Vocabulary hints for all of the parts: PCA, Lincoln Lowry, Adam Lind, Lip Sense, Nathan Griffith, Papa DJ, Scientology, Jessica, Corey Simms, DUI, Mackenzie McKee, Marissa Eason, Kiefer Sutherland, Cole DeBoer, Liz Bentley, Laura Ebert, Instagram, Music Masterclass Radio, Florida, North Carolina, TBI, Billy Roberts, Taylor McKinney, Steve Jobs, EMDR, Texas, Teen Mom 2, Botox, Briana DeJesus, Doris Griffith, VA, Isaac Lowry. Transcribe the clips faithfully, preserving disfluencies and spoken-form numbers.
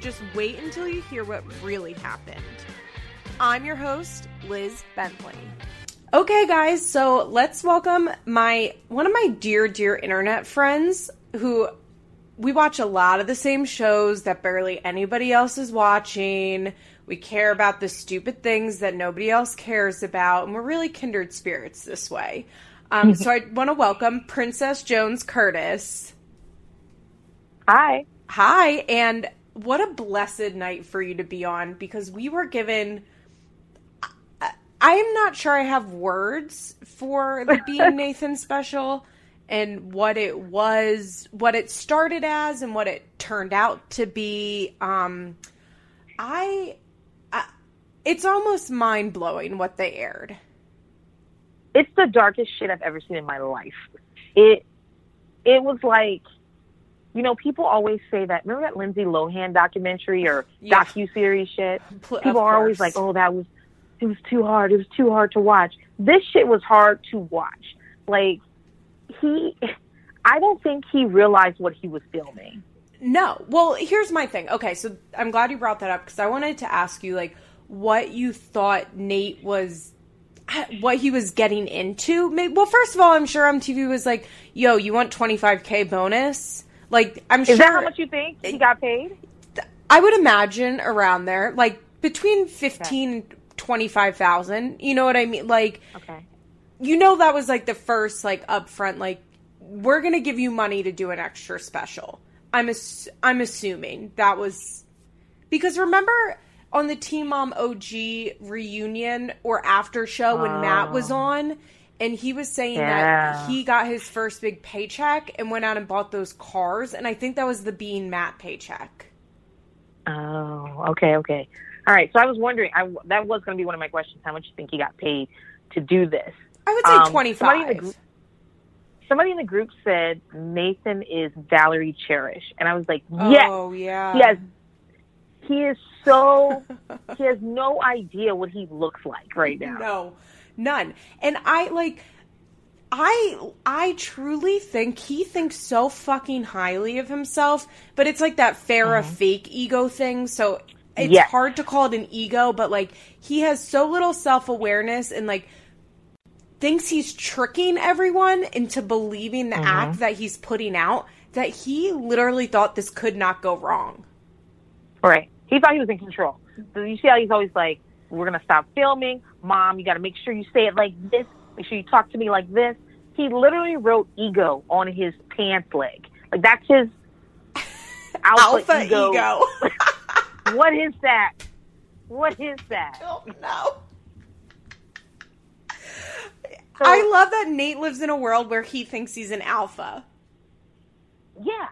just wait until you hear what really happened. I'm your host, Liz Bentley. Okay, guys, so let's welcome my one of my dear, dear internet friends who we watch a lot of the same shows that barely anybody else is watching. We care about the stupid things that nobody else cares about, and we're really kindred spirits this way. Um, so I want to welcome Princess Jones Curtis. Hi. Hi, and what a blessed night for you to be on, because we were given... I, I am not sure I have words for the Being Nathan special and what it was, what it started as, and what it turned out to be. Um, I... It's almost mind-blowing what they aired. It's the darkest shit I've ever seen in my life. It it was like, you know, people always say that. Remember that Lindsay Lohan documentary or yeah. docuseries shit? People of are course. always like, oh, that was, it was too hard. It was too hard to watch. This shit was hard to watch. Like, he, I don't think he realized what he was filming. No. Well, here's my thing. Okay, so I'm glad you brought that up because I wanted to ask you, like, what you thought Nate was, what he was getting into. Well, first of all, I'm sure M T V was like, yo, you want twenty-five K bonus? Like, I'm Is sure. Is that how much you think he got paid? I would imagine around there, like between fifteen okay. and twenty-five thousand. You know what I mean? Like, okay. You know, that was like the first, like, upfront, like, we're going to give you money to do an extra special. I'm, ass- I'm assuming that was, because remember, on the Teen Mom O G reunion or after show when oh. Matt was on, and he was saying yeah. that he got his first big paycheck and went out and bought those cars, and I think that was the Being Matt paycheck. Oh, okay, okay. All right, so I was wondering, I, that was going to be one of my questions, how much you think he got paid to do this? I would say um, twenty-five. Somebody in, the gr- somebody in the group said Nathan is Valerie Cherish, and I was like, yes. Oh, yeah. Yes. He is so, he has no idea what he looks like right now. No, none. And I, like, I, I truly think he thinks so fucking highly of himself, but it's like that Farrah mm-hmm. fake ego thing. So it's yes. hard to call it an ego, but, like, he has so little self-awareness and, like, thinks he's tricking everyone into believing the mm-hmm. act that he's putting out that he literally thought this could not go wrong. Right. He thought he was in control. So you see how he's always like, we're going to stop filming. Mom, you got to make sure you say it like this. Make sure you talk to me like this. He literally wrote ego on his pants leg. Like, that's his alpha, alpha ego. ego. What is that? What is that? Oh, no. So, I love that Nate lives in a world where he thinks he's an alpha. Yeah.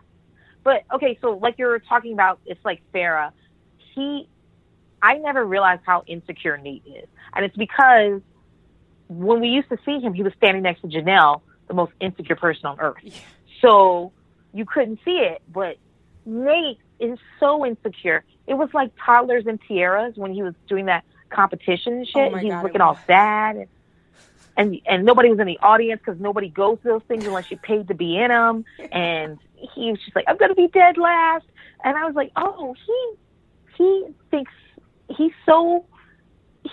But, okay, so like you were talking about, it's like Farrah. He, I never realized how insecure Nate is. And it's because when we used to see him, he was standing next to Jenelle, the most insecure person on earth. Yeah. So you couldn't see it, but Nate is so insecure. It was like Toddlers and Tiaras when he was doing that competition and shit. Oh, and he was looking all sad. And, and, and nobody was in the audience because nobody goes to those things unless you paid to be in them. And... he was just like, I'm going to be dead last. And I was like, oh, he he thinks he's so,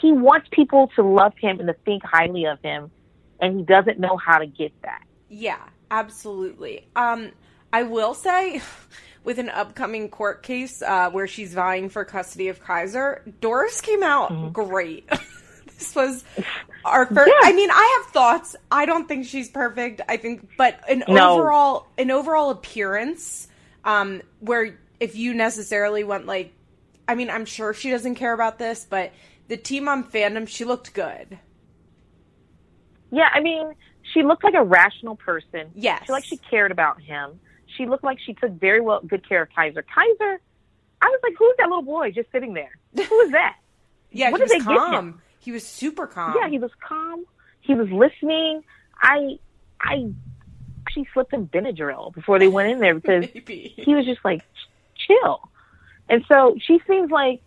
he wants people to love him and to think highly of him. And he doesn't know how to get that. Yeah, absolutely. Um, I will say, with an upcoming court case uh, where she's vying for custody of Kaiser, Doris came out mm-hmm. great. This was our first. Yeah. I mean, I have thoughts. I don't think she's perfect. I think, but an no. overall, an overall appearance, um, where if you necessarily went like, I mean, I'm sure she doesn't care about this, but the Teen Mom fandom, she looked good. Yeah, I mean, she looked like a rational person. Yes, she looked like she cared about him. She looked like she took very well good care of Kaiser. Kaiser I was like, who's that little boy just sitting there? Who is that? yeah, what he was calm. He was super calm. Yeah, he was calm. He was listening. I I actually slipped him Benadryl before they went in there because he was just like, chill. And so she seems like,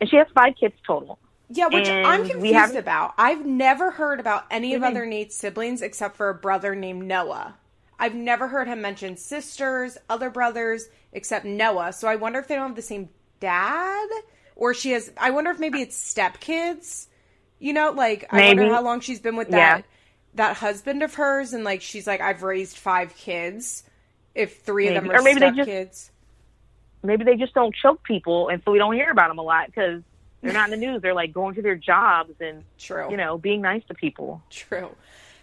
and she has five kids total. Yeah, which and I'm confused about. I've never heard about any of mm-hmm. other Nate's siblings except for a brother named Noah. I've never heard him mention sisters, other brothers, except Noah. So I wonder if they don't have the same dad, or she has. I wonder if maybe it's stepkids. You know, like maybe. I wonder how long she's been with that yeah. that husband of hers, and like she's like, I've raised five kids. If three maybe. of them are stepkids, maybe they just don't choke people, and so we don't hear about them a lot because they're not in the news. They're like going to their jobs and True. you know, being nice to people. True.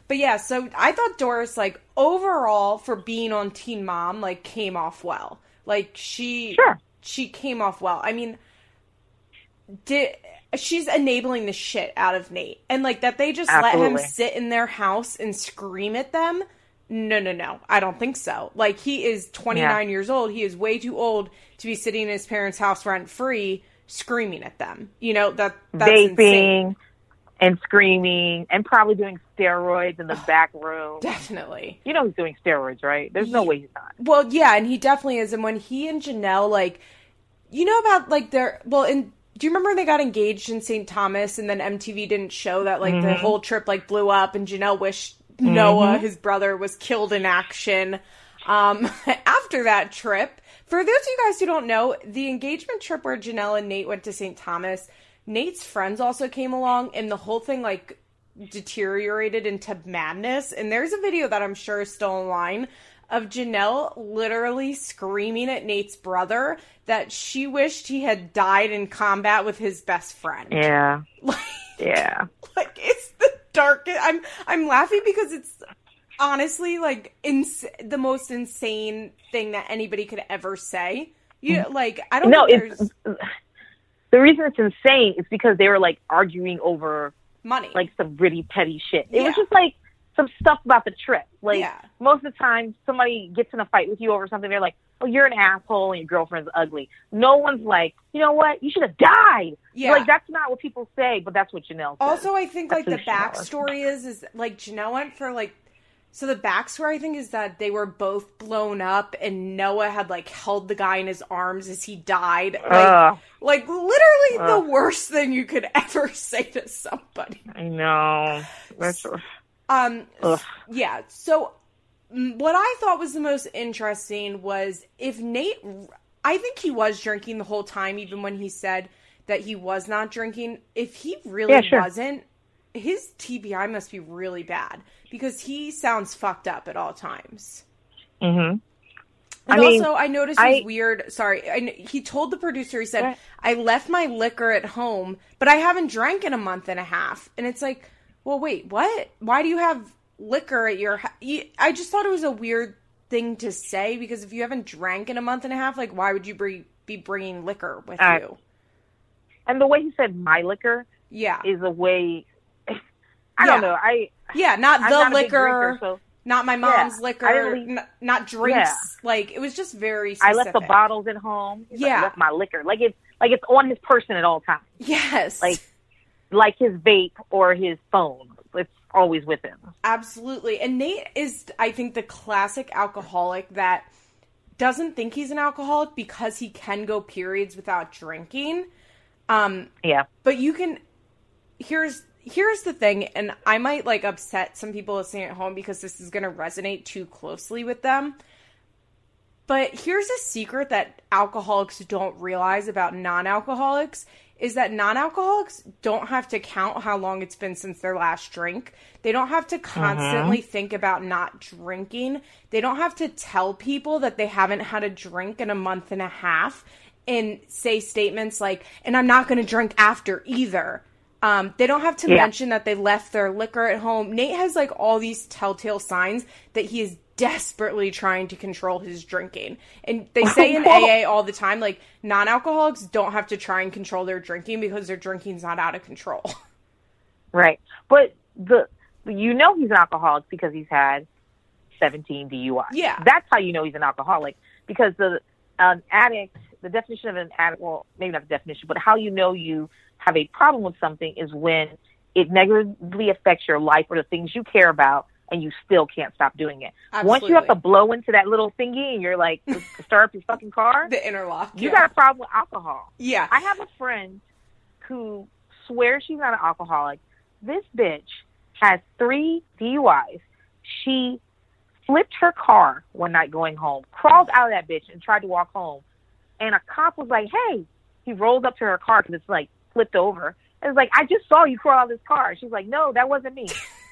But yeah, so I thought Doris, like, overall for being on Teen Mom, like, came off well. Like, she sure. she came off well. I mean, did she's enabling the shit out of Nate. And, like, that they just Absolutely. let him sit in their house and scream at them? No, no, no. I don't think so. Like, he is twenty-nine yeah. years old. He is way too old to be sitting in his parents' house rent-free screaming at them. You know, that that's Vaping. insane. And screaming, and probably doing steroids in the oh, back room. Definitely. You know he's doing steroids, right? There's he, no way he's not. Well, yeah, and he definitely is. And when he and Jenelle, like, you know about, like, their, well, and do you remember when they got engaged in Saint Thomas, and then M T V didn't show that, like, mm-hmm. the whole trip, like, blew up, and Jenelle wished mm-hmm. Noah, his brother, was killed in action um, after that trip. For those of you guys who don't know, the engagement trip where Jenelle and Nate went to Saint Thomas, Nate's friends also came along, and the whole thing, like, deteriorated into madness. And there's a video that I'm sure is still online of Jenelle literally screaming at Nate's brother that she wished he had died in combat with his best friend. Yeah. Like, yeah. Like, it's the darkest. I'm, I'm laughing because it's honestly, like, ins- the most insane thing that anybody could ever say. You know, like, I don't know. There's... The reason it's insane is because they were, like, arguing over money, like some really petty shit. Yeah. It was just, like, some stuff about the trip. Like, yeah. most of the time, somebody gets in a fight with you over something. They're like, oh, you're an asshole and your girlfriend's ugly. No one's like, you know what? You should have died. Yeah. Like, that's not what people say, but that's what Jenelle says. Also, I think, that's like, the backstory is, is, like, Jenelle went for, like, so the backstory, I think, is that they were both blown up and Noah had, like, held the guy in his arms as he died. Like, uh, like literally uh, the worst thing you could ever say to somebody. I know. That's, um, ugh. Yeah. So what I thought was the most interesting was if Nate, I think he was drinking the whole time, even when he said that he was not drinking. If he really yeah, sure. wasn't, his T B I must be really bad because he sounds fucked up at all times. Mm-hmm. And I mean, also, I noticed I, he's weird. Sorry. I, he told the producer, he said, what? I left my liquor at home, but I haven't drank in a month and a half. And it's like, well, wait, what? Why do you have liquor at your house? I just thought it was a weird thing to say because if you haven't drank in a month and a half, like, why would you bring, be bringing liquor with uh, you? And the way he said my liquor yeah. is a way... I yeah. don't know. I yeah, not I'm the not liquor, drinker, so. Not my mom's yeah, liquor, really, n- not drinks. Yeah. Like it was just very specific. I left the bottles at home. It's yeah, like, I left my liquor. Like it's like it's on his person at all times. Yes, like like his vape or his phone. It's always with him. Absolutely. And Nate is, I think, the classic alcoholic that doesn't think he's an alcoholic because he can go periods without drinking. Um, yeah, but you can. Here's. Here's the thing, and I might, like, upset some people listening at home because this is going to resonate too closely with them, but here's a secret that alcoholics don't realize about non-alcoholics is that non-alcoholics don't have to count how long it's been since their last drink. They don't have to constantly uh-huh. think about not drinking. They don't have to tell people that they haven't had a drink in a month and a half and say statements like, and I'm not going to drink after either. Um, they don't have to yeah. mention that they left their liquor at home. Nate has, like, all these telltale signs that he is desperately trying to control his drinking. And they say in A A all the time, like, non-alcoholics don't have to try and control their drinking because their drinking's not out of control. Right. But the you know he's an alcoholic because he's had seventeen D U Is. Yeah. That's how you know he's an alcoholic because the um, addict, the definition of an addict, well, maybe not the definition, but how you know you have a problem with something is when it negatively affects your life or the things you care about, and you still can't stop doing it. Absolutely. Once you have to blow into that little thingy and you're like, stir up your fucking car. The interlock. You yeah. got a problem with alcohol. Yeah. I have a friend who swears she's not an alcoholic. This bitch has three D U Is. She flipped her car one night going home, crawled out of that bitch and tried to walk home. And a cop was like, hey, he rolled up to her car because it's like flipped over. It was like, I just saw you crawl out of this car. She's like, no, that wasn't me.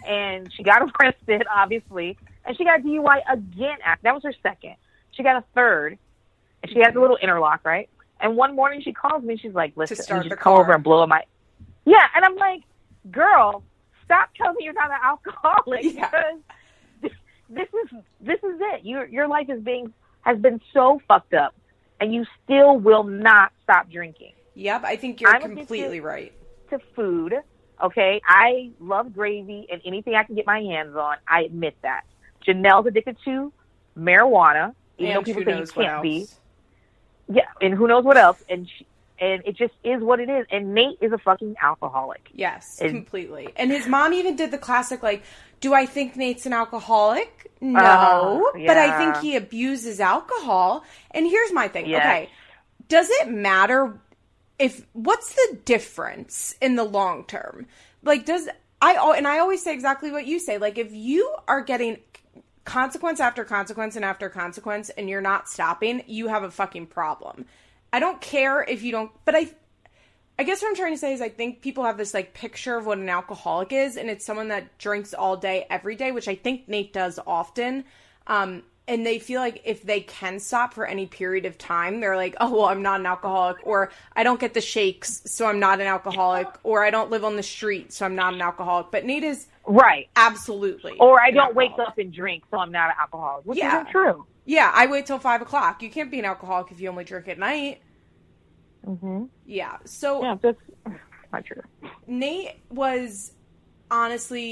And she got arrested, obviously. And she got a D U I again. After. That was her second. She got a third. And she has a little interlock, right? And one morning she calls me. She's like, listen, you just come over and blow up my... Yeah, and I'm like, girl, stop telling me you're not an alcoholic. Yeah. Because this, this is this is it. Your, your life is being has been so fucked up. And you still will not stop drinking. Yep, I think you're I'm completely right. To food... Okay, I love gravy and anything I can get my hands on. I admit that. Jenelle's addicted to marijuana, even though people say you can't be. Yeah, and who knows what else. And she, and it just is what it is. And Nate is a fucking alcoholic. Yes, and, completely. And his mom even did the classic, like, do I think Nate's an alcoholic? No, uh, yeah. But I think he abuses alcohol. And here's my thing. Yes. Okay, does it matter... If what's the difference in the long term? Like, does I and I always say exactly what you say. Like, if you are getting consequence after consequence and after consequence, and you're not stopping, you have a fucking problem. I don't care if you don't. But I, I guess what I'm trying to say is I think people have this like picture of what an alcoholic is, and it's someone that drinks all day, every day, which I think Nate does often. Um, And they feel like if they can stop for any period of time, they're like, oh, well, I'm not an alcoholic, or I don't get the shakes, so I'm not an alcoholic, or I don't live on the street, so I'm not an alcoholic. But Nate is right, absolutely. Or I don't alcoholic. wake up and drink, so I'm not an alcoholic, which yeah. isn't true. Yeah, I wait till five o'clock. You can't be an alcoholic if you only drink at night. Mm-hmm. Yeah, so yeah, that's not true. Nate was honestly...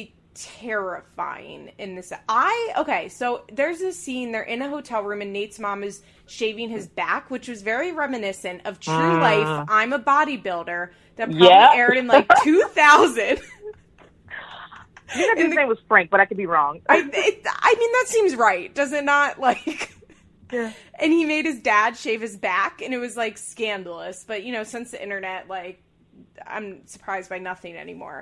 terrifying in this. I okay, so there's this scene, they're in a hotel room and Nate's mom is shaving his back, which was very reminiscent of True uh, Life, I'm a Bodybuilder, that probably yeah. aired in like two thousand. I think his name was Frank, but I could be wrong. I, it, I mean, that seems right, does it not? Like, yeah. And he made his dad shave his back, and it was like scandalous, but you know, since the internet, like, I'm surprised by nothing anymore.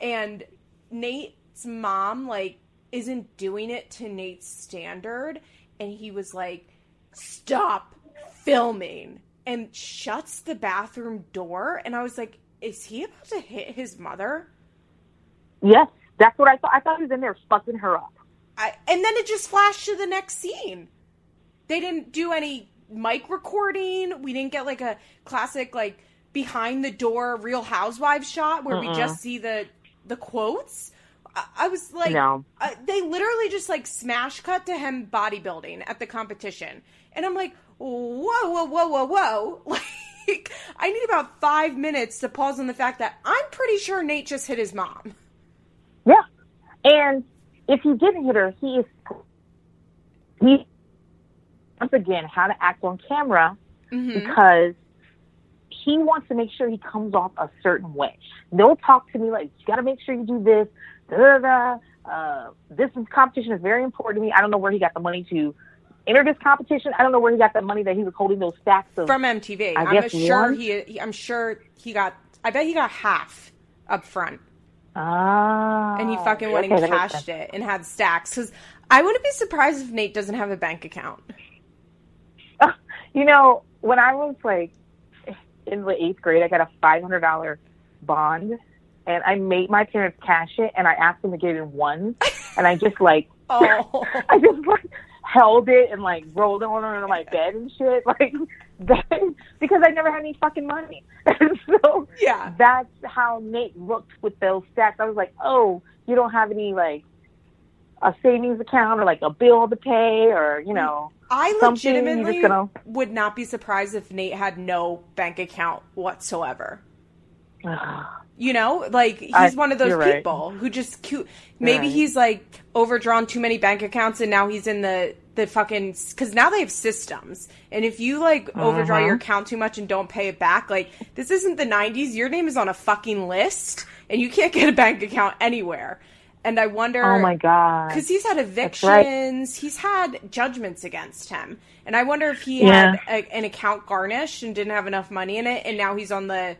And Nate mom like isn't doing it to Nate's standard, and he was like, stop filming, and shuts the bathroom door, and I was like, is he about to hit his mother? Yes, that's what I thought. I thought he was in there fucking her up. I, and then it just flashed to the next scene. They didn't do any mic recording. We didn't get like a classic like behind the door Real Housewives shot where uh-uh. we just see the the quotes. I was like, no. uh, they literally just like smash cut to him bodybuilding at the competition. And I'm like, whoa, whoa, whoa, whoa, whoa. Like, I need about five minutes to pause on the fact that I'm pretty sure Nate just hit his mom. Yeah. And if he didn't hit her, he is, he, once again, how to act on camera mm-hmm. because he wants to make sure he comes off a certain way. No talk to me like, you got to make sure you do this. Da, da, da. Uh, this competition is very important to me. I don't know where he got the money to enter this competition. I don't know where he got that money that he was holding those stacks of from M T V. I I'm sure he. I'm sure he got. I bet he got half up front. Ah, and he fucking went okay, and cashed it and had stacks. Because I wouldn't be surprised if Nate doesn't have a bank account. Uh, you know, when I was like in the eighth grade, I got a five hundred dollar bond. And I made my parents cash it, and I asked them to give it in ones, and I just like, oh. I just like held it and like rolled it on under my bed and shit, like that, because I never had any fucking money. And so yeah, that's how Nate looked with those stacks. I was like, oh, you don't have any like a savings account or like a bill to pay or you know. I legitimately gonna... would not be surprised if Nate had no bank account whatsoever. You know, like he's I, one of those people right. who just cute. Maybe right. he's like overdrawn too many bank accounts, and now he's in the the fucking, because now they have systems, and if you like uh-huh. overdraw your account too much and don't pay it back, like, this isn't the nineties. Your name is on a fucking list, and you can't get a bank account anywhere. And I wonder, oh my god, because he's had evictions, right. he's had judgments against him, and I wonder if he yeah. had a, an account garnished and didn't have enough money in it, and now he's on the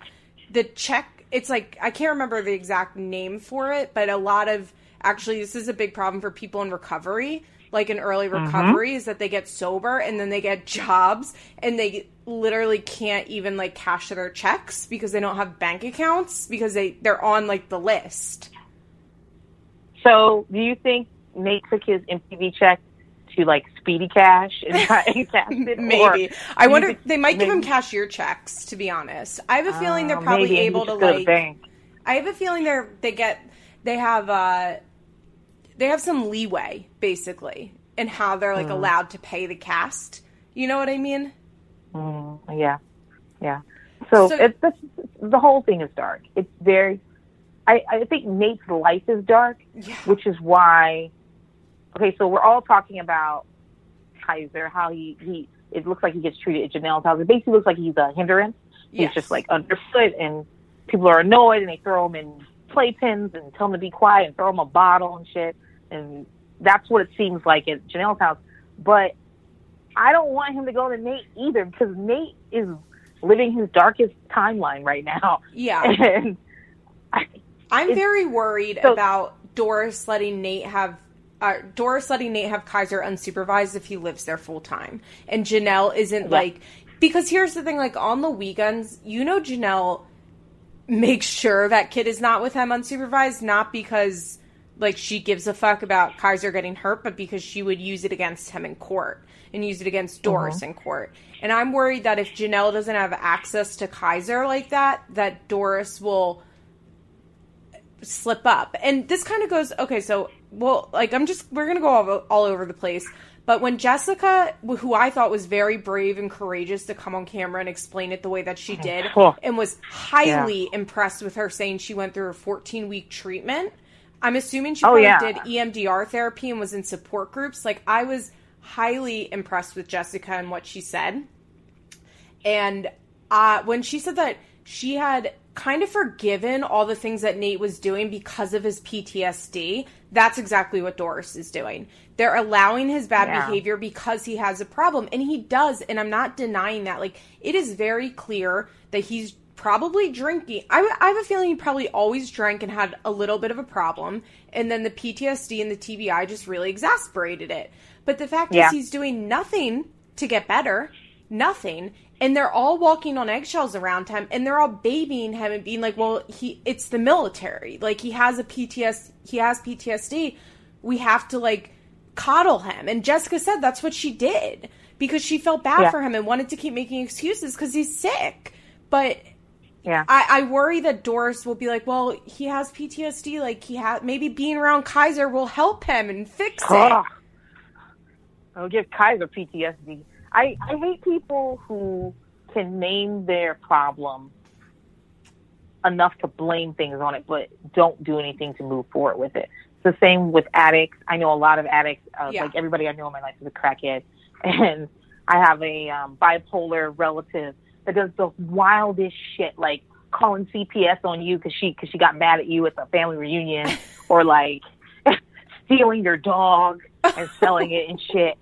the check. It's like, I can't remember the exact name for it, but a lot of actually this is a big problem for people in recovery. Like in early recovery mm-hmm. is that they get sober and then they get jobs and they literally can't even like cash their checks because they don't have bank accounts because they, they're on like the list. So do you think Nate took his M T V check to like Speedy Cash and try and cash it? Maybe. I wonder, think, they might maybe. give him cashier checks, to be honest. I have a feeling uh, they're probably maybe, able to like, to I have a feeling they're, they get, they have, uh, they have some leeway, basically, in how they're, like, mm. allowed to pay the cast. You know what I mean? Mm, yeah. Yeah. So, so it's, it's, the whole thing is dark. It's very... I, I think Nate's life is dark, yeah. which is why... Okay, so we're all talking about Kaiser, how he... he it looks like he gets treated at Jenelle's house. It basically looks like he's a hindrance. Yes. He's just, like, underfoot, and people are annoyed, and they throw him in playpens and tell him to be quiet and throw him a bottle and shit. And that's what it seems like at Jenelle's house. But I don't want him to go to Nate either, because Nate is living his darkest timeline right now. Yeah. And I, I'm very worried so, about Doris letting Nate have uh, Doris letting Nate have Kaiser unsupervised if he lives there full time. And Jenelle isn't yeah. like, because here's the thing, like on the weekends, you know, Jenelle makes sure that kid is not with him unsupervised, not because like she gives a fuck about Kaiser getting hurt, but because she would use it against him in court and use it against Doris mm-hmm. in court. And I'm worried that if Jenelle doesn't have access to Kaiser like that, that Doris will slip up. And this kind of goes, okay, so, well, like I'm just, we're going to go all, all over the place. But when Jessica, who I thought was very brave and courageous to come on camera and explain it the way that she did, oh. and was highly yeah. impressed with her saying she went through a fourteen-week treatment, I'm assuming she probably oh, yeah. did E M D R therapy and was in support groups. Like, I was highly impressed with Jessica and what she said. And uh, when she said that she had kind of forgiven all the things that Nate was doing because of his P T S D, that's exactly what Doris is doing. They're allowing his bad yeah. behavior because he has a problem, and he does, and I'm not denying that. Like, it is very clear that he's probably drinking. I, I have a feeling he probably always drank and had a little bit of a problem, and then the P T S D and the T B I just really exasperated it. But the fact yeah. is he's doing nothing to get better, nothing, and they're all walking on eggshells around him, and they're all babying him and being like, well, he it's the military. Like, he has a P T S D. He has P T S D. We have to, like, coddle him. And Jessica said that's what she did because she felt bad yeah. for him and wanted to keep making excuses because he's sick. But yeah, I, I worry that Doris will be like, well, he has P T S D. Like, he ha- maybe being around Kaiser will help him and fix oh. it. I'll give Kaiser P T S D. I, I hate people who can name their problem enough to blame things on it, but don't do anything to move forward with it. It's the same with addicts. I know a lot of addicts. Uh, yeah. Like, everybody I know in my life is a crackhead. And I have a um, bipolar relative that does the wildest shit, like calling C P S on you because she, cause she got mad at you at the family reunion, or like stealing your dog and selling it and shit.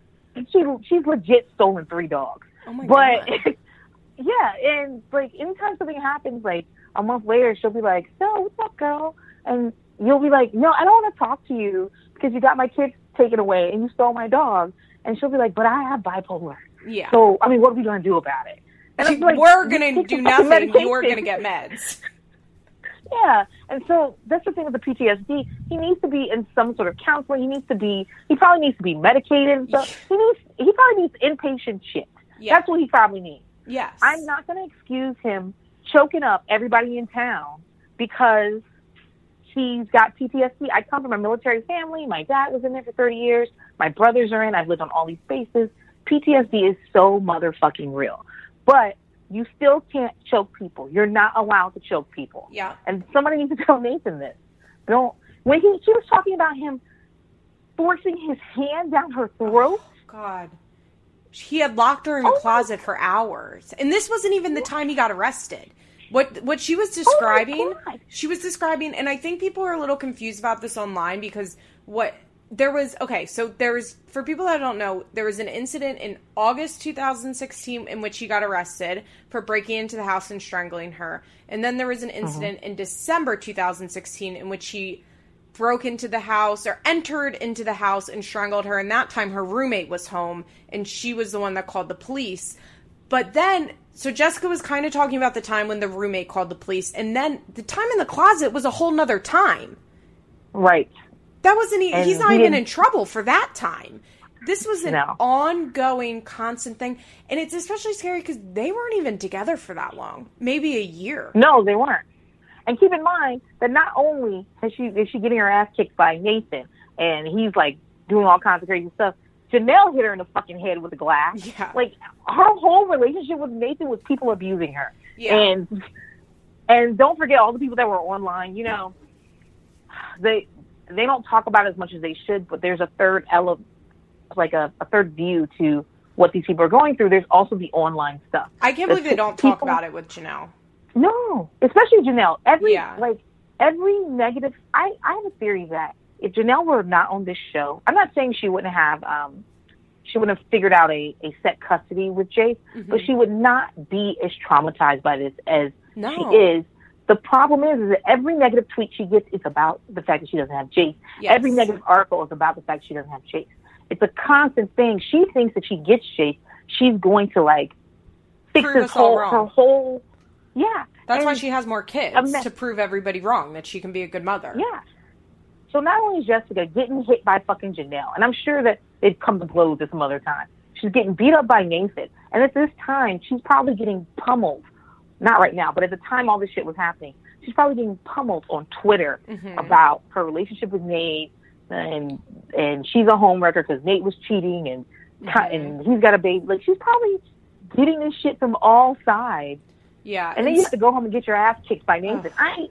She she's legit stolen three dogs. Oh my but, god! But yeah, and like anytime something happens, like a month later, she'll be like, "So what's up, girl?" And you'll be like, "No, I don't want to talk to you because you got my kids taken away and you stole my dog." And she'll be like, "But I have bipolar. Yeah. So I mean, what are we gonna do about it?" And she, I'm like, "We're gonna do nothing. Medication. You're gonna get meds." Yeah, and so that's the thing with the P T S D. He needs to be in some sort of counseling. He needs to be, he probably needs to be medicated. So he needs, he probably needs inpatient shit. Yeah. That's what he probably needs. Yes. I'm not going to excuse him choking up everybody in town because he's got P T S D. I come from a military family. My dad was in there for thirty years. My brothers are in. I've lived on all these bases. P T S D is so motherfucking real. But you still can't choke people. You're not allowed to choke people. Yeah. And somebody needs to tell Nathan this. Don't. When he, he was talking about him forcing his hand down her throat God. He had locked her in a oh closet for hours. And this wasn't even the time he got arrested. What what she was describing, oh she was describing, and I think people are a little confused about this online because what there was, okay, so there was, for people that don't know, there was an incident in August two thousand sixteen in which he got arrested for breaking into the house and strangling her. And then there was an incident uh-huh. in December two thousand sixteen in which he broke into the house or entered into the house and strangled her. And that time her roommate was home and she was the one that called the police. But then, so Jessica was kind of talking about the time when the roommate called the police, and then the time in the closet was a whole nother time. Right. That wasn't, he, he's not he even in trouble for that time. This was an no. ongoing, constant thing. And it's especially scary because they weren't even together for that long, maybe a year. No, they weren't. And keep in mind that not only is she, is she getting her ass kicked by Nathan, and he's, like, doing all kinds of crazy stuff, Jenelle hit her in the fucking head with a glass. Yeah. Like, her whole relationship with Nathan was people abusing her. Yeah. And, and don't forget all the people that were online, you know, they they don't talk about it as much as they should, but there's a third ele- like a, a third view to what these people are going through. There's also the online stuff. I can't believe the, they don't people, talk about it with Jenelle. No, especially Jenelle. Every yeah. like every negative. I, I have a theory that if Jenelle were not on this show, I'm not saying she wouldn't have um, she wouldn't have figured out a, a set custody with Jace, mm-hmm. but she would not be as traumatized by this as no. she is. The problem is, is that every negative tweet she gets is about the fact that she doesn't have Jace. Yes. Every negative article is about the fact that she doesn't have Jace. It's a constant thing. She thinks that she gets Jace, she's going to like fix this whole her whole. Yeah. That's and why she has more kids, imagine. to prove everybody wrong, that she can be a good mother. Yeah. So not only is Jessica getting hit by fucking Jenelle, and I'm sure that it comes to blows at some other time. She's getting beat up by Nathan. And at this time, she's probably getting pummeled. Not right now, but at the time all this shit was happening, she's probably getting pummeled on Twitter mm-hmm. about her relationship with Nate. And and she's a homewrecker because Nate was cheating and, mm-hmm. and he's got a baby. Like, she's probably getting this shit from all sides. Yeah. And, and then you have to go home and get your ass kicked by Nathan. Ugh. I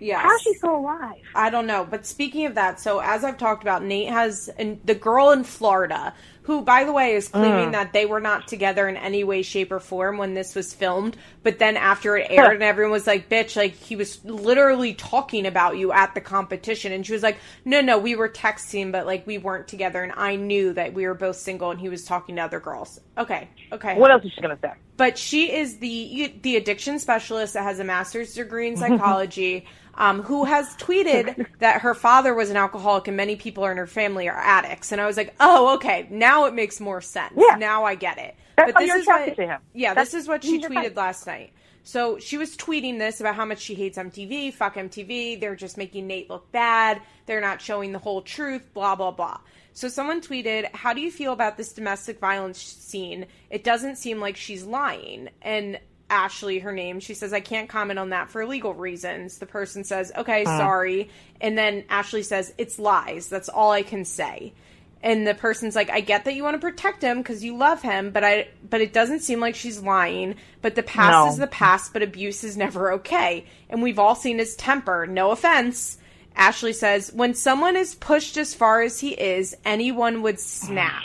yes. How's she still alive? I don't know. But speaking of that, so as I've talked about, Nate has and the girl in Florida, who, by the way, is claiming mm. that they were not together in any way, shape, or form when this was filmed. But then after it aired and everyone was like, bitch, like, he was literally talking about you at the competition. And she was like, no, no, we were texting, but, like, we weren't together. And I knew that we were both single and he was talking to other girls. Okay. Okay. What else is she going to say? But she is the the addiction specialist that has a master's degree in psychology, um, who has tweeted that her father was an alcoholic and many people in her family are addicts. And I was like, oh, okay, now it makes more sense. Yeah. Now I get it. That's but this is what, to him. Yeah, That's, this is what she tweeted last night. So she was tweeting this about how much she hates M T V, fuck M T V, they're just making Nate look bad, they're not showing the whole truth, blah, blah, blah. So someone tweeted, how do you feel about this domestic violence scene? It doesn't seem like she's lying. And Ashley, her name, she says, I can't comment on that for legal reasons. The person says, okay, uh-huh. sorry. And then Ashley says, it's lies. That's all I can say. And the person's like, I get that you want to protect him because you love him, but I, but it doesn't seem like she's lying. But the past no. is the past, but abuse is never okay. And we've all seen his temper. No offense. Ashley says, when someone is pushed as far as he is, anyone would snap.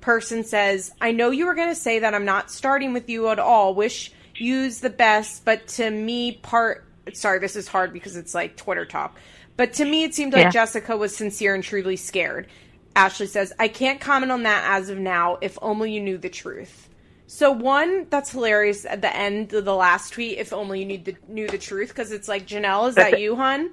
Person says, I know you were going to say that I'm not starting with you at all. Wish you's the best, but to me part... Sorry, this is hard because it's like Twitter talk. But to me, it seemed like yeah. Jessica was sincere and truly scared. Ashley says, I can't comment on that as of now. If only you knew the truth. So one, that's hilarious at the end of the last tweet, if only you knew the, knew the truth, because it's like, Jenelle, is that you, hun?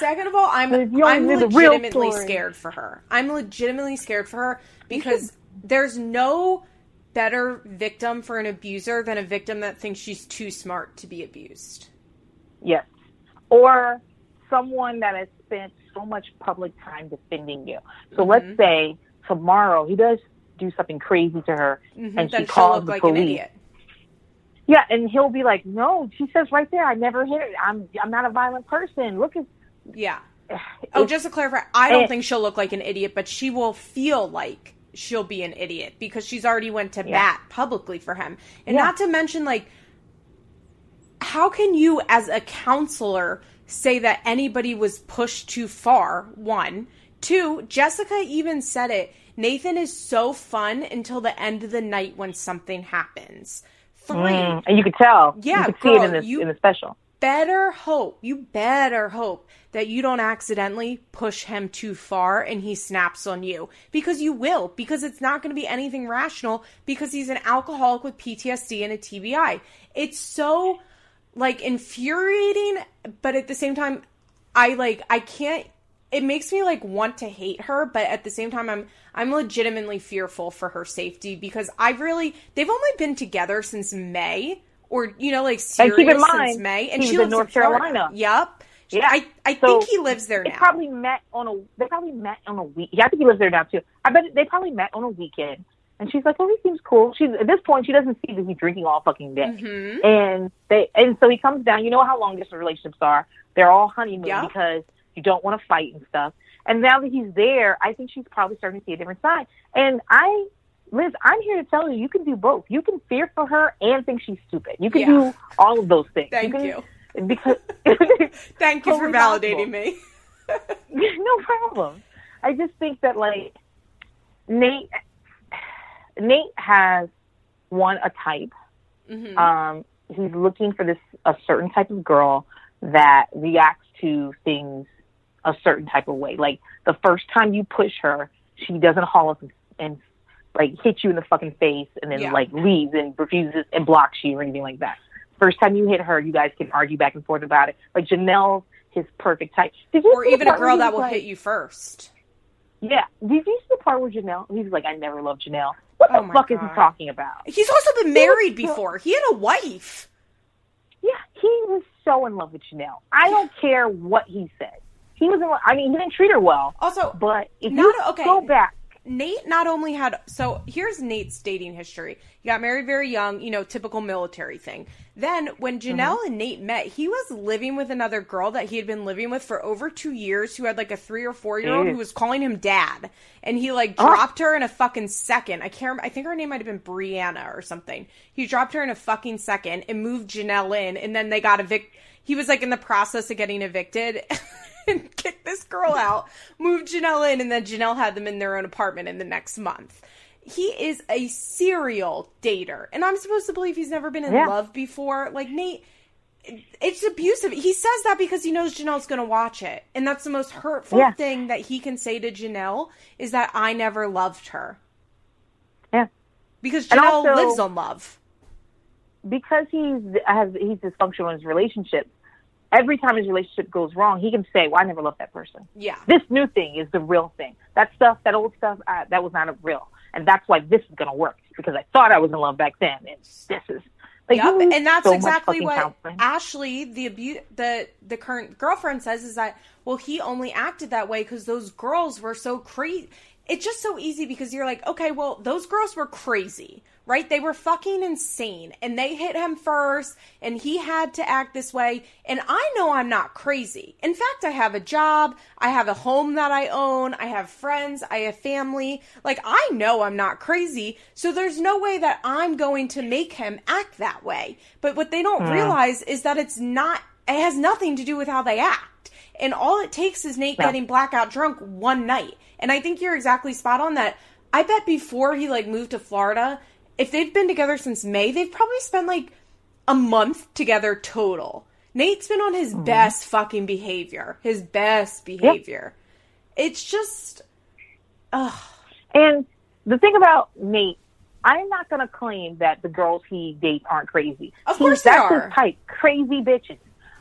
Second of all, I'm I'm legitimately scared for her. I'm legitimately scared for her because there's no better victim for an abuser than a victim that thinks she's too smart to be abused. Yes. Or someone that has spent so much public time defending you. So mm-hmm. let's say tomorrow he does do something crazy to her mm-hmm, and she calls the like police. An idiot. Yeah, and he'll be like, no, she says right there, I never hit her. I'm I'm not a violent person. Look at Yeah. Oh, just to clarify, I don't and, think she'll look like an idiot, but she will feel like she'll be an idiot because she's already went to yeah. bat publicly for him. And yeah. not to mention, like, how can you as a counselor say that anybody was pushed too far? One. Two, Jessica even said it. Nathan is so fun until the end of the night when something happens. Three. Mm, and you could tell. Yeah, you could girl, see it in the, you in the special. Better hope, you better hope that you don't accidentally push him too far and he snaps on you. Because you will. Because it's not going to be anything rational because he's an alcoholic with P T S D and a T B I. It's so, like, infuriating, but at the same time, I, like, I can't. It makes me, like, want to hate her, but at the same time, I'm I'm legitimately fearful for her safety because I've really, they've only been together since May or, you know, like, seriously since May. And she lives in North Carolina. Yep. Yeah. I, I so think he lives there now. They probably met on a, they probably met on a week. Yeah, I think he lives there now, too. I bet they probably met on a weekend. And she's like, well, he seems cool. She's, at this point, she doesn't see that he's drinking all fucking day. Mm-hmm. And they, and so he comes down. You know how long distance relationships are. They're all honeymoon yep. because you don't want to fight and stuff. And now that he's there, I think she's probably starting to see a different side. And I, Liz, I'm here to tell you, you can do both. You can fear for her and think she's stupid. You can yeah. do all of those things. Thank you. Can, you. Because thank you totally for validating possible. me. No problem. I just think that, like, Nate Nate has one a type. Mm-hmm. Um, he's looking for this a certain type of girl that reacts to things a certain type of way. Like, the first time you push her, she doesn't haul up and, and like hit you in the fucking face and then yeah. like leaves and refuses and blocks you or anything like that. First time you hit her, you guys can argue back and forth about it. Like, Jenelle's his perfect type. Did you or even a girl that will, like, hit you first. Yeah. Did you see the part where Jenelle, he's like, I never loved Jenelle. What oh the fuck God. is he talking about? He's also been married he was, before. He had a wife. Yeah, he was so in love with Jenelle. I don't care what he said. He was in love. I mean, he didn't treat her well. Also, but if not, you okay. go back. Nate not only had, so here's Nate's dating history. He got married very young, you know, typical military thing. Then when Jenelle mm-hmm. and Nate met, he was living with another girl that he had been living with for over two years who had like a three or four year old who was calling him dad. And he like dropped oh. her in a fucking second. I can't remember. I think her name might have been Briana or something. He dropped her in a fucking second and moved Jenelle in. And then they got evicted. He was like in the process of getting evicted. And kicked this girl out, moved Jenelle in, and then Jenelle had them in their own apartment in the next month. He is a serial dater. And I'm supposed to believe he's never been in yeah. love before. Like, Nate, it's abusive. He says that because he knows Janelle's going to watch it. And that's the most hurtful yeah. thing that he can say to Jenelle is that I never loved her. Yeah. Because Jenelle also lives on love. Because he's, has, he's dysfunctional in his relationship. Every time his relationship goes wrong, he can say, well, I never loved that person. Yeah. This new thing is the real thing. That stuff, that old stuff, uh, that was not a real. And that's why this is going to work. Because I thought I was in love back then. And this is. Like, yep. And that's so exactly what counseling. Ashley, the, abu- the the current girlfriend, says is that, well, he only acted that way because those girls were so crazy. It's just so easy because you're like, okay, well, those girls were crazy, right? They were fucking insane and they hit him first and he had to act this way. And I know I'm not crazy. In fact, I have a job. I have a home that I own. I have friends. I have family. Like, I know I'm not crazy. So there's no way that I'm going to make him act that way. But what they don't mm. realize is that it's not, it has nothing to do with how they act. And all it takes is Nate yeah. getting blackout drunk one night. And I think you're exactly spot on that. I bet before he, like, moved to Florida, if they've been together since May, they've probably spent, like, a month together total. Nate's been on his mm-hmm. best fucking behavior. His best behavior. Yep. It's just, ugh. And the thing about Nate, I'm not going to claim that the girls he dates aren't crazy. Of course he, they that's are. That's his type. Crazy bitches.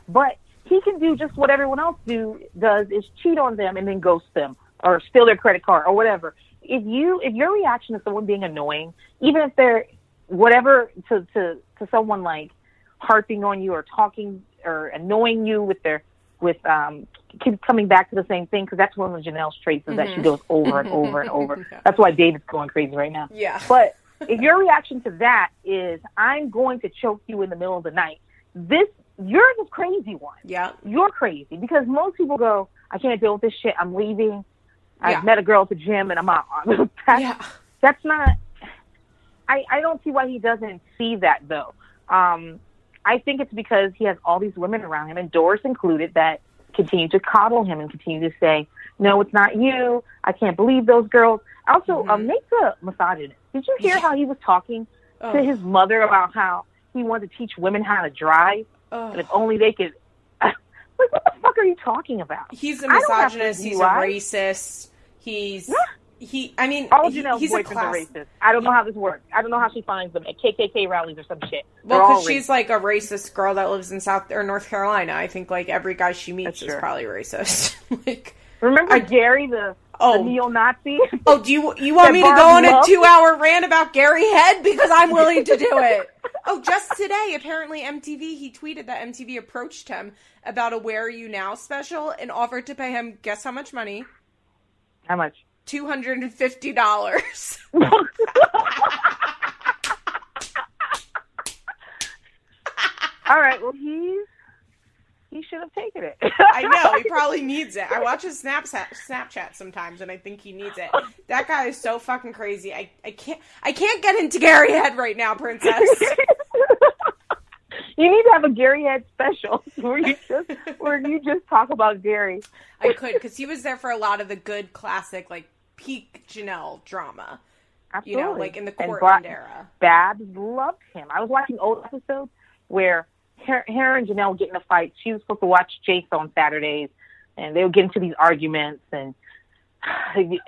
But he can do just what everyone else do does is cheat on them and then ghost them or steal their credit card or whatever. If you if your reaction to someone being annoying, even if they're whatever to, to, to someone like harping on you or talking or annoying you with their with um keep coming back to the same thing because that's one of Janelle's traits is mm-hmm. that she goes over and over and over. Yeah. That's why David's going crazy right now. Yeah. But if your reaction to that is I'm going to choke you in the middle of the night, this. You're the crazy one. Yeah. You're crazy because most people go, I can't deal with this shit. I'm leaving. I yeah. met a girl at the gym and I'm out. that's, yeah. that's not, I, I don't see why he doesn't see that though. Um, I think it's because he has all these women around him and Doris included that continue to coddle him and continue to say, no, it's not you. I can't believe those girls. Also, mm-hmm. um, Nate's a misogynist. Did you hear how he was talking oh. to his mother about how he wanted to teach women how to drive? Oh. And if only they could. Like, what the fuck are you talking about? He's a misogynist. He's a racist. He's. Yeah. He, I mean, all he, he's a class. Racist. I don't know how this works. I don't know how she finds them at K K K rallies or some shit. Well, because she's like a racist girl that lives in South or North Carolina. I think like every guy she meets That's is true. probably racist. Like, remember I, Gary the, oh, the neo-Nazi? Oh, do you you want me to go on loved? a two-hour rant about Gary Head because I'm willing to do it? Oh, just today, apparently M T V, he tweeted that M T V approached him about a Where Are You Now special and offered to pay him, guess how much money? How much? two hundred fifty dollars. All right, well, he's, he should have taken it. I know, he probably needs it. I watch his Snapchat, Snapchat sometimes, and I think he needs it. That guy is so fucking crazy. I, I can't I can't get into Gary Head right now, princess. You need to have a Gary Head special where you just where you just talk about Gary. I could, because he was there for a lot of the good classic, like, peak Jenelle drama. Absolutely. You know, like in the Courtland era. Babs loved him. I was watching old episodes where her, her and Jenelle would get in a fight. She was supposed to watch Jace on Saturdays, and they would get into these arguments, and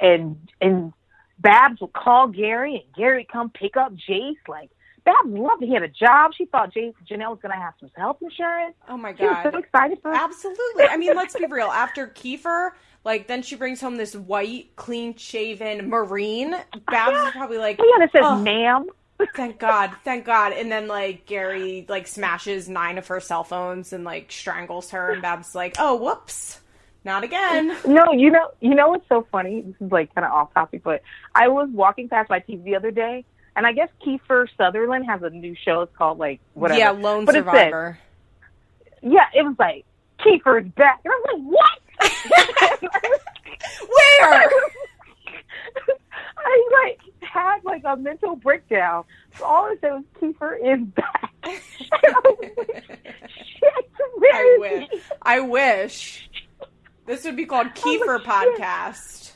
and and Babs would call Gary, and Gary would come pick up Jace, like. Babs loved it. He had a job. She thought J- Jenelle was going to have some health insurance. Oh, my God. She was so excited for her. Absolutely. I mean, let's be real. After Kiefer, like, then she brings home this white, clean-shaven Marine. Babs is probably like, yeah, that says, oh, ma'am. Thank God. Thank God. And then, like, Gary, like, smashes nine of her cell phones and, like, strangles her. And Babs is like, oh, whoops. Not again. No, you know, you know what's so funny? This is, like, kind of off topic, but I was walking past my T V the other day. And I guess Kiefer Sutherland has a new show. It's called, like, whatever. Yeah, Lone but Survivor. It said, yeah, it was like, Kiefer's back. And I was like, what? Where? I, like, had, like, a mental breakdown. So all I said was, Kiefer is back. And I was like, shit, where I is wish. he? I wish. This would be called Kiefer like, Podcast. Shit.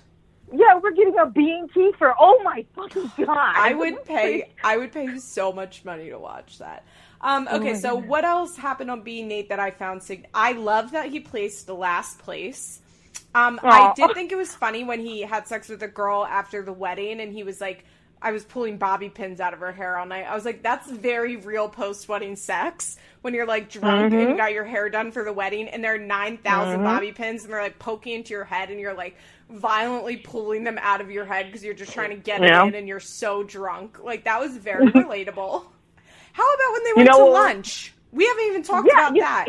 Yeah, we're getting a bean tea for, oh my fucking God. I would pay I would pay so much money to watch that. Um, okay, oh so goodness. What else happened on Being Nate that I found sig- I love that he placed the last place. Um, I did think it was funny when he had sex with a girl after the wedding and he was like, I was pulling bobby pins out of her hair all night. I was like, that's very real post-wedding sex when you're, like, drunk mm-hmm. and you got your hair done for the wedding and there are nine thousand mm-hmm. bobby pins and they're, like, poking into your head and you're, like, violently pulling them out of your head because you're just trying to get yeah. it in and you're so drunk. Like, that was very relatable. How about when they went you know, to lunch? We haven't even talked yeah, about you, that.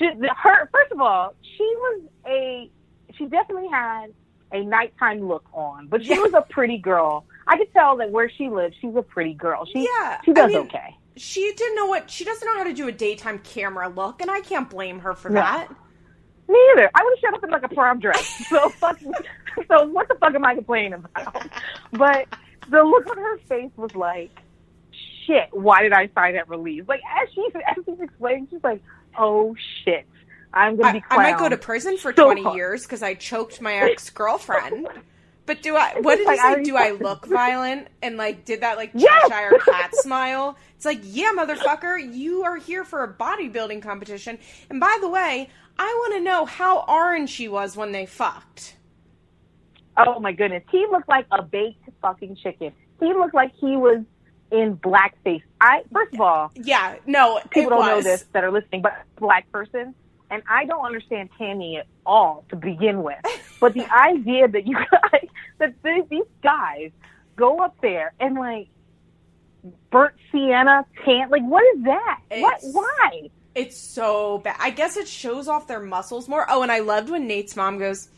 She, her, first of all, she was a – she definitely had a nighttime look on, but she yeah. was a pretty girl. I could tell that where she lives, she's a pretty girl. She, yeah, she does I mean, okay. She didn't know what she doesn't know how to do a daytime camera look, and I can't blame her for no. that. Me either. I would have showed up in like a prom dress. So fuck. So what the fuck am I complaining about? But the look on her face was like, shit. Why did I sign that release? Like as she as she's explaining, she's like, oh shit, I'm gonna I, be. Clowned. I might go to prison for so twenty hard. years because I choked my ex girlfriend. But do I, what did like, he say, do I look violent? And, like, did that, like, yes! Cheshire cat smile? It's like, yeah, motherfucker, you are here for a bodybuilding competition. And by the way, I want to know how orange she was when they fucked. Oh, my goodness. He looked like a baked fucking chicken. He looked like he was in blackface. I, first of all. Yeah, no, people don't was. know this that are listening, but black person. And I don't understand tanning at all to begin with. But the idea that you guys, that these guys go up there and like burnt sienna tan, like what is that? It's, what? Why? It's so bad. I guess it shows off their muscles more. Oh, and I loved when Nate's mom goes,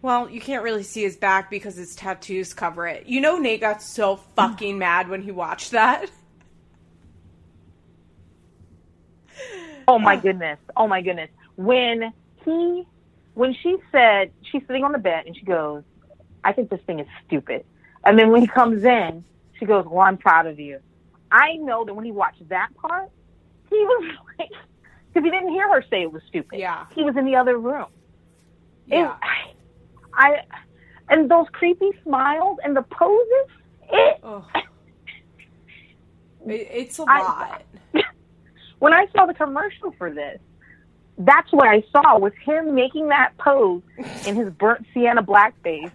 well, you can't really see his back because his tattoos cover it. You know, Nate got so fucking mad when he watched that. Oh my goodness. Oh my goodness. When he, when she said, she's sitting on the bed and she goes, I think this thing is stupid. And then when he comes in, she goes, well, I'm proud of you. I know that when he watched that part, he was like, because he didn't hear her say it was stupid. Yeah. He was in the other room. Yeah. It, I, and those creepy smiles and the poses. It, it it's a I, lot. When I saw the commercial for this, that's what I saw, was him making that pose in his burnt sienna blackface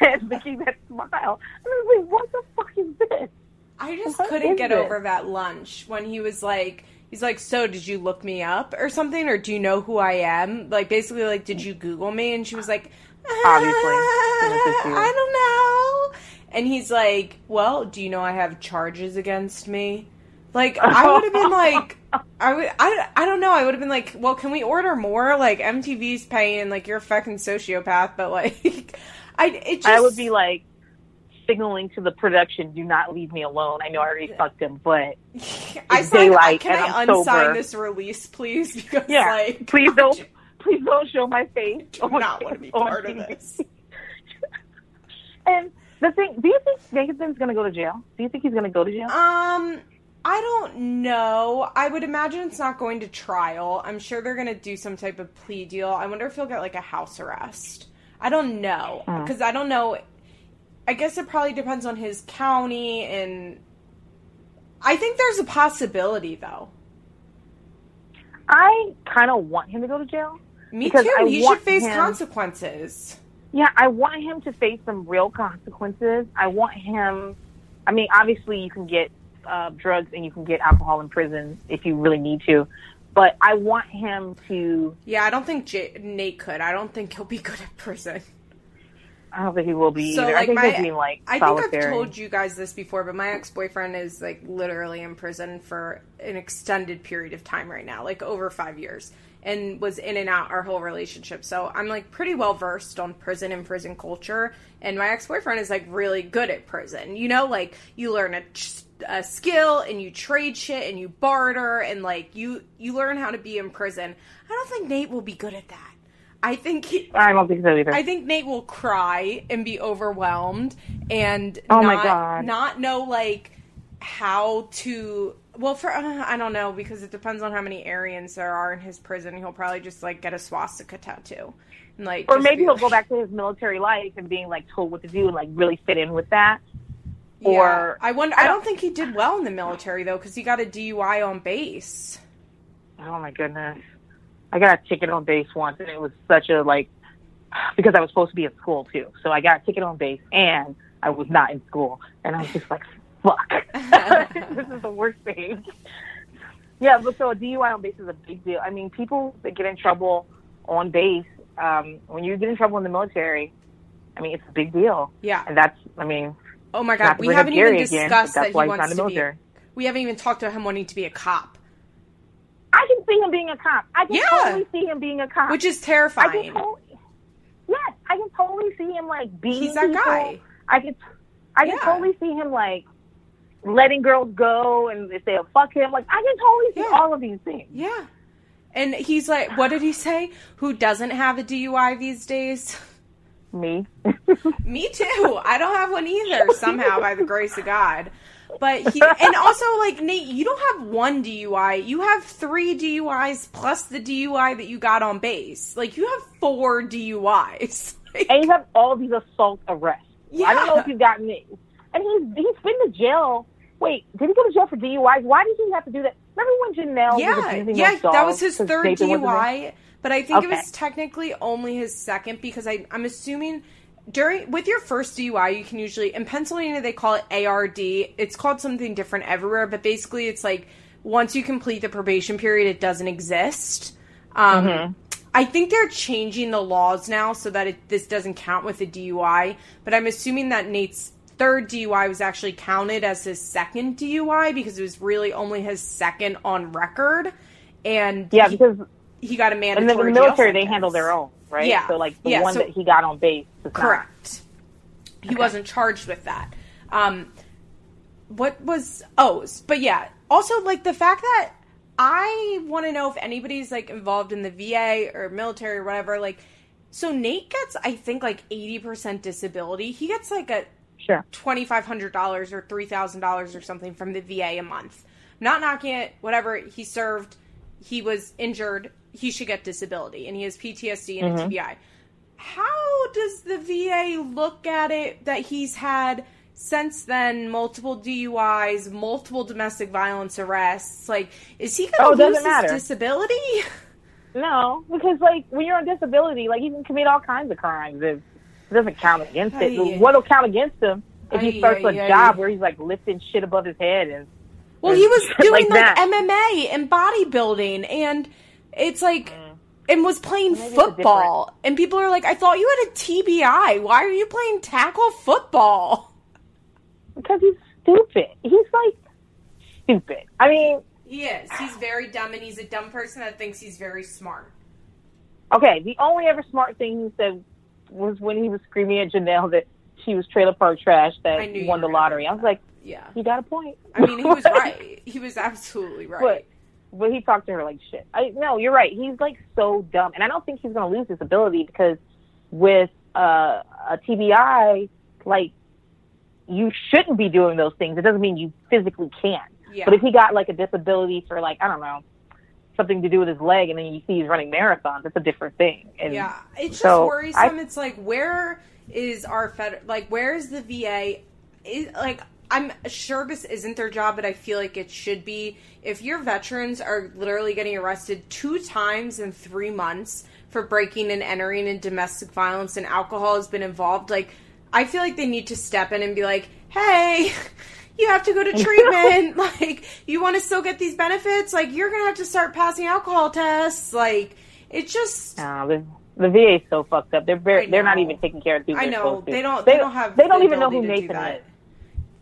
and making that smile. I was like, what the fuck is this? I just what couldn't get this? over that lunch when he was like, he's like, so did you look me up or something? Or do you know who I am? Like, basically, like, did you Google me? And she was like, ah, obviously, I don't know. And he's like, well, do you know I have charges against me? Like, I would have been like, I would, I, I don't know. I would have been like, well, can we order more? Like, M T V's paying, like, you're a fucking sociopath. But, like, I, it just. I would be like, signaling to the production, do not leave me alone. I know I already fucked him, but it's I signed, daylight can and I I'm unsign sober. This release, please? Because, yeah, like, please don't, you, please don't show my face. I do not want to be part of this. And the thing, do you think Nathan's going to go to jail? Do you think he's going to go to jail? Um. I don't know. I would imagine it's not going to trial. I'm sure they're going to do some type of plea deal. I wonder if he'll get, like, a house arrest. I don't know. Because mm. I don't know. I guess it probably depends on his county, and I think there's a possibility, though. I kind of want him to go to jail. Me too. I he should face him... consequences. Yeah, I want him to face some real consequences. I want him... I mean, obviously, you can get... Uh, drugs and you can get alcohol in prison if you really need to, but I want him to. Yeah, I don't think J- Nate could. I don't think he'll be good at prison. I don't think he will be. So either. Like I think my, being, like, I think I've told you guys this before, but my ex-boyfriend is like literally in prison for an extended period of time right now, like over five years, and was in and out our whole relationship. So I'm like pretty well versed on prison and prison culture, and my ex-boyfriend is like really good at prison. You know, like you learn a. Ch- a skill and you trade shit and you barter and like you you learn how to be in prison. I don't think Nate will be good at that. I think he, I don't think so either. I think Nate will cry and be overwhelmed and oh my not, God. not know like how to well for uh, I don't know because it depends on how many Aryans there are in his prison. He'll probably just like get a swastika tattoo and like or maybe he'll like, go back to his military life and being like told what to do and like really fit in with that. Yeah. Or I wonder. I don't think he did well in the military though, because he got a D U I on base. Oh my goodness! I got a ticket on base once, and it was such a like because I was supposed to be at school too. So I got a ticket on base, and I was not in school, and I was just like, "Fuck, this is the worst thing." Yeah, but so a D U I on base is a big deal. I mean, people that get in trouble on base um, when you get in trouble in the military, I mean, it's a big deal. Yeah, and that's, I mean. Oh my God, we haven't even discussed that he wants to be. We haven't even talked about him wanting to be a cop. I can see him being a cop. I can totally see him being a cop. Which is terrifying. I can totally, yes, I can totally see him like beating people. He's that guy. I can, I can totally see him like letting girls go and if they'll fuck him. Like I can totally see all of these things. Yeah. And he's like, what did he say? Who doesn't have a D U I these days? Me. Me too. I don't have one either, somehow, by the grace of God. But he, and also, like, Nate, you don't have one D U I. You have three D U Is plus the D U I that you got on base. Like, you have four D U Is. Like, and you have all these assault arrests. Yeah. I don't know if you've gotten it. And he's, he's been to jail. Wait, did he go to jail for D U Is? Why did he have to do that? Remember when Jenelle yeah, was abusing Yeah, yeah, that was his third Nathan D U I. But I think okay. it was technically only his second because I, I'm assuming during with your first D U I, you can usually, in Pennsylvania, they call it A R D. It's called something different everywhere, but basically it's like once you complete the probation period, it doesn't exist. Um, mm-hmm. I think they're changing the laws now so that it, this doesn't count with a D U I, but I'm assuming that Nate's third D U I was actually counted as his second D U I because it was really only his second on record. And yeah, he, because... He got a mandatory jail. And then the military, they handle their own, right? Yeah. So, like, the yeah, one so, that he got on base. Correct. Not... He okay. wasn't charged with that. Um, what was... Oh, but yeah. Also, like, the fact that I want to know if anybody's, like, involved in the V A or military or whatever. Like, so Nate gets, I think, like, eighty percent disability. He gets, like, a sure. twenty-five hundred dollars or three thousand dollars or something from the V A a month. Not knocking it. Whatever. He served... he was injured, he should get disability, and he has P T S D and mm-hmm. a T B I. How does the V A look at it that he's had since then multiple D U Is, multiple domestic violence arrests? Like, is he going to oh, lose his matter. disability? No, because, like, when you're on disability, like, you can commit all kinds of crimes. It doesn't count against it. Aye. What'll count against him if aye, he starts aye, a aye, job aye. where he's, like, lifting shit above his head and... Well, he was doing, like, like M M A and bodybuilding, and it's, like, mm. and was playing Maybe football. And people are like, I thought you had a T B I. Why are you playing tackle football? Because he's stupid. He's, like, stupid. I mean... He is. He's very dumb, and he's a dumb person that thinks he's very smart. Okay, the only ever smart thing he said was when he was screaming at Jenelle that she was trailer park trash that won the lottery. I was like... Yeah. He got a point. I mean, he was right. He was absolutely right. But, but he talked to her like shit. I, no, you're right. He's, like, so dumb. And I don't think he's going to lose his ability because with uh, a T B I, like, you shouldn't be doing those things. It doesn't mean you physically can't. Yeah. But if he got, like, a disability for, like, I don't know, something to do with his leg, and then you see he's running marathons, it's a different thing. And yeah. It's just so worrisome. I, it's like, where is our federal, like, where is the V A? Is, like, I'm sure this isn't their job, but I feel like it should be. If your veterans are literally getting arrested two times in three months for breaking and entering and domestic violence and alcohol has been involved, like, I feel like they need to step in and be like, hey, you have to go to treatment. Like, you want to still get these benefits? Like, you're going to have to start passing alcohol tests. Like, it's just... Uh, the, the V A is so fucked up. They're very, they're not even taking care of people. I know. They don't, they, they don't have... They don't even know who Nathan is.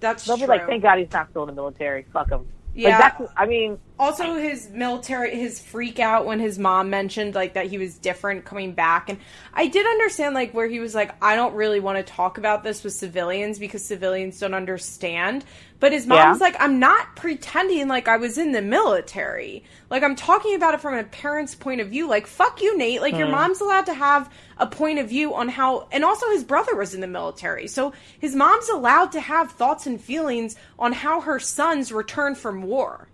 That's They'll true. They'll be like, thank God he's not still in the military. Fuck him. Yeah. Like, that's, I mean... Also, his military, his freak out when his mom mentioned, like, that he was different coming back. And I did understand, like, where he was like, I don't really want to talk about this with civilians because civilians don't understand. But his mom's yeah. like, I'm not pretending like I was in the military. Like, I'm talking about it from a parent's point of view. Like, fuck you, Nate. Like, mm. your mom's allowed to have a point of view on how... And also, his brother was in the military. So, his mom's allowed to have thoughts and feelings on how her sons returned from war.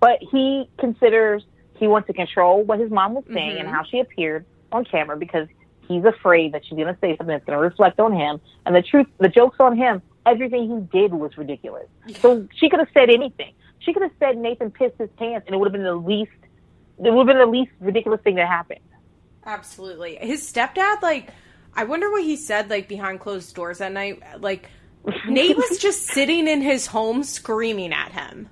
But he considers he wants to control what his mom was saying mm-hmm. and how she appeared on camera because he's afraid that she's going to say something that's going to reflect on him. And the truth, the joke's on him. Everything he did was ridiculous. So she could have said anything. She could have said Nathan pissed his pants, and it would have been the least. It would have been the least ridiculous thing that happened. Absolutely, his stepdad. Like, I wonder what he said, like, behind closed doors that night. Like, Nate was just sitting in his home screaming at him.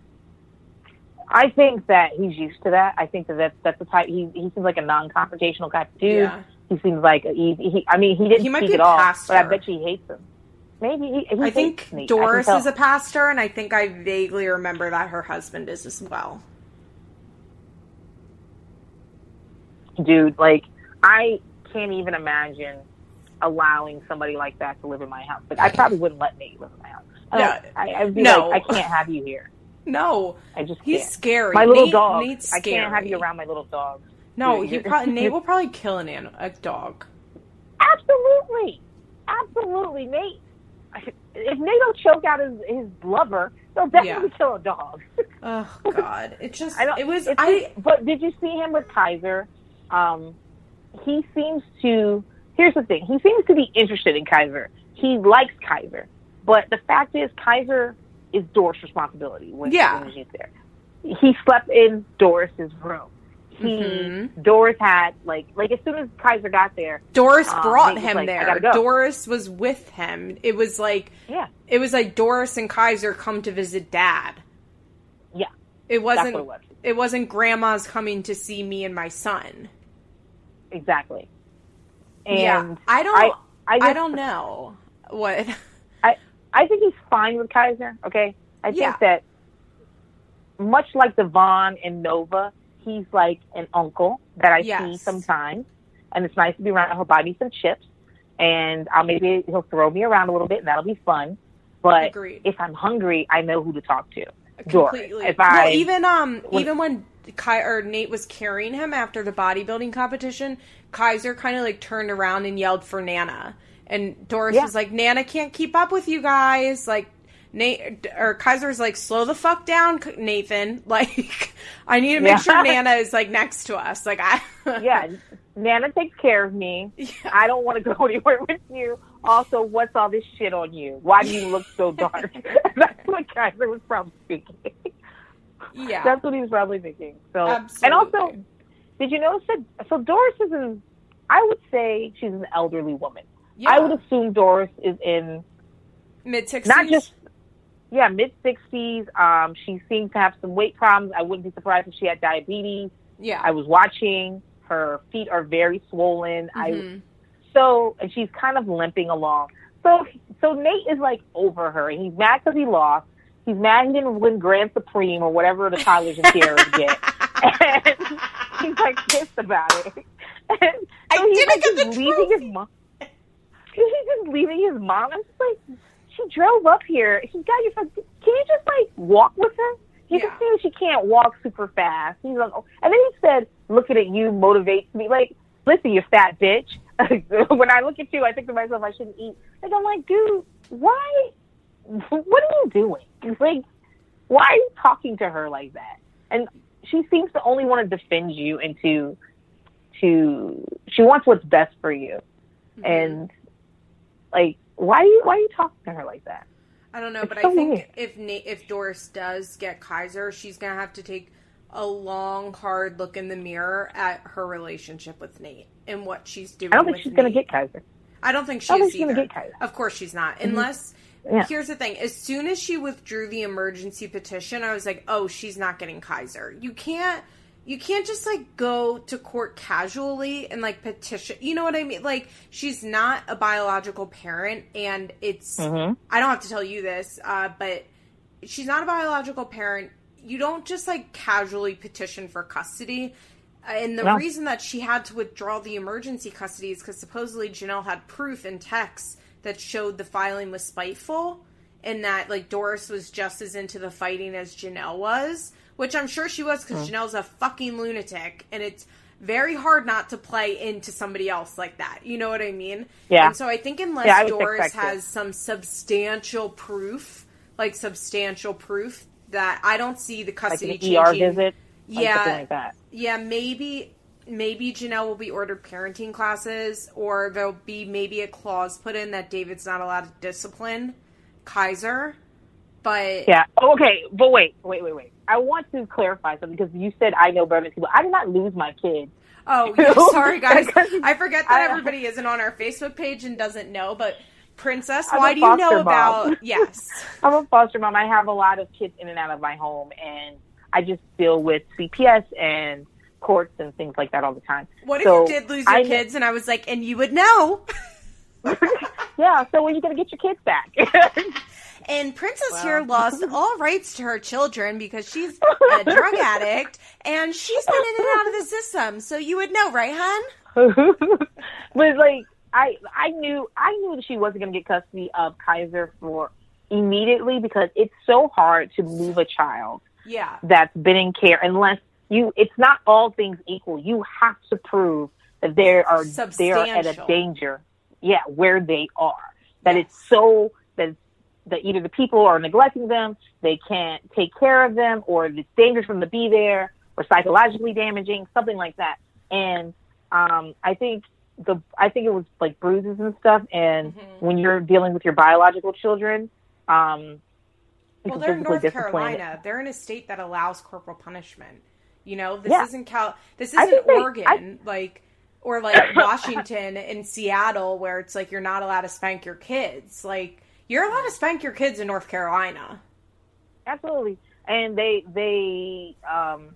I think that he's used to that. I think that that's, that's the type. He he seems like a non-confrontational type dude. Yeah. He seems like a easy. He, I mean, he didn't he might speak be at all, pastor. But I bet she hates him. Maybe he, he I think me. Doris I is a pastor, and I think I vaguely remember that her husband is as well. Dude, like, I can't even imagine allowing somebody like that to live in my house. Like, I probably wouldn't let Nate live in my house. I no, I, I'd be no. like, I can't have you here. No, I just he's can't. Scary. My little Nate, dog. Nate's I scary. Can't have you around my little dog. No, he probably Nate will probably kill an animal, a dog. Absolutely. Absolutely, Nate. If Nate don't choke out his, his lover, they'll definitely yeah. kill a dog. Oh God! It just I don't, it was I. But did you see him with Kaiser? Um, he seems to. Here's the thing: he seems to be interested in Kaiser. He likes Kaiser, but the fact is, Kaiser is Doris' responsibility when, yeah. when he's there. He slept in Doris's room. He mm-hmm. Doris had like like as soon as Kaiser got there, Doris um, brought him like, there. Go. Doris was with him. It was like yeah. it was like Doris and Kaiser come to visit Dad. Yeah, it wasn't. That's what it was. It wasn't Grandma's coming to see me and my son. Exactly. And yeah, I don't. I, I, just, I don't know what. I I think he's fine with Kaiser. Okay, I think yeah. that much like Devon and Nova. He's like an uncle that I yes. see sometimes, and it's nice to be around. He'll buy me some chips, and I'll maybe he'll throw me around a little bit, and that'll be fun. But Agreed. If I'm hungry, I know who to talk to. Completely. If I, well, even um, when, even when Kai or Nate was carrying him after the bodybuilding competition, Kaiser kind of like turned around and yelled for Nana, and Doris yeah. was like, "Nana can't keep up with you guys." Like, Nate or Kaiser's like, slow the fuck down, Nathan. Like, I need to make yeah. sure Nana is like next to us. Like, I yeah, Nana takes care of me. Yeah. I don't want to go anywhere with you. Also, what's all this shit on you? Why do you look so dark? That's what Kaiser was probably thinking. Yeah, that's what he was probably thinking. So, absolutely. And also, did you notice that? So Doris is in. I would say she's an elderly woman. Yeah. I would assume Doris is in mid sixties. Not just. Yeah, mid sixties. Um, she seemed to have some weight problems. I wouldn't be surprised if she had diabetes. Yeah. I was watching. Her feet are very swollen. Mm-hmm. I so and she's kind of limping along. So so Nate is like over her. He's mad because he lost. He's mad he didn't win Grand Supreme or whatever the college and theater get. And he's like pissed about it. And so I he's didn't like get just the leaving trophy. His mom. He's just leaving his mom. I'm just like, she drove up here. She got your phone. Can you just, like, walk with her? You yeah. can see she can't walk super fast. He's like, oh. And then he said, looking at you motivates me. Like, listen, you fat bitch. When I look at you, I think to myself, I shouldn't eat. Like, I'm like, dude, why? What are you doing? He's like, why are you talking to her like that? And she seems to only want to defend you and to, to she wants what's best for you. Mm-hmm. And, like, Why are you why are you talking to her like that? I don't know, it's but so I think weird. if Na- if Doris does get Kaiser, she's going to have to take a long, hard look in the mirror at her relationship with Nate and what she's doing. I don't think with she's going to get Kaiser. I don't think she I don't is think she's either. Get Kaiser. Of course she's not. Mm-hmm. Unless, yeah. here's the thing, as soon as she withdrew the emergency petition, I was like, oh, she's not getting Kaiser. You can't, you can't just, like, go to court casually and, like, petition. You know what I mean? Like, she's not a biological parent, and it's mm-hmm. – I don't have to tell you this, uh, but she's not a biological parent. You don't just, like, casually petition for custody. And the no. reason that she had to withdraw the emergency custody is because supposedly Jenelle had proof and texts that showed the filing was spiteful and that, like, Doris was just as into the fighting as Jenelle was. Which I'm sure she was because mm. Jenelle's a fucking lunatic. And it's very hard not to play into somebody else like that. You know what I mean? Yeah. And so I think unless yeah, I Doris has it. some substantial proof, like substantial proof, that I don't see the custody like an E R changing. Visit? Yeah. Like like that. Yeah, maybe, maybe Jenelle will be ordered parenting classes or there'll be maybe a clause put in that David's not allowed to discipline Kaiser. But... Yeah. Oh, okay. But wait, wait, wait, wait. I want to clarify something because you said I know better people. I did not lose my kid. Oh, yeah, sorry, guys. I forget that I, everybody isn't on our Facebook page and doesn't know, but Princess, I'm why do you know mom. about... Yes. I'm a foster mom. I have a lot of kids in and out of my home, and I just deal with C P S and courts and things like that all the time. What so if you did lose your I, kids and I was like, and you would know? Yeah, so when are you going to get your kids back? And Princess wow. here lost all rights to her children because she's a drug addict, and she's been in and out of the system. So you would know, right, hon? But like, I, I knew, I knew that she wasn't going to get custody of Kaiser for immediately because it's so hard to move a child. Yeah. That's been in care unless you. It's not all things equal. You have to prove that they are they are at a danger. Yeah, where they are. That yes. it's so that. It's that either the people are neglecting them, they can't take care of them, or it's dangerous for them to be there, or psychologically damaging, something like that. And um, I think the I think it was like bruises and stuff. And mm-hmm. when you're dealing with your biological children, um, well, they're in North Carolina. They're in a state that allows corporal punishment. You know, this yeah. isn't Cal. This isn't Oregon. They, I, like. Or like Washington and Seattle, where it's like you're not allowed to spank your kids. Like, you're allowed to spank your kids in North Carolina. Absolutely. And they, they, um,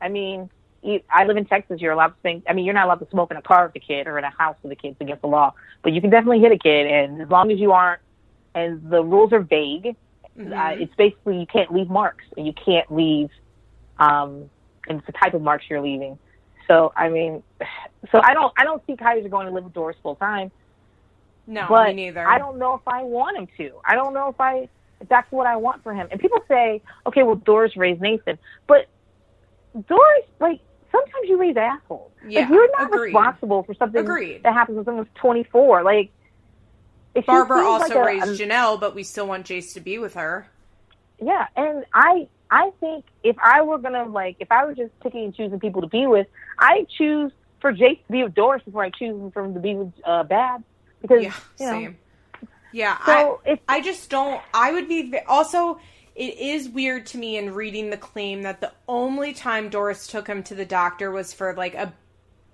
I mean, you, I live in Texas. You're allowed to spank. I mean, you're not allowed to smoke in a car with a kid or in a house with a kid. It's against the law. But you can definitely hit a kid. And as long as you aren't, and the rules are vague, mm-hmm. uh, it's basically you can't leave marks. And you can't leave, um, and it's the type of marks you're leaving. So, I mean, so I don't, I don't see Kaiser going to live with Doris full time. No, but me neither. I don't know if I want him to. I don't know if I, if that's what I want for him. And people say, okay, well, Doris raised Nathan. But Doris, like, sometimes you raise assholes. Yeah, like, you're not agreed. responsible for something agreed. that happens when someone's twenty-four. Like, If Barbara also like a, raised um, Jenelle, but we still want Jace to be with her. Yeah, and I I think if I were going to, like, if I were just picking and choosing people to be with, I'd choose for Jace to be with Doris before I choose for him to be with uh, Bab. Because, yeah, you know, same. Yeah, so I, if, I just don't, I would be, also, it is weird to me in reading the claim that the only time Doris took him to the doctor was for, like, a,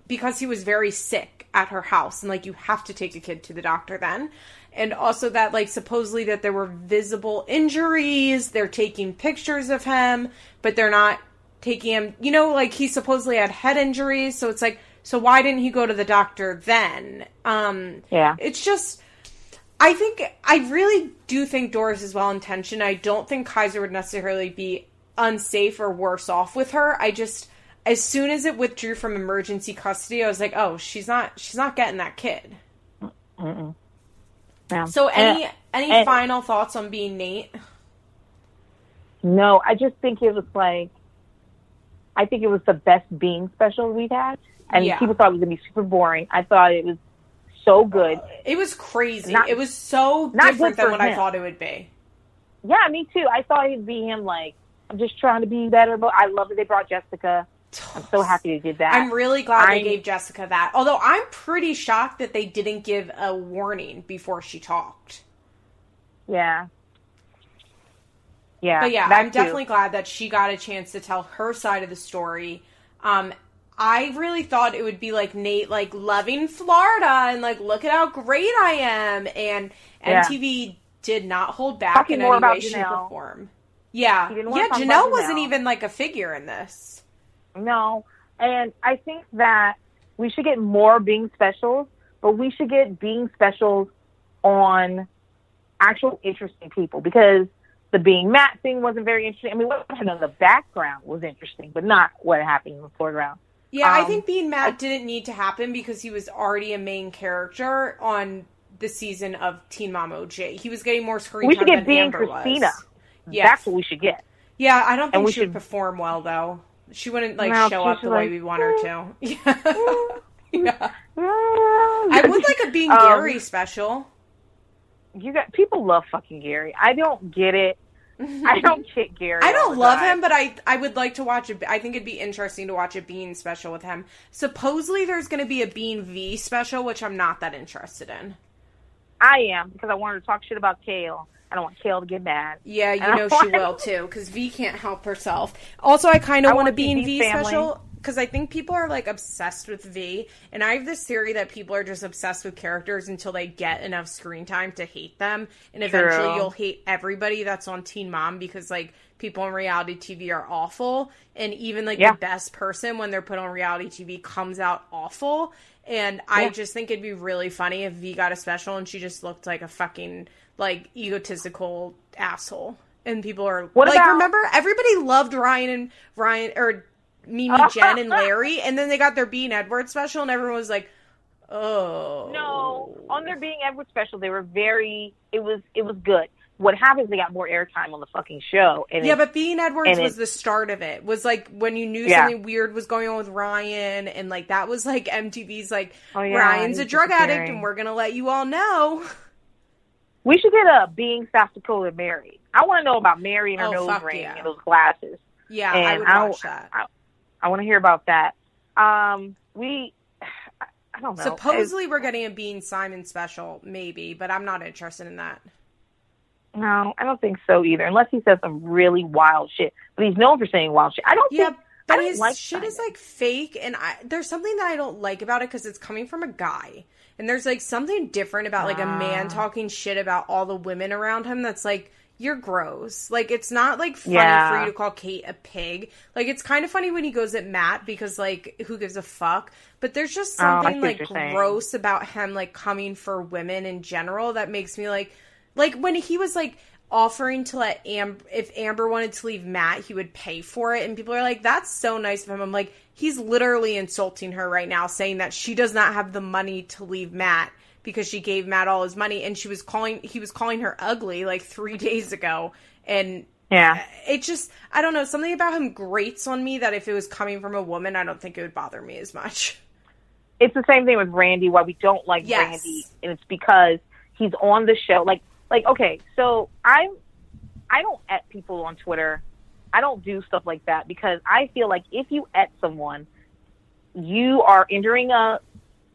because he was very sick at her house. And, like, you have to take a kid to the doctor then. And also that, like, supposedly that there were visible injuries. They're taking pictures of him, but they're not taking him. You know, like, he supposedly had head injuries. So it's like, so why didn't he go to the doctor then? Um, yeah. It's just, I think, I really do think Doris is well-intentioned. I don't think Kaiser would necessarily be unsafe or worse off with her. I just, as soon as it withdrew from emergency custody, I was like, oh, she's not, she's not getting that kid. Mm-mm. Yeah. So any and, any and, final thoughts on being Nate? No, I just think it was like, I think it was the best being special we've had. And yeah. people thought it was going to be super boring. I thought it was so good. It was crazy. Not, it was so different than what him. I thought it would be. Yeah, me too. I thought it would be him like, I'm just trying to be better. But I love that they brought Jessica. I'm so happy they did that. I'm really glad I'm, they gave Jessica that. Although I'm pretty shocked that they didn't give a warning before she talked. Yeah. Yeah. But yeah, I'm too. definitely glad that she got a chance to tell her side of the story. Um, I really thought it would be like Nate, like loving Florida and like, look at how great I am. And yeah. M T V did not hold back Talking in any more about way, Jenelle. shape, or form. Yeah. Yeah, Jenelle wasn't Jenelle. even like a figure in this. No, and I think that we should get more being specials, but we should get being specials on actual interesting people, because the being Matt thing wasn't very interesting. I mean, what happened on the background was interesting, but not what happened in the foreground. Yeah, um, I think being Matt I, didn't need to happen because he was already a main character on the season of Teen Mom O J. He was getting more screen time than Amber was. We should get being Christina. Yes. That's what we should get. Yeah, I don't think she would perform well, though. She wouldn't, like, no, show up the like, way we want her to. Yeah. yeah. I would like a Being um, Gary special. You got people love fucking Gary. I don't get it. I don't get Gary. I don't love him, but I I would like to watch it. I think it'd be interesting to watch a Bean special with him. Supposedly there's going to be a Bean V special, which I'm not that interested in. I am, because I wanted to talk shit about Kail. I don't want Kail to get mad. Yeah, you know she will, too, because V can't help herself. Also, I kind of want to be in V special, because I think people are, like, obsessed with V. And I have this theory that people are just obsessed with characters until they get enough screen time to hate them. And eventually True. you'll hate everybody that's on Teen Mom, because, like, people on reality T V are awful. And even, like, yeah. the best person, when they're put on reality T V, comes out awful. And I yeah. just think it'd be really funny if V got a special and she just looked like a fucking... like, egotistical asshole. And people are, what like, about- remember, everybody loved Ryan and Ryan, or Mimi, Jen, and Larry, and then they got their Being Edward special, and everyone was like, oh. No, on their Being Edward special, they were very, it was it was good. What happens, they got more airtime on the fucking show. And yeah, it, but Being Edwards was it, the start of it. Was, like, when you knew yeah. something weird was going on with Ryan, and, like, that was, like, M T V's, like, oh, yeah, Ryan's a drug addict, and we're gonna let you all know. We should get a Being South Dakota Mary. I want to know about Mary and her oh, nose ring yeah. and those glasses. Yeah, and I would I, watch that. I, I want to hear about that. Um, we, I don't know. Supposedly it's, we're getting a Being Simon special, maybe, but I'm not interested in that. No, I don't think so either, unless he says some really wild shit. But he's known for saying wild shit. I don't yeah, think... But his like shit Simon. is, like, fake, and I, there's something that I don't like about it, because it's coming from a guy. And there's, like, something different about, like, a man talking shit about all the women around him that's, like, you're gross. Like, it's not, like, funny yeah. for you to call Kate a pig. Like, it's kind of funny when he goes at Matt, because, like, who gives a fuck? But there's just something, oh, like, gross saying. about him, like, coming for women in general that makes me, like... Like, when he was, like... offering to let Amber, if Amber wanted to leave Matt, he would pay for it. And people are like, that's so nice of him. I'm like, he's literally insulting her right now, saying that she does not have the money to leave Matt because she gave Matt all his money. And she was calling, he was calling her ugly like three days ago. And yeah, it just, I don't know, something about him grates on me that if it was coming from a woman, I don't think it would bother me as much. It's the same thing with Randy, why we don't like yes. Randy. And it's because he's on the show. Like, like okay, so I'm, I don't at people on Twitter. I don't do stuff like that because I feel like if you at someone, you are entering a,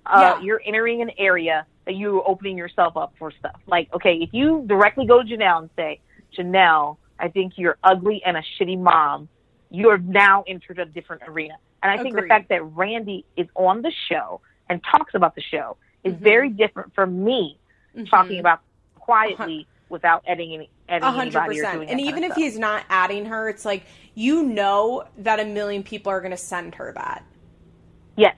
uh, yeah. you're entering an area that you're opening yourself up for stuff. Like, okay, if you directly go to Jenelle and say, Jenelle, I think you're ugly and a shitty mom, you're now entered a different arena. And I Agreed. think the fact that Randy is on the show and talks about the show is mm-hmm. very different from me mm-hmm. talking about quietly uh-huh. without adding any, adding anybody or doing that. And even if he's not adding her, it's like, you know that a million people are going to send her that. Yes.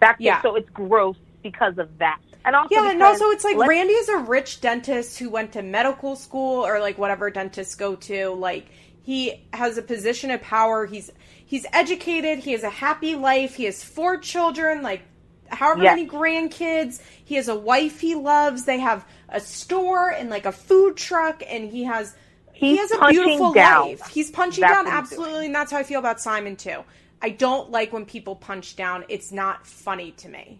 That's yeah. it. So it's gross because of that. And also yeah, and also it's like Randy is a rich dentist who went to medical school or like whatever dentists go to. Like he has a position of power. He's he's educated. He has a happy life. He has four children, like however yes. many grandkids. He has a wife he loves. They have a store and like a food truck, and he has he's he has a beautiful down. life. He's punching that's down absolutely, and that's how I feel about Simon too. I don't like when people punch down. It's not funny to me.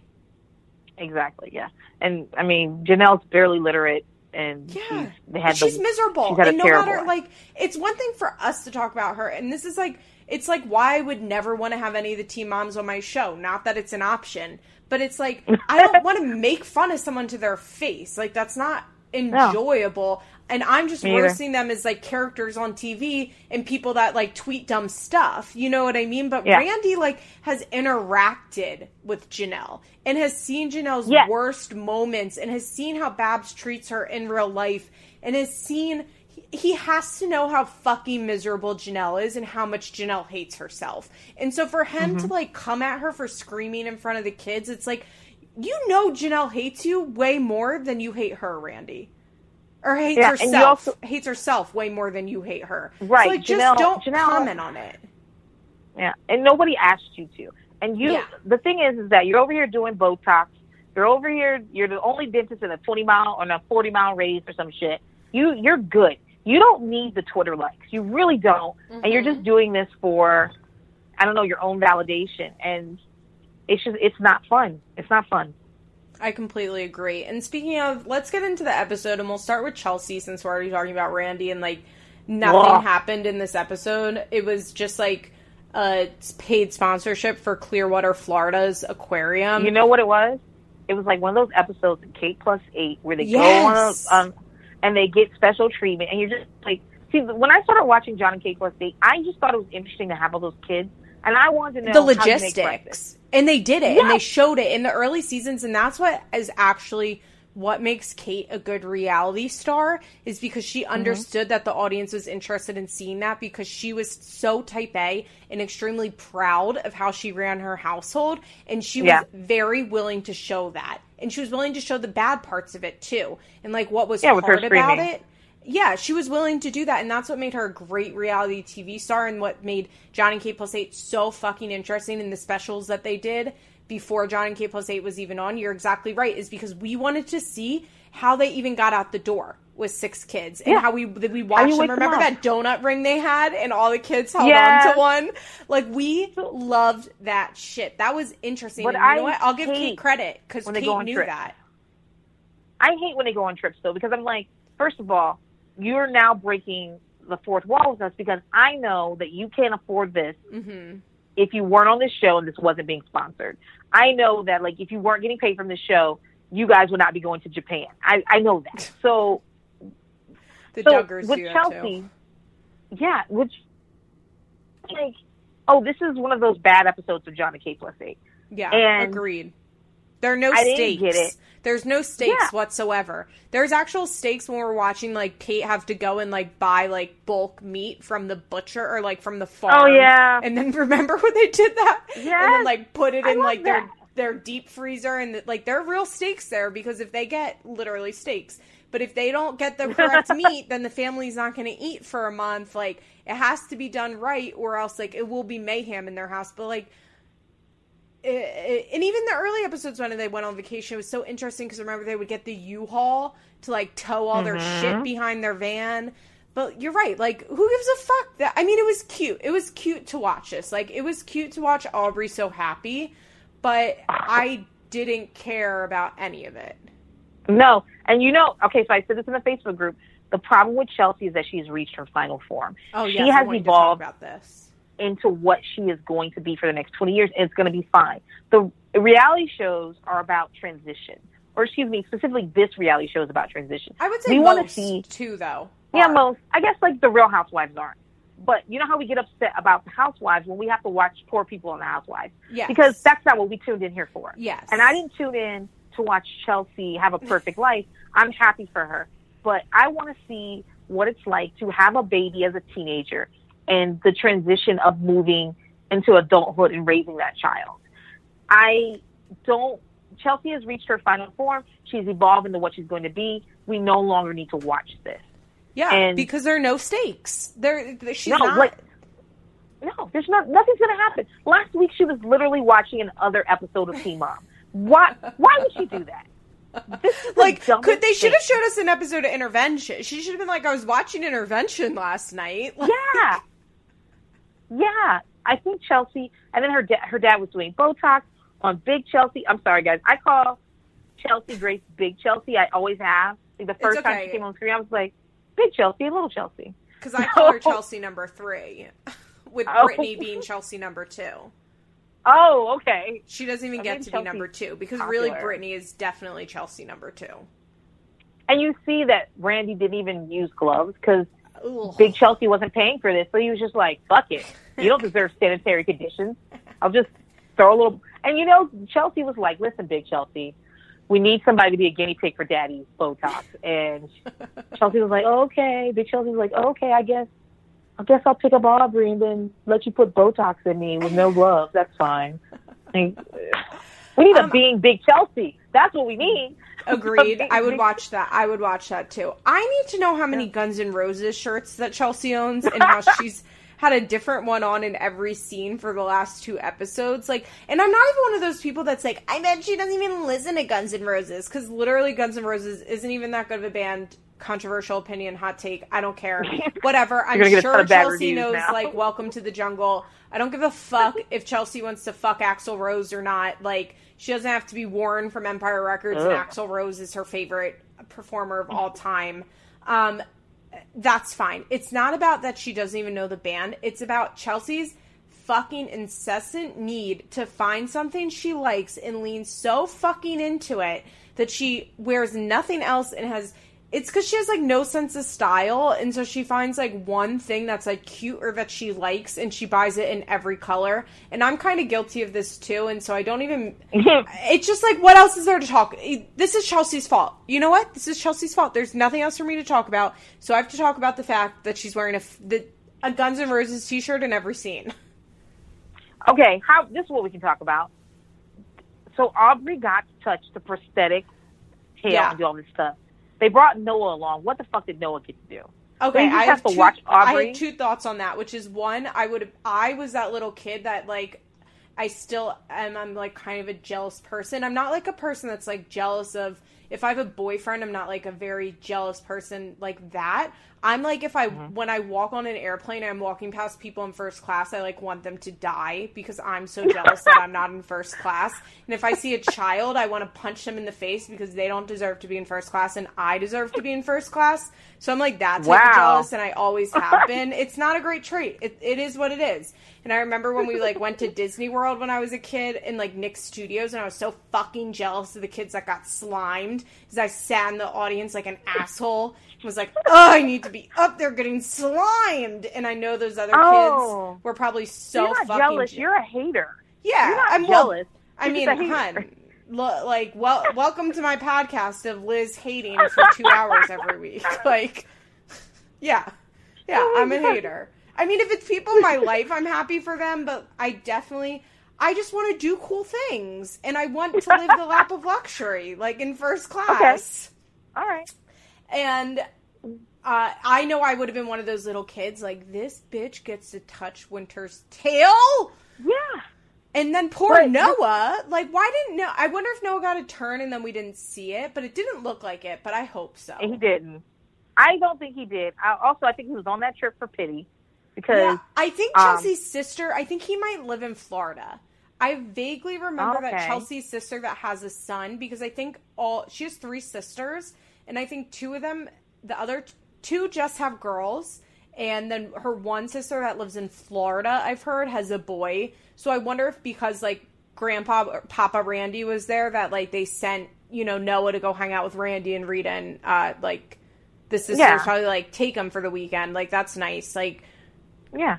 Exactly, yeah. And, I mean, Janelle's barely literate, and yeah. she's, they had she's the, miserable. She's had and a no matter, life. Like, it's one thing for us to talk about her, and this is, like, it's, like, why I would never want to have any of the teen moms on my show. Not that it's an option, but it's, like, I don't want to make fun of someone to their face. Like, that's not enjoyable. No. And I'm just Me roasting either. them as, like, characters on T V and people that, like, tweet dumb stuff. You know what I mean? But yeah. Randy, like, has interacted with Jenelle and has seen Janelle's yes. worst moments and has seen how Babs treats her in real life and has seen – he has to know how fucking miserable Jenelle is and how much Jenelle hates herself. And so for him mm-hmm. to, like, come at her for screaming in front of the kids, it's like, you know Jenelle hates you way more than you hate her, Randy. Or hates yeah, herself. And also, hates herself way more than you hate her. Right. So, like, Jenelle, just don't Jenelle, comment on it. Yeah. And nobody asked you to. And you, yeah. the thing is, is that you're over here doing Botox. You're over here. You're the only dentist in a twenty mile or a forty mile radius or some shit. You, you're good. You don't need the Twitter likes. You really don't. Mm-hmm. And you're just doing this for, I don't know, your own validation. And it's just, it's not fun. It's not fun. I completely agree. And speaking of, let's get into the episode, and we'll start with Chelsea since we're already talking about Randy, and, like, nothing Whoa. happened in this episode. It was just, like, a paid sponsorship for Clearwater, Florida's aquarium. You know what it was? It was, like, one of those episodes in Kate Plus Eight where they yes. go on a, um, and they get special treatment, and you're just, like, see, when I started watching John and Kate Plus Eight, I just thought it was interesting to have all those kids. And I wanted to know the logistics, and they did it, yes. and they showed it in the early seasons, and that's what is actually what makes Kate a good reality star is because she mm-hmm. understood that the audience was interested in seeing that because she was so type A and extremely proud of how she ran her household, and she yeah. was very willing to show that, and she was willing to show the bad parts of it too, and like what was yeah, hard about it. Yeah, she was willing to do that, and that's what made her a great reality T V star and what made John and Kate Plus eight so fucking interesting in the specials that they did before John and Kate Plus eight was even on. You're exactly right, is because we wanted to see how they even got out the door with six kids and yeah. how we we watched them. Remember them that donut ring they had and all the kids held yeah. on to one? Like, we loved that shit. That was interesting. But and you I know what? I'll give Kate credit because Kate knew trips. that. I hate when they go on trips, though, because I'm like, first of all, you're now breaking the fourth wall with us because I know that you can't afford this mm-hmm. if you weren't on this show and this wasn't being sponsored. I know that, like, if you weren't getting paid from this show, you guys would not be going to Japan. I, I know that. So, the so with Chelsea, yeah, which, like, oh, this is one of those bad episodes of John and Kate Plus eight. Yeah, and agreed. There are no I stakes. Didn't get it. There's no stakes yeah. whatsoever. There's actual stakes when we're watching, like, Kate have to go and, like, buy, like, bulk meat from the butcher or, like, from the farm. Oh, yeah. And then remember when they did that? Yeah. And then, like, put it I in, like, that. their their deep freezer. And, the, like, there are real stakes there because if they get literally stakes. But if they don't get the correct meat, then the family's not going to eat for a month. Like, it has to be done right or else, like, it will be mayhem in their house. But, like, It, it, and even the early episodes when they went on vacation, it was so interesting because remember they would get the U-Haul to, like, tow all their mm-hmm. shit behind their van. But you're right, like, who gives a fuck? That I mean, it was cute. It was cute to watch this. Like, it was cute to watch Aubrey so happy, but I didn't care about any of it. No. And you know, okay, so I said this in the Facebook group. The problem with Chelsea is that she's reached her final form. Oh, yeah. She has evolved about this. into what she is going to be for the next twenty years, and it's going to be fine. The reality shows are about transition. Or excuse me, specifically this reality show is about transition. I would say we want to see too, though. Yeah, are. most. I guess like the Real Housewives aren't. But you know how we get upset about the Housewives when we have to watch poor people on the Housewives? Yes. Because that's not what we tuned in here for. Yes. And I didn't tune in to watch Chelsea have a perfect life. I'm happy for her. But I want to see what it's like to have a baby as a teenager and the transition of moving into adulthood and raising that child. I don't... Chelsea has reached her final form. She's evolved into what she's going to be. We no longer need to watch this. Yeah, and because there are no stakes. There, she's no, not. Like, no, there's not. Nothing's going to happen. Last week, she was literally watching another episode of Teen Mom. Why? Why would she do that? Like, could they should have showed us an episode of Intervention? She should have been like, I was watching Intervention last night. Like, yeah, yeah. I think Chelsea, and then her da- her dad was doing Botox on Big Chelsea. I'm sorry, guys. I call Chelsea Grace Big Chelsea. I always have. Like, the first okay. time she came on screen, I was like, Big Chelsea, Little Chelsea. Because I call her Chelsea number three, with oh. Brittany being Chelsea number two. Oh, okay. She doesn't even I get to Chelsea's be number two, because popular. really Brittany is definitely Chelsea number two. And you see that Randy didn't even use gloves, because Big Chelsea wasn't paying for this, so he was just like, fuck it. You don't deserve sanitary conditions. I'll just throw a little... And you know, Chelsea was like, listen, Big Chelsea, we need somebody to be a guinea pig for Daddy's Botox. And Chelsea was like, oh, okay. Big Chelsea was like, oh, okay, I guess I guess I'll pick up Aubrey and then let you put Botox in me with no gloves. That's fine. Like, we need um, a being Big Chelsea. That's what we need. Agreed. I would watch that. I would watch that too. I need to know how many Guns N' Roses shirts that Chelsea owns and how she's had a different one on in every scene for the last two episodes. Like, and I'm not even one of those people that's like, I bet she doesn't even listen to Guns N' Roses, because literally Guns N' Roses isn't even that good of a band. Controversial opinion, hot take, I don't care. Whatever. I'm sure Chelsea knows, now. Like, welcome to the jungle. I don't give a fuck if Chelsea wants to fuck Axl Rose or not. Like, she doesn't have to be Warren from Empire Records, Ugh. and Axl Rose is her favorite performer of all time. Um, That's fine. It's not about that she doesn't even know the band. It's about Chelsea's fucking incessant need to find something she likes and lean so fucking into it that she wears nothing else and has... It's because she has, like, no sense of style, and so she finds, like, one thing that's, like, cute or that she likes, and she buys it in every color. And I'm kind of guilty of this, too, and so I don't even... It's just, like, what else is there to talk... This is Chelsea's fault. You know what? This is Chelsea's fault. There's nothing else for me to talk about, so I have to talk about the fact that she's wearing a, the, a Guns N' Roses t-shirt in every scene. Okay, how this is what we can talk about. So Aubrey got to touch the prosthetic hair yeah. and do all this stuff. They brought Noah along. What the fuck did Noah get to do? Okay, I have, have to two, watch Aubrey. I have two thoughts on that, which is one, I would, I was that little kid that, like, I still am, I'm, like, kind of a jealous person. I'm not, like, a person that's, like, jealous of, if I have a boyfriend, I'm not, like, a very jealous person like that. I'm, like, if I, mm-hmm. when I walk on an airplane, I'm walking past people in first class, I, like, want them to die because I'm so jealous that I'm not in first class. And if I see a child, I want to punch them in the face because they don't deserve to be in first class and I deserve to be in first class. So I'm, like, that type wow. of jealous, and I always have been. It's not a great trait. It, it is what it is. And I remember when we, like, went to Disney World when I was a kid in, like, Nick's Studios, and I was so fucking jealous of the kids that got slimed because I sat in the audience like an asshole and was like, oh, I need to be up there getting slimed. And I know those other oh, kids were probably so you're not fucking jealous. Je- you're a hater. Yeah. You're not I'm jealous. Well, you're I mean, hun, lo- like, well, welcome to my podcast of Liz hating for two hours every week. Like, yeah. Yeah, I'm a hater. I mean, if it's people in my life, I'm happy for them, but I definitely, I just want to do cool things, and I want to live the lap of luxury, like in first class. Okay. All right. And uh, I know I would have been one of those little kids, like, this bitch gets to touch Winter's tail? Yeah. And then poor but, Noah, like, why didn't Noah, I wonder if Noah got a turn and then we didn't see it, but it didn't look like it, but I hope so. He didn't. I don't think he did. I, also, I think he was on that trip for pity. Because, yeah, I think Chelsea's um, sister, I think he might live in Florida. I vaguely remember okay. that Chelsea's sister that has a son, because I think all she has three sisters, and I think two of them, the other two just have girls, and then her one sister that lives in Florida, I've heard, has a boy. So I wonder if because like Grandpa or Papa Randy was there, that like they sent, you know, Noah to go hang out with Randy and Rita, and uh, like the sisters yeah. probably like take him for the weekend. Like that's nice. Like yeah.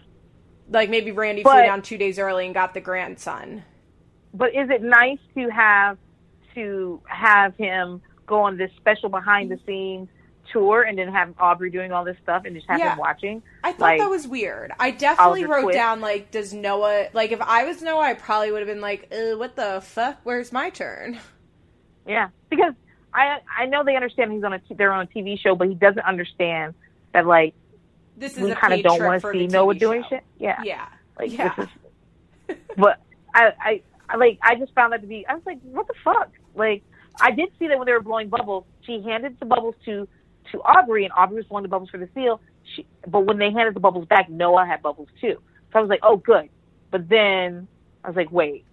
Like, maybe Randy but, flew down two days early and got the grandson. But is it nice to have to have him go on this special behind-the-scenes tour and then have Aubrey doing all this stuff and just have yeah. him watching? I thought like, that was weird. I definitely wrote Twist. down, like, does Noah... Like, if I was Noah, I probably would have been like, what the fuck? Where's my turn? Yeah, because I I know they understand he's on a, they're on a T V show, but he doesn't understand that, like, this is we kind of don't want to see Noah doing shit. Yeah. Yeah. Like, yeah. This is, but I, I, I, like, I just found that to be, I was like, what the fuck? Like, I did see that when they were blowing bubbles, she handed the bubbles to, to Aubrey, and Aubrey was blowing the bubbles for the seal. She, but when they handed the bubbles back, Noah had bubbles too. So I was like, oh, good. But then I was like, wait,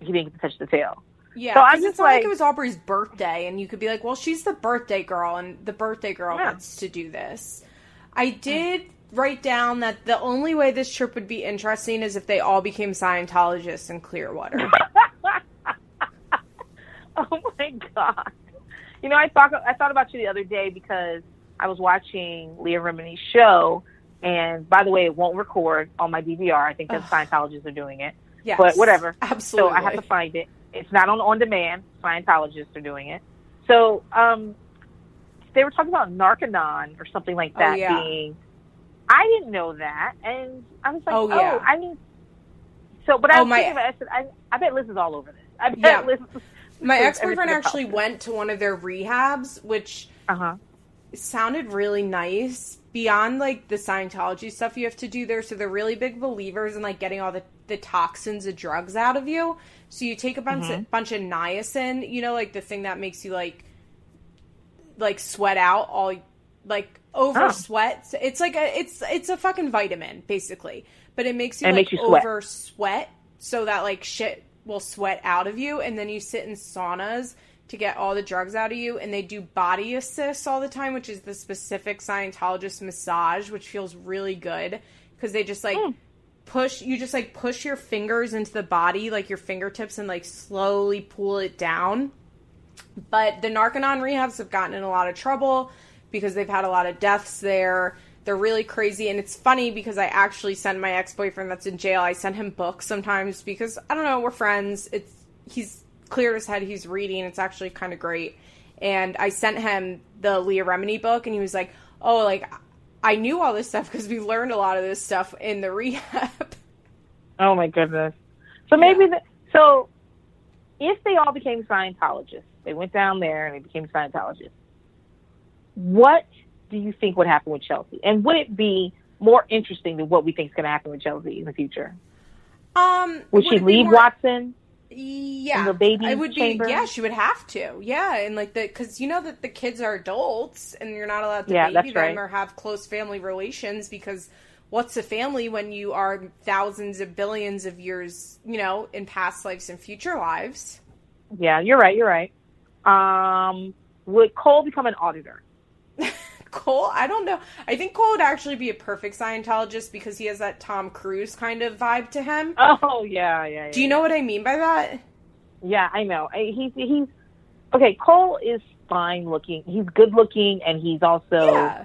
he didn't get to touch the tail. Yeah, so I'm just it's not like, like it was Aubrey's birthday, and you could be like, well, she's the birthday girl, and the birthday girl yeah. wants to do this. I did write down that the only way this trip would be interesting is if they all became Scientologists in Clearwater. Oh my God. You know, I thought I thought about you the other day because I was watching Leah Remini's show, and by the way, it won't record on my D V R. I think that Scientologists are doing it. Yes, but whatever. Absolutely. So I have to find it. It's not on on demand. Scientologists are doing it. So, um, they were talking about Narcanon or something like that oh, yeah. being, I didn't know that. And I was like, oh, yeah. oh I mean, so, but I was oh, my, thinking about it, I said, I, I bet Liz is all over this. I bet yeah. Liz, Liz my ex-boyfriend actually went to one of their rehabs, which uh-huh. sounded really nice beyond like the Scientology stuff you have to do there. So they're really big believers in like getting all the, the toxins and drugs out of you. So you take a bunch, mm-hmm. a bunch of niacin, you know, like the thing that makes you like, like sweat out all like over oh. sweat. It's like a, it's, it's a fucking vitamin basically, but it makes you it like makes you over sweat. sweat so that like shit will sweat out of you. And then you sit in saunas to get all the drugs out of you. And they do body assists all the time, which is the specific Scientologist massage, which feels really good. Cause they just like mm. push, you just like push your fingers into the body, like your fingertips, and like slowly pull it down. But the Narcanon rehabs have gotten in a lot of trouble because they've had a lot of deaths there. They're really crazy. And it's funny because I actually send my ex-boyfriend that's in jail, I send him books sometimes because, I don't know, we're friends. It's he's cleared his head. He's reading. It's actually kind of great. And I sent him the Leah Remini book, and he was like, oh, like, I knew all this stuff because we learned a lot of this stuff in the rehab. Oh, my goodness. So maybe yeah. – so if they all became Scientologists, they went down there and they became Scientologists, what do you think would happen with Chelsea? And would it be more interesting than what we think is going to happen with Chelsea in the future? Um, would, would she leave more... Watson? Yeah. In the baby it would chamber? Be, yeah, she would have to. Yeah. And like the, because you know that the kids are adults and you're not allowed to yeah, baby them right. or have close family relations, because what's a family when you are thousands of billions of years, you know, in past lives and future lives? Yeah, you're right. You're right. Um, would Cole become an auditor? Cole? I don't know. I think Cole would actually be a perfect Scientologist because he has that Tom Cruise kind of vibe to him. Oh, yeah, yeah, yeah. Do you know what I mean by that? Yeah, I know. I, he's, he's, okay, Cole is fine looking. He's good looking, and he's also yeah.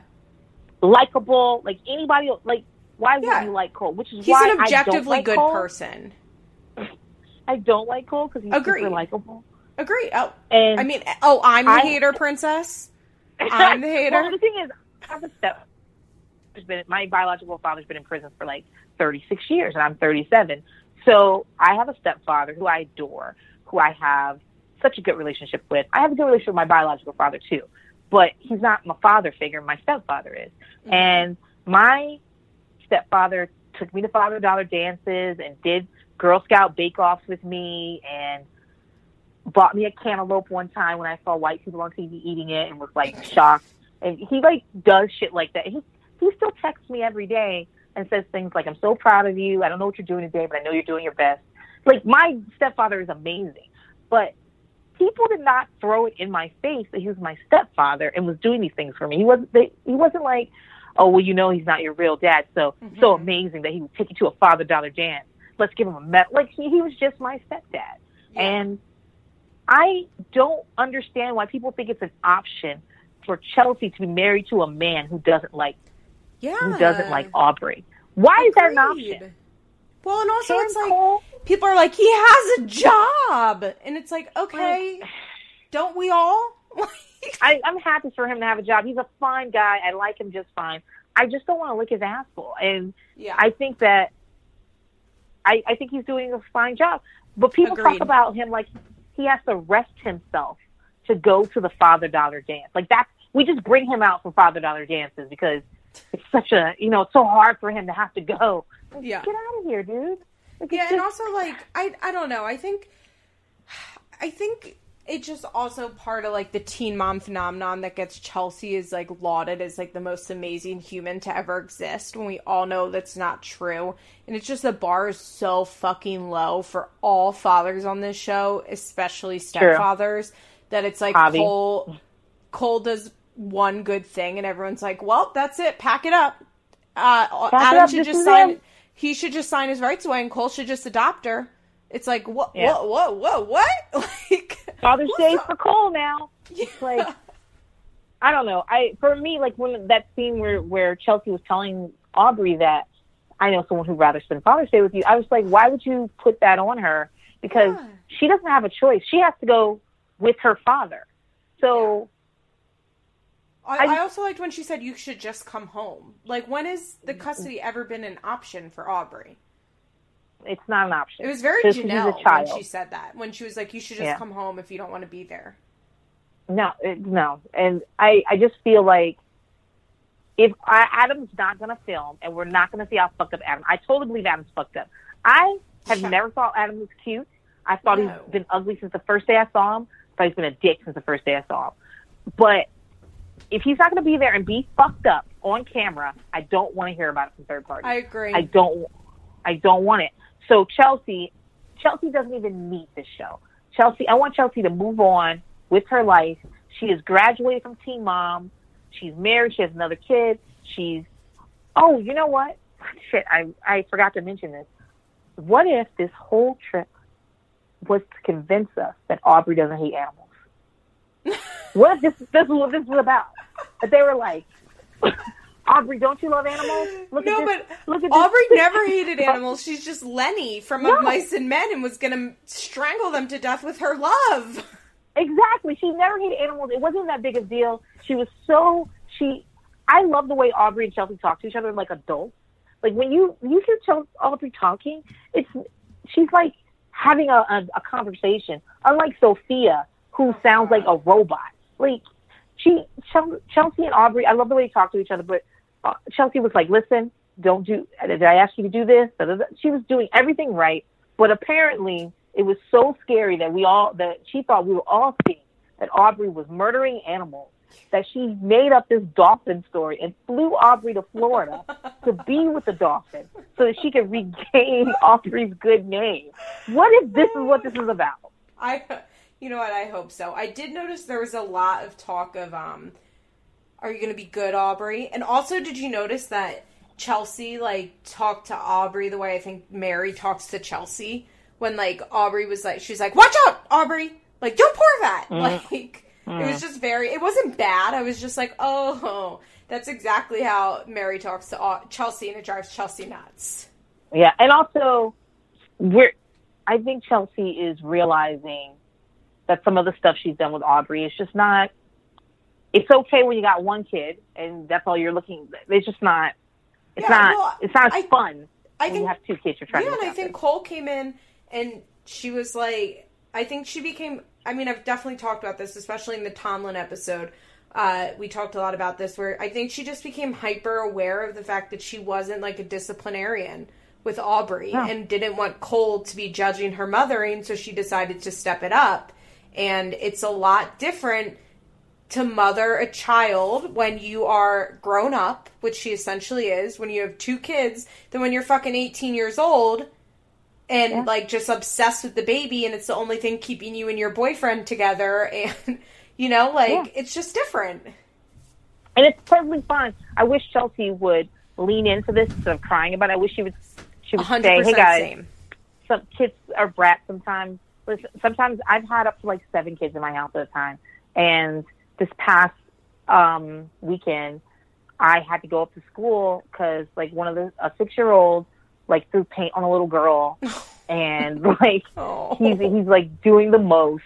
likable. Like, anybody, like, why yeah. would you like Cole? Which is he's why an objectively I don't like good Cole. person. I don't like Cole because he's Agreed. super likable. Agree. Oh, and I mean, oh, I'm the I, hater, princess. I'm the hater. Well, the thing is, I'm a step. My biological father's been in prison for like thirty-six years, and I'm thirty-seven. So I have a stepfather who I adore, who I have such a good relationship with. I have a good relationship with my biological father too, but he's not my father figure. My stepfather is, mm-hmm. and my stepfather took me to Father Dollar dances and did Girl Scout bake-offs with me, and bought me a cantaloupe one time when I saw white people on T V eating it and was like shocked. And he like does shit like that. He he still texts me every day and says things like, I'm so proud of you. I don't know what you're doing today, but I know you're doing your best. like, my stepfather is amazing, but people did not throw it in my face that he was my stepfather and was doing these things for me. He wasn't, they, he wasn't like, oh, well, you know, he's not your real dad. So, mm-hmm. so amazing that he would take you to a Father Dollar dance. Let's give him a medal. Like, he, he was just my stepdad. Yeah. And I don't understand why people think it's an option for Chelsea to be married to a man who doesn't like, yeah. who doesn't like Aubrey. Why Agreed. Is that an option? Well, and also Sharon it's like, Cole, people are like, he has a job. And it's like, okay, like, don't we all? I, I'm happy for him to have a job. He's a fine guy. I like him just fine. I just don't want to lick his asshole. And yeah. I think that, I, I think he's doing a fine job. But people Agreed. Talk about him like he has to rest himself to go to the Father Daughter dance. Like, that's, we just bring him out for Father Daughter dances because it's such a, you know, it's so hard for him to have to go. Like, yeah. Get out of here, dude. Like, yeah, just... and also, like, I I don't know. I think, I think it's just also part of, like, the Teen Mom phenomenon that gets Chelsea is, like, lauded as, like, the most amazing human to ever exist when we all know that's not true. And it's just the bar is so fucking low for all fathers on this show, especially stepfathers, true. That it's, like, Hobby. Cole, Cole does one good thing and everyone's like, well, that's it. Pack it up. Uh, Pack Adam it up. Should this just sign... Him. He should just sign his rights away, and Cole should just adopt her. It's like, whoa, yeah. whoa, whoa, whoa, what? Like, Father's Day for Cole now. Yeah. Like, I don't know. I for me, like when that scene where, where Chelsea was telling Aubrey that I know someone who'd rather spend Father's Day with you. I was like, why would you put that on her? Because yeah. she doesn't have a choice. She has to go with her father. So. Yeah. I, I, I also liked when she said you should just come home. Like, when has the custody ever been an option for Aubrey? It's not an option. It was very Jenelle when she said that. When she was like, you should just yeah. come home if you don't want to be there. No, it, no. And I, I just feel like if I, Adam's not going to film and we're not going to see how fucked up Adam. I totally believe Adam's fucked up. I have yeah. never thought Adam was cute. I thought no. he's been ugly since the first day I saw him. I thought he's been a dick since the first day I saw him. But... if he's not going to be there and be fucked up on camera, I don't want to hear about it from third parties. I agree. I don't. I don't want it. So Chelsea, Chelsea doesn't even need this show. Chelsea, I want Chelsea to move on with her life. She has graduated from Teen Mom. She's married. She has another kid. She's. Oh, you know what? Shit, I I forgot to mention this. What if this whole trip was to convince us that Aubrey doesn't hate animals? What if this, this is what this was about? But they were like, Aubrey, don't you love animals? Look no, at this, but look at Aubrey this. Never hated animals. She's just Lenny from no. Of Mice and Men and was going to strangle them to death with her love. Exactly. She never hated animals. It wasn't that big a deal. She was so, she, I love the way Aubrey and Chelsea talk to each other like adults. Like when you, you hear Chelsea, Aubrey talking, it's, she's like having a, a, a conversation. Unlike Sophia, who sounds like a robot. Like, she, Chelsea and Aubrey, I love the way they talk to each other, but Chelsea was like, listen, don't do, did I ask you to do this? She was doing everything right, but apparently it was so scary that we all, that she thought we were all seeing that Aubrey was murdering animals, that she made up this dolphin story and flew Aubrey to Florida to be with the dolphin so that she could regain Aubrey's good name. What if this is what this is about? I... You know what? I hope so. I did notice there was a lot of talk of, um, are you going to be good, Aubrey? And also, did you notice that Chelsea, like, talked to Aubrey the way I think Mary talks to Chelsea? When, like, Aubrey was like, she's like, watch out, Aubrey! Like, don't pour that! Mm. Like, mm. It was just very, it wasn't bad. I was just like, oh, that's exactly how Mary talks to Au- Chelsea, and it drives Chelsea nuts. Yeah, and also, we're, I think Chelsea is realizing that some of the stuff she's done with Aubrey is just not, it's okay when you got one kid and that's all you're looking, it's just not, it's yeah, not, well, it's not as I, fun I when think, you have two kids you're trying yeah, to Yeah, and I think this. Cole came in and she was like, I think she became, I mean, I've definitely talked about this, especially in the Tomlin episode. Uh, we talked a lot about this where I think she just became hyper aware of the fact that she wasn't like a disciplinarian with Aubrey no. and didn't want Cole to be judging her mothering. So she decided to step it up. And it's a lot different to mother a child when you are grown up, which she essentially is, when you have two kids, than when you're fucking eighteen years old and yeah. like just obsessed with the baby, and it's the only thing keeping you and your boyfriend together, and you know, like yeah. it's just different. And it's totally fine. I wish Chelsea would lean into this instead of crying about it. I wish she would. She would say, "Hey guys, same. Some kids are brats sometimes. Listen, sometimes I've had up to like seven kids in my house at a time, and this past um, weekend, I had to go up to school because like one of the a six year old like threw paint on a little girl, and like oh. he's he's like doing the most,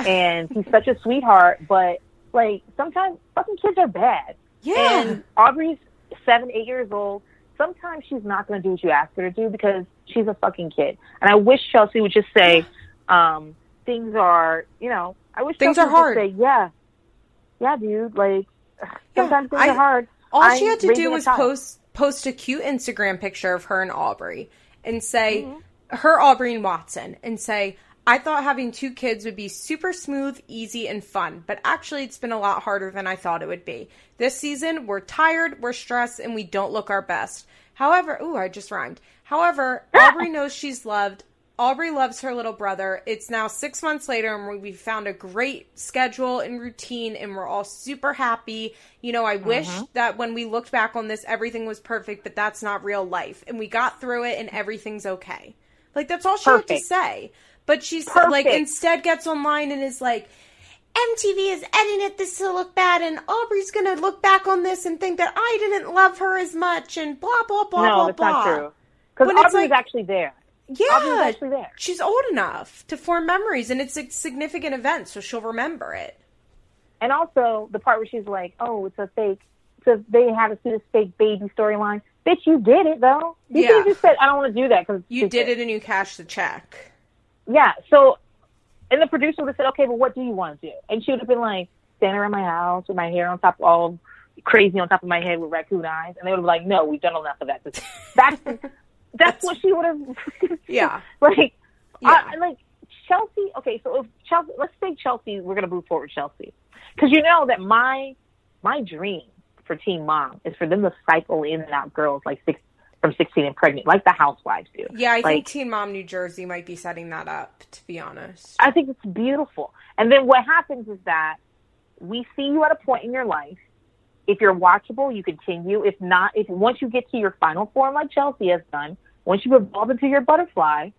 and he's such a sweetheart, but." Like, sometimes fucking kids are bad. Yeah. And Aubrey's seven, eight years old. Sometimes she's not going to do what you ask her to do because she's a fucking kid. And I wish Chelsea would just say, um, things are, you know, I wish things Chelsea are hard. Would just say, yeah. Yeah, dude. Like, sometimes yeah, things I, are hard. All I'm she had to do was post, post a cute Instagram picture of her and Aubrey and say, mm-hmm. her, Aubrey, and Watson, and say, I thought having two kids would be super smooth, easy, and fun, but actually it's been a lot harder than I thought it would be. This season, we're tired, we're stressed, and we don't look our best. However, ooh, I just rhymed. However, Aubrey knows she's loved. Aubrey loves her little brother. It's now six months later, and we found a great schedule and routine, and we're all super happy. You know, I uh-huh. wish that when we looked back on this, everything was perfect, but that's not real life. And we got through it, and everything's okay. Like, that's all she perfect. Had to say. But she's perfect. Like, instead gets online and is like, M T V is editing this to look bad, and Aubrey's going to look back on this and think that I didn't love her as much, and blah, blah, blah, no, blah, that's blah. Not true. Because Aubrey's like, actually there. Yeah. Aubrey's actually there. She's old enough to form memories, and it's a significant event, so she'll remember it. And also, the part where she's like, oh, it's a fake, so they had us do this fake baby storyline. Bitch, you did it, though. You yeah. just said, I don't want to do that. Cause you did it, and you cashed the check. Yeah, so, and the producer would have said, okay, but what do you want to do? And she would have been, like, standing around my house with my hair on top, all crazy on top of my head with raccoon eyes. And they would have been like, no, we've done enough of that. That's, that's, that's what she would have. Yeah. Like, yeah. I, like, Chelsea, okay, so if Chelsea, let's say Chelsea, we're going to move forward Chelsea. Because you know that my my dream for Teen Mom is for them to cycle in and out girls, like, six from sixteen and pregnant, like the housewives do. Yeah, I like, think Teen Mom New Jersey might be setting that up, to be honest. I think it's beautiful. And then what happens is that we see you at a point in your life. If you're watchable, you continue. If not, if once you get to your final form, like Chelsea has done, once you evolve into your butterfly,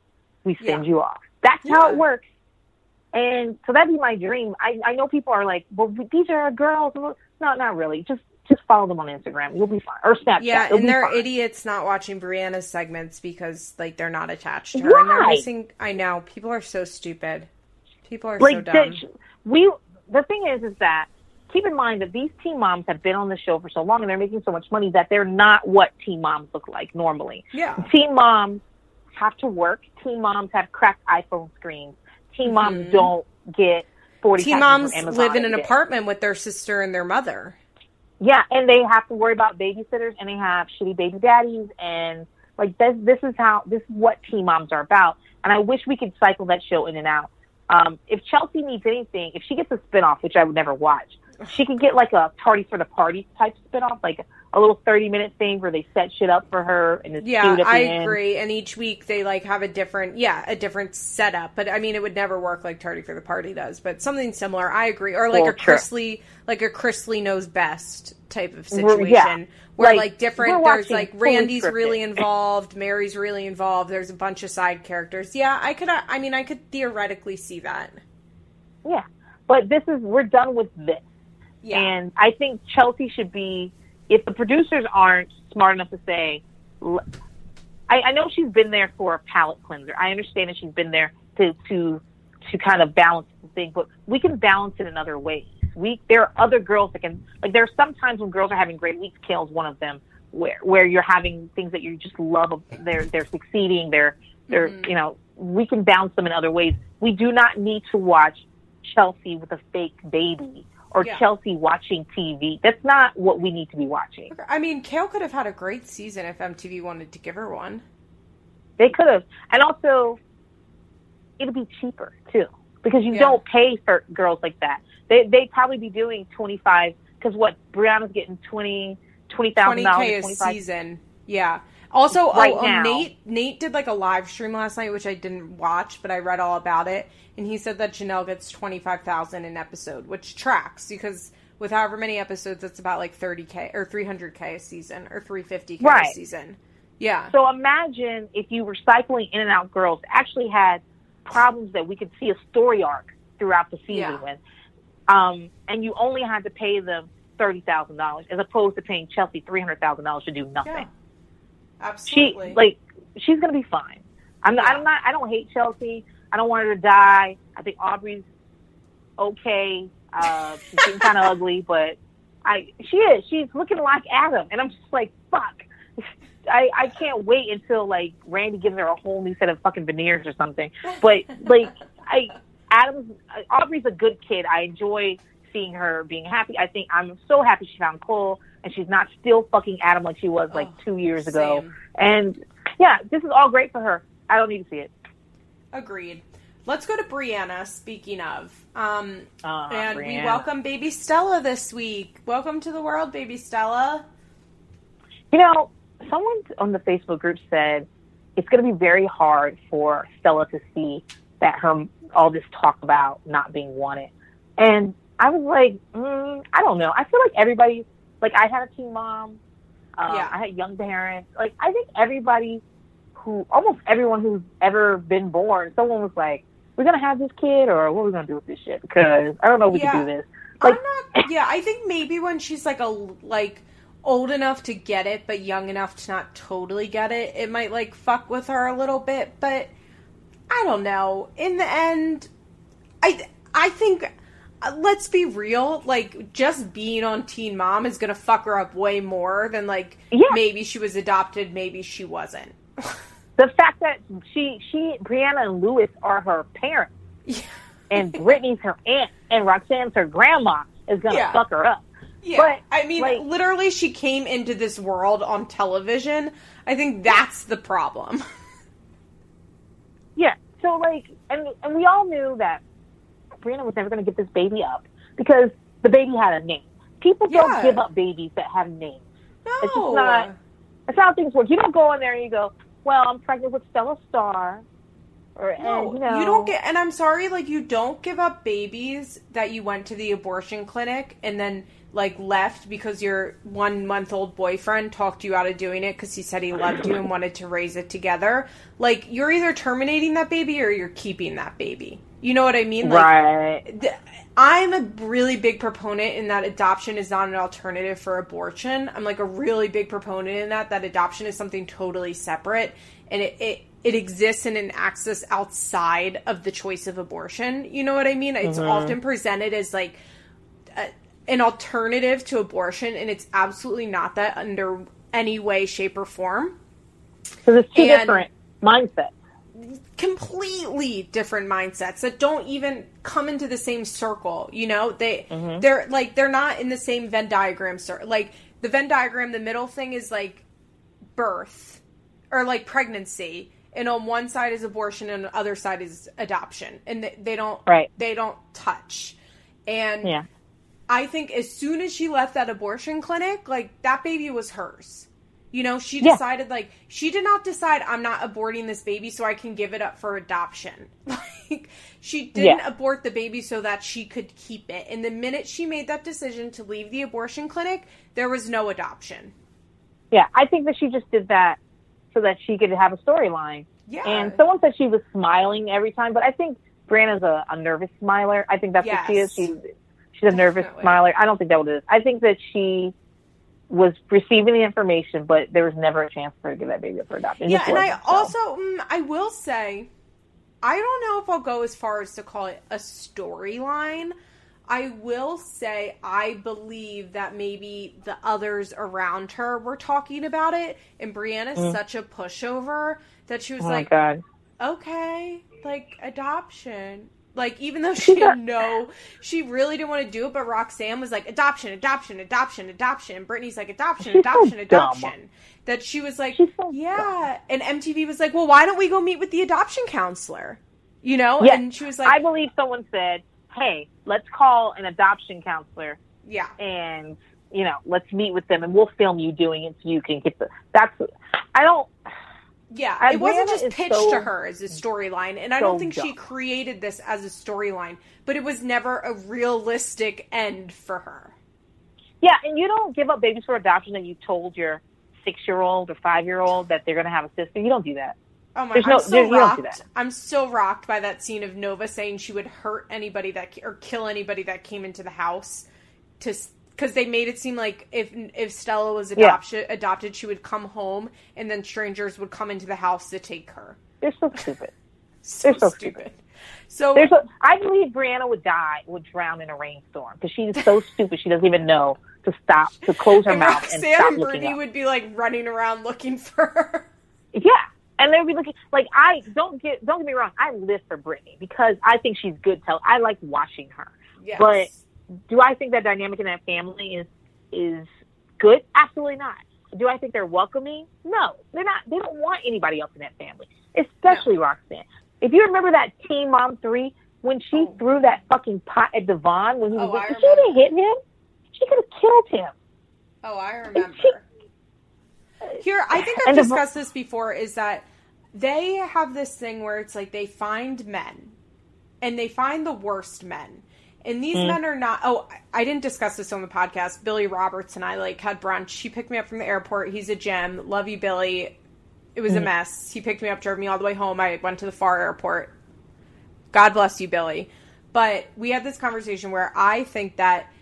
we send yeah. you off. That's yeah. how it works. And so that'd be my dream. I, I know people are like, well, these are girls. No, not really. Just Just follow them on Instagram. You'll be fine. Or Snapchat. Yeah, It'll and they're fine. Idiots not watching Brianna's segments because, like, they're not attached to her. Right. And they're missing... I know. People are so stupid. People are like, so dumb. The, we, the thing is, is that, keep in mind that these teen moms have been on the show for so long and they're making so much money that they're not what teen moms look like normally. Yeah. Teen moms have to work. Teen moms have cracked iPhone screens. Teen moms mm-hmm. don't get forty Teen moms live in an day. apartment with their sister and their mother. Yeah, and they have to worry about babysitters, and they have shitty baby daddies, and like this, this is how this is what teen moms are about. And I wish we could cycle that show in and out. Um, if Chelsea needs anything, if she gets a spinoff, which I would never watch, she could get like a Tardy for the Party type spinoff, like a little thirty minute thing where they set shit up for her and it's yeah, cute at the I end. Agree. And each week they like have a different, yeah, a different setup. But I mean, it would never work like Tardy for the Party does, but something similar. I agree. Or like well, a Chris Lee, like a Chris Lee knows best type of situation yeah. where like, like different, there's like Randy's scripted. Really involved, Mary's really involved. There's a bunch of side characters. Yeah, I could, I mean, I could theoretically see that. Yeah. But this is, we're done with this. Yeah. And I think Chelsea should be, if the producers aren't smart enough to say, I, I know she's been there for a palate cleanser. I understand that she's been there to, to, to kind of balance the thing, but we can balance it in other ways. We, there are other girls that can, like there are sometimes when girls are having great weeks, Kail's one of them, where, where you're having things that you just love. They're, they're succeeding. They're, they're, mm-hmm. you know, we can balance them in other ways. We do not need to watch Chelsea with a fake baby. Or yeah. Chelsea watching T V. That's not what we need to be watching. I mean, Kail could have had a great season if M T V wanted to give her one. They could have. And also, it'd be cheaper, too. Because you yeah. don't pay for girls like that. They, they'd probably be doing twenty-five, because what, Brianna's getting twenty thousand dollars twenty, twenty thousand dollars twenty K a season. Yeah. Also, right oh, now. Nate Nate did like a live stream last night, which I didn't watch, but I read all about it. And he said that Jenelle gets twenty-five thousand an episode, which tracks because with however many episodes, it's about like thirty K or three hundred K a season or three hundred fifty K right. a season. Yeah. So imagine if you were cycling in and out girls actually had problems that we could see a story arc throughout the season yeah. with. Um, and you only had to pay them thirty thousand dollars as opposed to paying Chelsea three hundred thousand dollars to do nothing. Yeah. Absolutely. She, like, she's going to be fine. I'm not, yeah. I'm not, I don't hate Chelsea. I don't want her to die. I think Aubrey's okay. Uh, she's getting kind of ugly, but I, she is. She's looking like Adam. And I'm just like, fuck. I, I can't wait until, like, Randy gives her a whole new set of fucking veneers or something. But, like, I, Adam's, Aubrey's a good kid. I enjoy seeing her being happy. I think I'm so happy she found Cole. And she's not still fucking Adam like she was, like, oh, two years same. ago. And, yeah, this is all great for her. I don't need to see it. Agreed. Let's go to Briana, speaking of. Um, uh, and Briana. we welcome baby Stella this week. Welcome to the world, baby Stella. You know, someone on the Facebook group said it's going to be very hard for Stella to see that her all this talk about not being wanted. And I was like, mm, I don't know. I feel like everybody... Like, I had a teen mom. Uh, yeah. I had young parents. Like, I think everybody who, almost everyone who's ever been born, someone was like, we're going to have this kid or what are we going to do with this shit? Because I don't know if we yeah. can do this. Like, I'm not, yeah, I think maybe when she's, like, a like old enough to get it but young enough to not totally get it, it might, like, fuck with her a little bit. But I don't know. In the end, I I think... Let's be real, like, just being on Teen Mom is going to fuck her up way more than, like, yeah. maybe she was adopted, maybe she wasn't. The fact that she, she, Briana and Lewis are her parents, yeah. and Brittany's her aunt, and Roxanne's her grandma is going to yeah. fuck her up. Yeah, but, I mean, like, literally she came into this world on television. I think that's the problem. Yeah, so, like, and and we all knew that Briana was never going to give this baby up because the baby had a name. People yeah. don't give up babies that have names. No. It's just not, that's not how things work. You don't go in there and you go, well, I'm pregnant with Stella Star. Or, no, and, you, know. you don't get, and I'm sorry, like, you don't give up babies that you went to the abortion clinic and then, like, left because your one month old boyfriend talked you out of doing it because he said he loved you and wanted to raise it together. Like, you're either terminating that baby or you're keeping that baby. You know what I mean? Like, right. Th- I'm a really big proponent in that adoption is not an alternative for abortion. I'm like a really big proponent in that, that adoption is something totally separate and it, it, it exists in an axis outside of the choice of abortion. You know what I mean? It's mm-hmm. often presented as like a, an alternative to abortion and it's absolutely not that under any way, shape, or form. So there's two and, different mindsets. Completely different mindsets that don't even come into the same circle, you know, they mm-hmm. they're like they're not in the same Venn diagram circle. Like the Venn diagram, the middle thing is like birth or like pregnancy, and on one side is abortion and the other side is adoption, and they, they don't right. they don't touch. And yeah. I think as soon as she left that abortion clinic, like that baby was hers. You know, she decided, yeah. like, she did not decide, I'm not aborting this baby so I can give it up for adoption. Like, she didn't yeah. abort the baby so that she could keep it. And the minute she made that decision to leave the abortion clinic, there was no adoption. Yeah, I think that she just did that so that she could have a storyline. Yeah. And someone said she was smiling every time, but I think Brianna's a, a nervous smiler. I think that's yes. what she is. She, she's a Definitely. nervous smiler. I don't think that what it is. I think that she... was receiving the information, but there was never a chance for her to give that baby up for adoption. Yeah, and I so. also, mm, I will say, I don't know if I'll go as far as to call it a storyline. I will say I believe that maybe the others around her were talking about it, and Brianna's mm. such a pushover that she was oh like, God. okay, like, adoption. Like, even though she didn't know, she really didn't want to do it, but Roxanne was like, adoption, adoption, adoption, adoption. Brittany's like, adoption, she's adoption, so adoption. Dumb. That she was like, so yeah. Dumb. And M T V was like, well, why don't we go meet with the adoption counselor? You know? Yes. And she was like... I believe someone said, hey, let's call an adoption counselor. Yeah. And, you know, let's meet with them and we'll film you doing it so you can get the... That's I don't... Yeah, Atlanta it wasn't just pitched so to her as a storyline, and I so don't think dumb. she created this as a storyline, but it was never a realistic end for her. Yeah, and you don't give up babies for adoption and you told your six-year-old or five-year-old that they're going to have a sister. You don't do that. Oh my, no, I'm so rocked. I'm so rocked by that scene of Nova saying she would hurt anybody that or kill anybody that came into the house, to because they made it seem like if if Stella was adoption, yeah. adopted, she would come home and then strangers would come into the house to take her. They're so stupid. so They're so stupid. stupid. So, so I believe Briana would die, would drown in a rainstorm because she's so stupid. She doesn't even know to stop to close her and mouth. Roxanne and stop and Brittany would be like running around looking for her. Yeah. And they'd be looking like I don't get don't get me wrong. I live for Brittany because I think she's good. Tell I like watching her, yes. But do I think that dynamic in that family is is good? Absolutely not. Do I think they're welcoming? No, they're not. They don't want anybody else in that family, especially no. Roxanne. If you remember that Teen Mom three when she oh. threw that fucking pot at Devon when he was oh, like, if she didn't hit him, she could have killed him. Oh, I remember. She, Here, I think I've discussed Devon, this before. Is that they have this thing where it's like they find men and they find the worst men. And these mm. men are not, oh, I didn't discuss this on the podcast. Billy Roberts and I like had brunch. She picked me up from the airport. He's a gem. Love you, Billy. It was mm. a mess. He picked me up, drove me all the way home. I went to the far airport. God bless you, Billy. But we had this conversation where I think that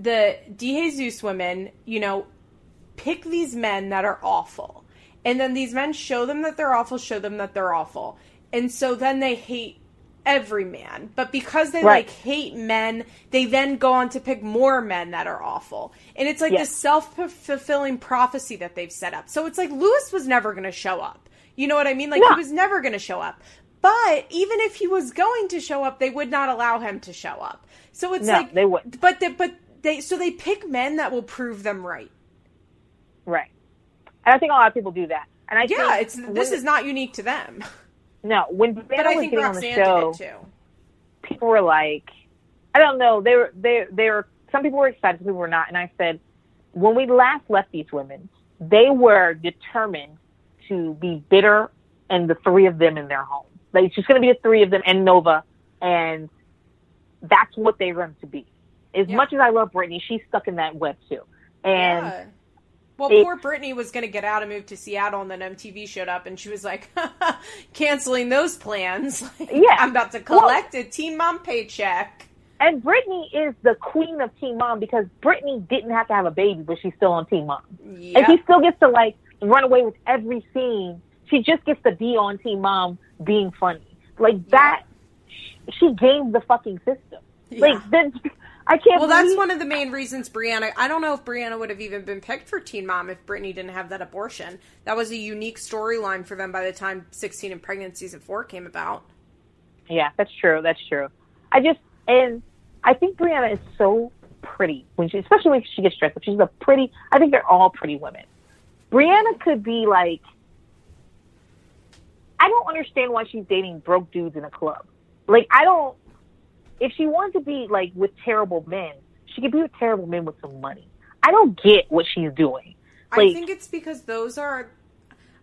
the DeJesus women, you know, pick these men that are awful. And then these men show them that they're awful, show them that they're awful. And so then they hate every man. But because they, right. like, hate men, they then go on to pick more men that are awful. And it's, like, yes. this self-fulfilling prophecy that they've set up. So it's like Lewis was never going to show up. You know what I mean? Like, yeah. he was never going to show up. But even if he was going to show up, they would not allow him to show up. So it's no, like... they would. But they, but they... So they pick men that will prove them right. Right. And I think a lot of people do that. And I yeah, it's this is not unique to them. No, when Briana but I was think getting Roxanne on the show, did it too. People were like, I don't know, they were they they were some people were excited, some people were not. And I said, when we last left these women, they were determined to be bitter, and the three of them in their home. Like it's just going to be the three of them and Nova, and that's what they were to be. As yeah. much as I love Brittany, she's stuck in that web too, and. Yeah. Well, it, poor Brittany was going to get out and move to Seattle, and then M T V showed up, and she was like, canceling those plans. Like, yeah. I'm about to collect well, a Teen Mom paycheck. And Brittany is the queen of Teen Mom because Brittany didn't have to have a baby, but she's still on Teen Mom. Yep. And she still gets to, like, run away with every scene. She just gets to be on Teen Mom being funny. Like, that, yeah. she gained the fucking system. Yeah. Like, then... I can't well, believe- that's one of the main reasons Briana... I don't know if Briana would have even been picked for Teen Mom if Brittany didn't have that abortion. That was a unique storyline for them by the time sixteen and Pregnant Season four came about. Yeah, that's true. That's true. I just... And I think Briana is so pretty, when she, especially when she gets dressed up. She's a pretty... I think they're all pretty women. Briana could be like... I don't understand why she's dating broke dudes in a club. Like, I don't... If she wanted to be, like, with terrible men, she could be with terrible men with some money. I don't get what she's doing. Like, I think it's because those are,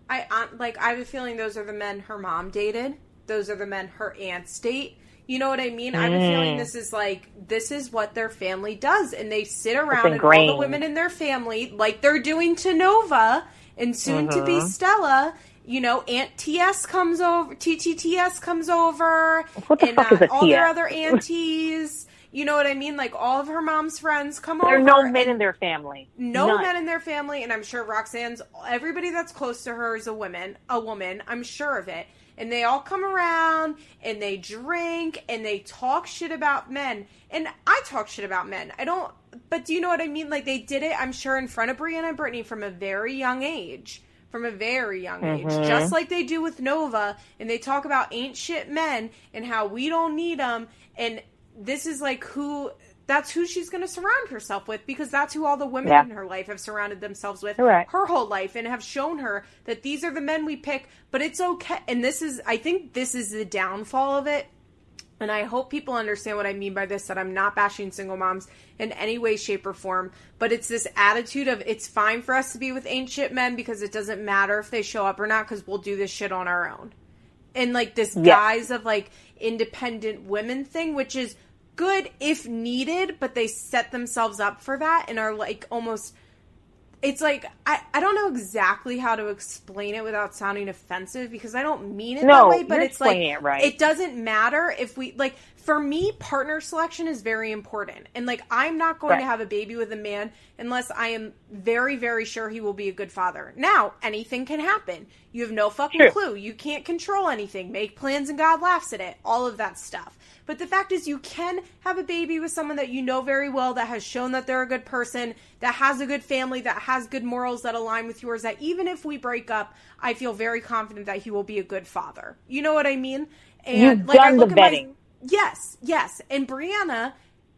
I like, I have a feeling those are the men her mom dated. Those are the men her aunts date. You know what I mean? Mm. I have a feeling this is, like, this is what their family does. And they sit around and all the women in their family, like they're doing to Nova and soon-to-be mm-hmm. Stella. You know, Aunt T S comes over, T T T S comes over, what the and fuck uh, is a all T S? Their other aunties, you know what I mean? Like, all of her mom's friends come there over. There are no men in their family. No None. men in their family, and I'm sure Roxanne's, everybody that's close to her is a woman, a woman, I'm sure of it. And they all come around, and they drink, and they talk shit about men. And I talk shit about men. I don't, but do you know what I mean? Like, they did it, I'm sure, in front of Briana and Brittany from a very young age. From a very young age, mm-hmm. just like they do with Nova, and they talk about ain't shit men and how we don't need them, and this is like who, that's who she's going to surround herself with, because that's who all the women yeah. in her life have surrounded themselves with right. her whole life, and have shown her that these are the men we pick, but it's okay, and this is, I think this is the downfall of it, And I hope people understand what I mean by this, that I'm not bashing single moms in any way, shape, or form. But it's this attitude of it's fine for us to be with ancient men because it doesn't matter if they show up or not because we'll do this shit on our own. And, like, this yeah. guise of, like, independent women thing, which is good if needed, but they set themselves up for that and are, like, almost... It's like, I, I don't know exactly how to explain it without sounding offensive because I don't mean it no, that way, but it's like, it, right. it doesn't matter if we, like, for me, partner selection is very important. And, like, I'm not going right. to have a baby with a man unless I am very, very sure he will be a good father. Now, anything can happen. You have no fucking True. clue. You can't control anything. Make plans and God laughs at it. All of that stuff. But the fact is you can have a baby with someone that you know very well, that has shown that they're a good person, that has a good family, that has good morals that align with yours, that even if we break up, I feel very confident that he will be a good father. You know what I mean? And You've like, done I look the at betting. My, yes, yes. And Briana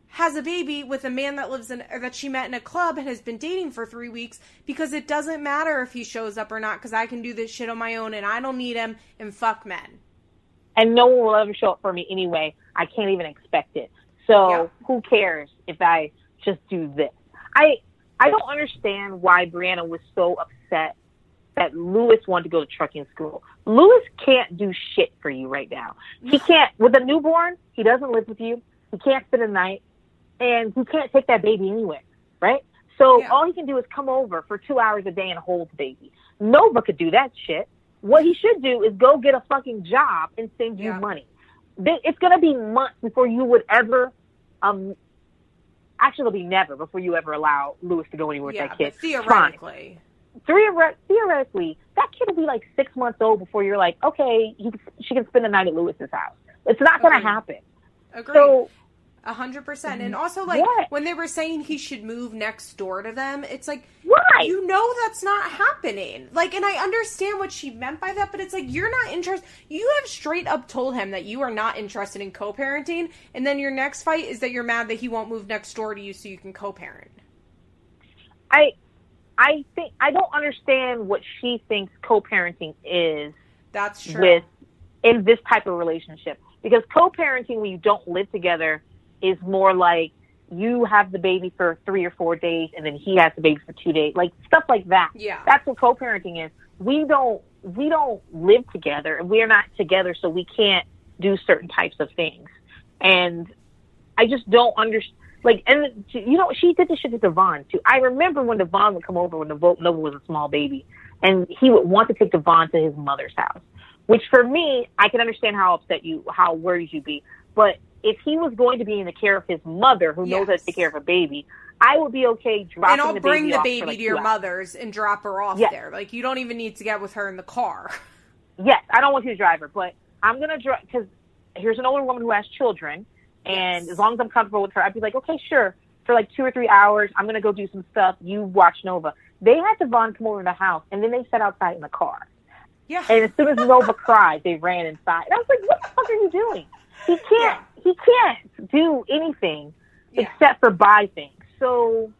has a baby with a man that lives in, or that she met in a club and has been dating for three weeks because it doesn't matter if he shows up or not because I can do this shit on my own and I don't need him and fuck men. And no one will ever show up for me anyway. I can't even expect it. So yeah. who cares if I just do this? I I don't understand why Briana was so upset that Lewis wanted to go to trucking school. Lewis can't do shit for you right now. He can't, with a newborn, he doesn't live with you. He can't spend a night. And he can't take that baby anywhere, right? So yeah. all he can do is come over for two hours a day and hold the baby. Nova could do that shit. What he should do is go get a fucking job and send you yeah. money. It's going to be months before you would ever, um, actually it'll be never before you ever allow Lewis to go anywhere yeah, with that kid. Theoretically. Theoret- theoretically, that kid will be like six months old before you're like, okay, he, she can spend the night at Lewis's house. It's not going to happen. Agreed. So, A hundred percent. And also, like, what? when they were saying he should move next door to them, it's like, why? You know that's not happening. Like, and I understand what she meant by that, but it's like, you're not interested. You have straight up told him that you are not interested in co-parenting, and then your next fight is that you're mad that he won't move next door to you so you can co-parent. I, I think, I don't understand what she thinks co-parenting is. That's true. With, in this type of relationship. Because co-parenting, when you don't live together, is more like you have the baby for three or four days and then he has the baby for two days, like stuff like that. Yeah. That's what co-parenting is. We don't, we don't live together and we're not together. So we can't do certain types of things. And I just don't understand. Like, and you know, she did this shit to Devon too. I remember when Devon would come over when Nova was a small baby and he would want to take Devon to his mother's house, which for me, I can understand how upset you, how worried you'd be. But if he was going to be in the care of his mother, who yes. knows how to take care of a baby, I would be okay dropping the baby off. And I'll bring the baby like to your mother's and drop her off yes. there. Like, you don't even need to get with her in the car. Yes, I don't want you to drive her, but I'm going to drive, because here's an older woman who has children, and yes. as long as I'm comfortable with her, I'd be like, okay, sure, for like two or three hours, I'm going to go do some stuff, you watch Nova. They had Devon come over to the house, and then they sat outside in the car. Yeah. And as soon as Nova cried, they ran inside. And I was like, what the fuck are you doing? He can't. Yeah. He can't do anything yeah. except for buy things. So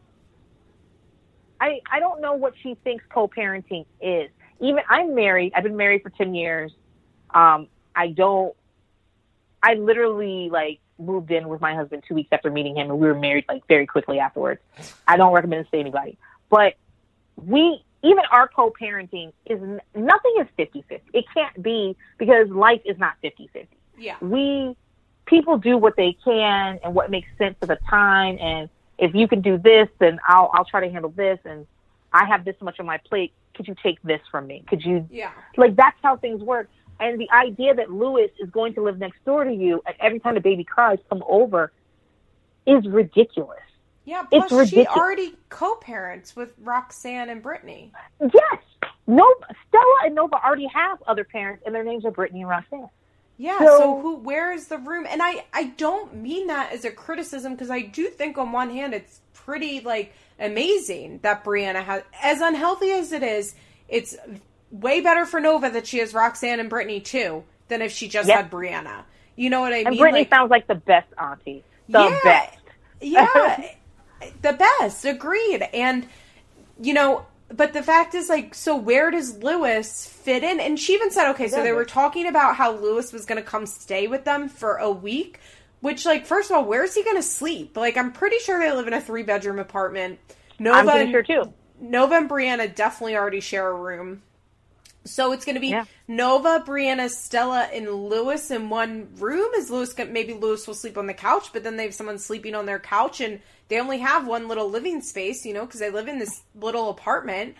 I I don't know what she thinks co-parenting is. Even I'm married. I've been married for ten years. Um, I don't. I literally like moved in with my husband two weeks after meeting him, and we were married like very quickly afterwards. I don't recommend this to anybody, but we. Even our co-parenting is nothing is fifty-fifty. It can't be because life is not fifty-fifty. Yeah. We people do what they can and what makes sense at the time. And if you can do this, then I'll I'll try to handle this. And I have this much on my plate. Could you take this from me? Could you? Yeah. Like that's how things work. And the idea that Lewis is going to live next door to you and every time the baby cries, come over, is ridiculous. Yeah, plus it's ridiculous. She already co-parents with Roxanne and Brittany. Yes. Nova, Stella and Nova already have other parents, and their names are Brittany and Roxanne. Yeah, so, so who? Where is the room? And I, I don't mean that as a criticism, because I do think on one hand it's pretty, like, amazing that Briana has, as unhealthy as it is, it's way better for Nova that she has Roxanne and Brittany, too, than if she just yep. had Briana. You know what I and mean? And Brittany like, sounds like the best auntie. The yeah, best. Yeah. The best, agreed. And, you know, But the fact is, like, so where does Lewis fit in? And she even said, okay, so they were talking about how Lewis was going to come stay with them for a week, which, like, first of all, where is he going to sleep? Like, I'm pretty sure they live in a three-bedroom apartment. Nova I'm pretty and, sure, too. Nova and Briana definitely already share a room. So it's going to be yeah. Nova, Briana, Stella, and Lewis in one room. Is Lewis gonna, maybe Lewis will sleep on the couch, but then they have someone sleeping on their couch, and they only have one little living space, you know, because they live in this little apartment.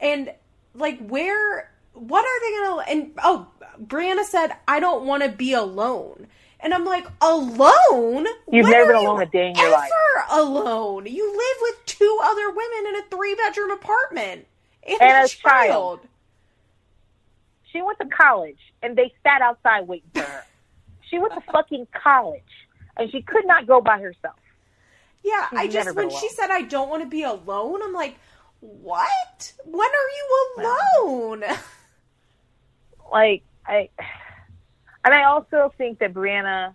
And, like, where, what are they going to, and, oh, Briana said, I don't want to be alone. And I'm like, alone? You've when never been alone a day in your life. Ever alone. You live with two other women in a three-bedroom apartment. And, and a child. child. She went to college, and they sat outside waiting for her. She went to fucking college, and she could not go by herself. Yeah, She's I just, when alone. She said, I don't want to be alone, I'm like, what? When are you alone? Like, I, and I also think that Briana,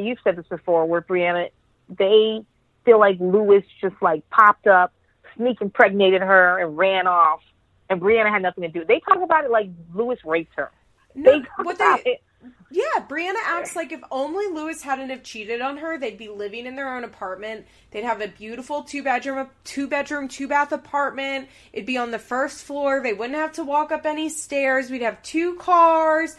you've said this before, where Briana, they feel like Lewis just, like, popped up, sneak impregnated her, and ran off. And Briana had nothing to do. They talk about it like Lewis raped her. No, they what they, it. Yeah, Briana acts like if only Lewis hadn't have cheated on her, they'd be living in their own apartment. They'd have a beautiful two-bedroom, two-bedroom, two-bath apartment. It'd be on the first floor. They wouldn't have to walk up any stairs. We'd have two cars.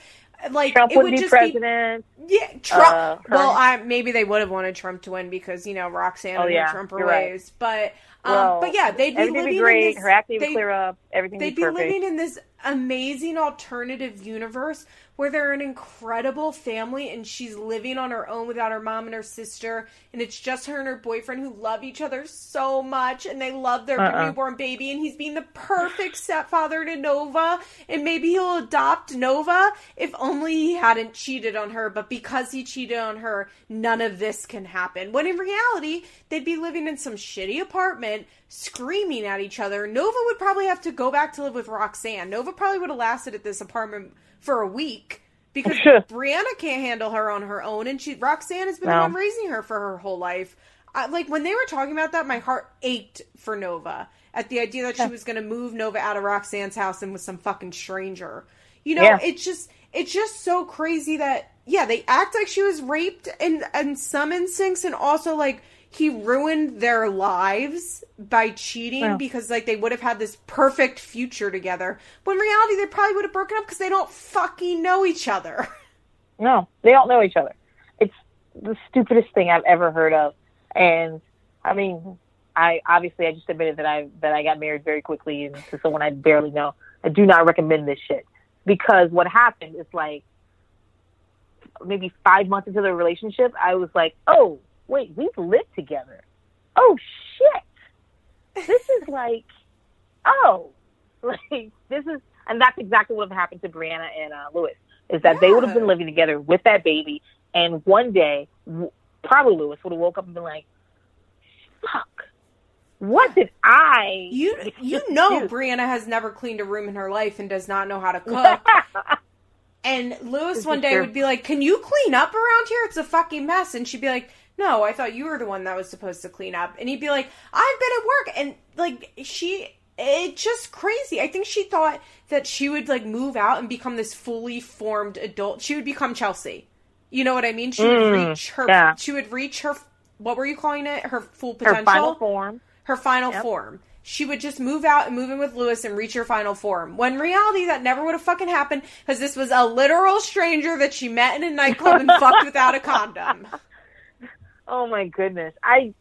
Like Trump it would be just president. Be, yeah, Trump. Uh, well, I, maybe they would have wanted Trump to win because you know Roxanne oh, and yeah, Trump are ways, right. but um, well, but yeah, they'd be living be great. In this. Her acting would clear up. Everything they'd be, be living in this amazing alternative universe where they're an incredible family, and she's living on her own without her mom and her sister, and it's just her and her boyfriend who love each other so much, and they love their uh-uh. newborn baby, and he's being the perfect stepfather to Nova, and maybe he'll adopt Nova if only he hadn't cheated on her, but because he cheated on her, none of this can happen. When in reality, they'd be living in some shitty apartment, screaming at each other. Nova would probably have to go back to live with Roxanne. Nova probably would have lasted at this apartment for a week because Briana can't handle her on her own, and she Roxanne has been no. the one raising her for her whole life. I, like when they were talking about that, my heart ached for Nova at the idea that she was going to move Nova out of Roxanne's house and with some fucking stranger. You know, yeah. it's just it's just so crazy that yeah, they act like she was raped in in some instincts, and also like. He ruined their lives by cheating wow. because, like, they would have had this perfect future together. When in reality, they probably would have broken up because they don't fucking know each other. No, they don't know each other. It's the stupidest thing I've ever heard of. And, I mean, I obviously, I just admitted that I that I got married very quickly and to someone I barely know. I do not recommend this shit. Because what happened is, like, maybe five months into the relationship, I was like, oh, wait, we've lived together. Oh, shit. This is like, oh, like this is, and that's exactly what happened to Briana and uh, Lewis, is that yeah. they would have been living together with that baby. And one day, probably Lewis would have woke up and been like, fuck, what did I? You, you know, do? Briana has never cleaned a room in her life and does not know how to cook. And Lewis one day would be like, can you clean up around here? It's a fucking mess. And she'd be like, no, I thought you were the one that was supposed to clean up. And he'd be like, I've been at work. And, like, she, it's just crazy. I think she thought that she would, like, move out and become this fully formed adult. She would become Chelsea. You know what I mean? She mm, would reach her, yeah. she would reach her, what were you calling it? Her full potential? Her final form. Her final yep. form. She would just move out and move in with Lewis and reach her final form. When in reality, that never would have fucking happened because this was a literal stranger that she met in a nightclub and fucked without a condom. Oh my goodness. I,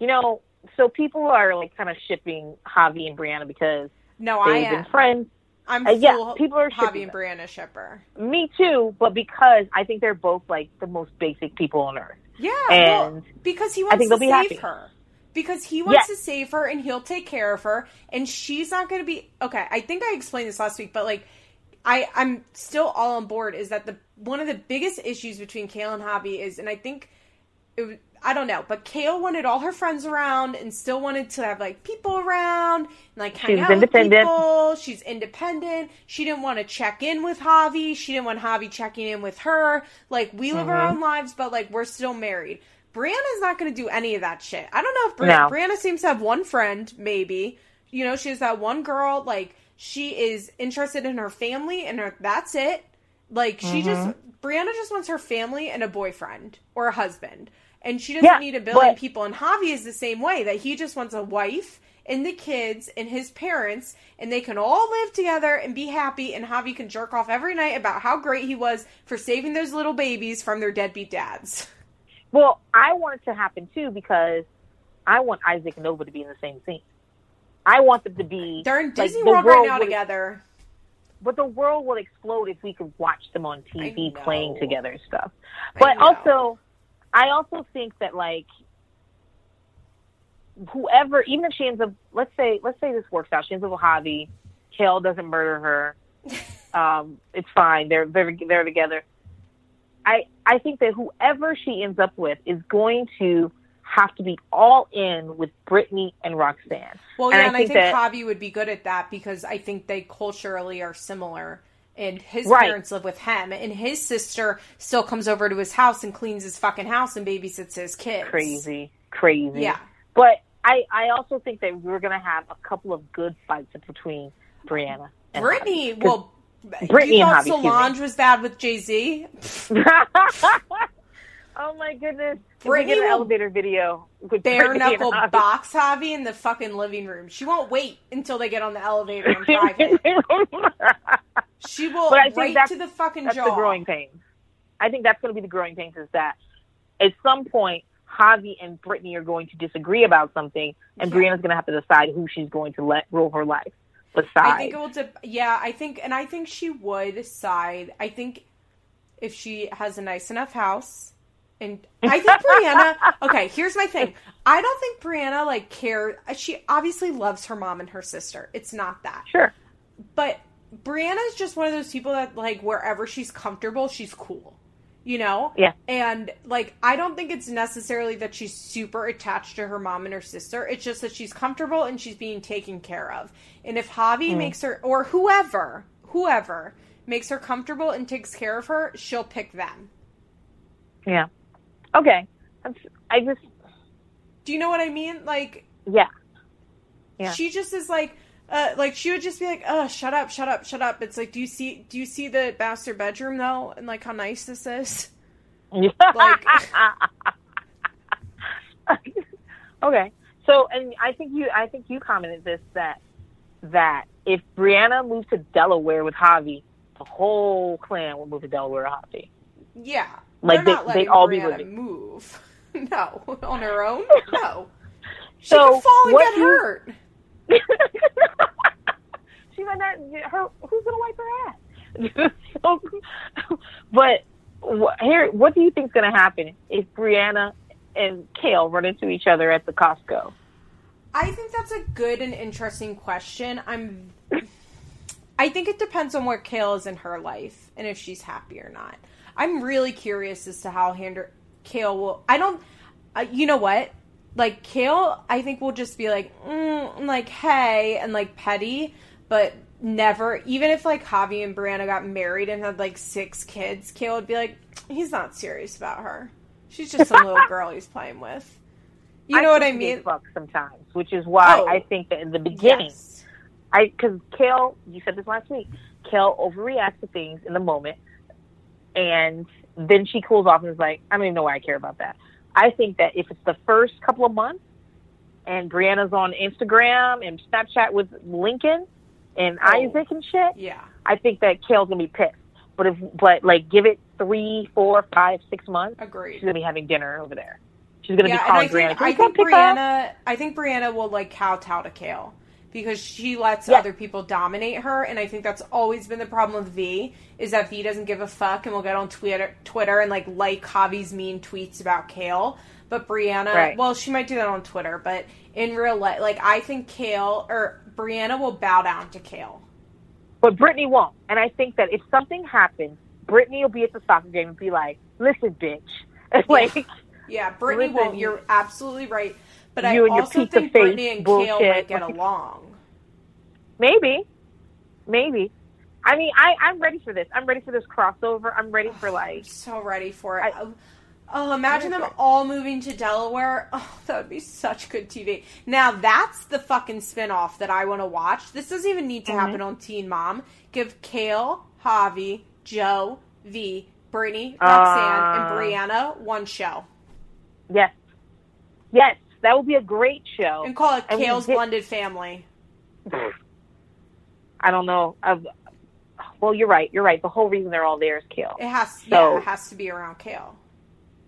you know, so people are like kind of shipping Javi and Briana because no, they've I am. been friends. I'm uh, yeah, people are Javi and Briana shipper. Me too, but because I think they're both like the most basic people on earth. Yeah, and well, because he wants to save happy. her. Because he wants yes. to save her and he'll take care of her and she's not going to be, okay, I think I explained this last week, but like, I, I'm still all on board is that the one of the biggest issues between Kail and Javi is, and I think, it, I don't know, but Kail wanted all her friends around and still wanted to have, like, people around and, like, hang out with people. She's independent. She didn't want to check in with Javi. She didn't want Javi checking in with her. Like, we live mm-hmm. our own lives, but, like, we're still married. Brianna's not going to do any of that shit. I don't know if Bri- no. Brianna seems to have one friend, maybe. You know, she has that one girl, like, she is interested in her family, and her, that's it. Like, she mm-hmm. just, Brianna just wants her family and a boyfriend or a husband. And she doesn't yeah, need a billion but- people. And Javi is the same way, that he just wants a wife and the kids and his parents, and they can all live together and be happy, and Javi can jerk off every night about how great he was for saving those little babies from their deadbeat dads. Well, I want it to happen, too, because I want Isaac and Nova to be in the same scene. I want them to be... They're in Disney like, World, the world right now would, together. But the world will explode if we could watch them on T V playing together and stuff. But I also, I also think that, like... whoever, even if she ends up, let's say, let's say this works out. She ends up with Javi. Kail doesn't murder her. Um, it's fine. They're, they're they're together. I I think that whoever she ends up with is going to have to be all in with Brittany and Roxanne. Well, yeah, and I and think, I think that, Javi would be good at that because I think they culturally are similar. And his right. parents live with him, and his sister still comes over to his house and cleans his fucking house and babysits his kids. Crazy, crazy. Yeah, but. I, I also think that we're going to have a couple of good fights between Brianna and Brittany. Javi, well, Brittany you thought and Javi, Solange was bad with Jay-Z? Oh, my goodness. Brittany we get an elevator video with bare-knuckle box Javi in the fucking living room. She won't wait until they get on the elevator in private. She will right to the fucking that's jaw. That's the growing pains. I think that's going to be the growing pains is that at some point, Javi and Brittany are going to disagree about something, and yeah. Brianna's going to have to decide who she's going to let rule her life. But side. I think it will. De- yeah, I think, and I think she would side. I think if she has a nice enough house, and I think Brianna. Okay, here's my thing. I don't think Brianna like cares. She obviously loves her mom and her sister. It's not that sure, but Brianna's just one of those people that like wherever she's comfortable, she's cool. You know? Yeah. And, like, I don't think it's necessarily that she's super attached to her mom and her sister. It's just that she's comfortable and she's being taken care of. And if Javi mm. makes her, or whoever, whoever makes her comfortable and takes care of her, she'll pick them. Yeah. Okay. That's, I just... Do you know what I mean? Like... Yeah. Yeah. She just is like... Uh, like, she would just be like, oh, shut up, shut up, shut up. It's like, do you see do you see the master bedroom, though? And, like, how nice this is? Yeah. Like, okay. So, and I think you I think you commented this, that that if Brianna moved to Delaware with Javi, the whole clan would move to Delaware with Javi. Yeah. Like, they, not they'd all Brianna be moving. Move. No. On her own? No. She so could fall and get you, hurt. She might not. Her, who's gonna wipe her ass? So, but wh- here, what do you think's gonna happen if Brianna and Kail run into each other at the Costco? I think that's a good and interesting question. I'm. I think it depends on where Kail is in her life and if she's happy or not. I'm really curious as to how Hander Kail will. I don't. Uh, you know what? Like, Kail, I think, will just be like, mm, like, hey, and, like, petty, but never, even if, like, Javi and Brianna got married and had, like, six kids, Kail would be like, he's not serious about her. She's just a little girl he's playing with. You I know what I mean? Fuck sometimes, which is why oh, I think that in the beginning, yes. I, because Kail, you said this last week, Kail overreacts to things in the moment, and then she cools off and is like, I don't even know why I care about that. I think that if it's the first couple of months and Brianna's on Instagram and Snapchat with Lincoln and oh, Isaac and shit, yeah. I think that Kail's going to be pissed. But, if, but like, give it three, four, five, six months, agreed. She's going to be having dinner over there. She's going to yeah, be calling Brianna. I think, I, think Brianna I think Brianna will, like, kowtow to Kail because she lets yeah. other people dominate her, and I think that's always been the problem with Vee, is that Vee doesn't give a fuck and will get on Twitter Twitter and, like, like Javi's mean tweets about Kail. But Brianna, right. well, she might do that on Twitter, but in real life, like, I think Kail, or Brianna will bow down to Kail. But Brittany won't. And I think that if something happens, Brittany will be at the soccer game and be like, listen, bitch. It's like, yeah, Brittany listen, won't. You're absolutely right. But I also think Brittany and Kail might get along. Maybe. Maybe. I mean, I, I'm ready for this. I'm ready for this crossover. I'm ready for, like... I'm so ready for it. I, Oh, imagine them all moving to Delaware. Oh, that would be such good T V. Now, that's the fucking spinoff that I want to watch. This doesn't even need to mm-hmm. happen on Teen Mom. Give Kail, Javi, Joe, Vee, Brittany, Roxanne, uh, and Brianna one show. Yes. Yes. That would be a great show. And call it and Kail's get... Blended Family. I don't know. I've... Well, you're right. You're right. The whole reason they're all there is Kail. It has, so... yeah, it has to be around Kail.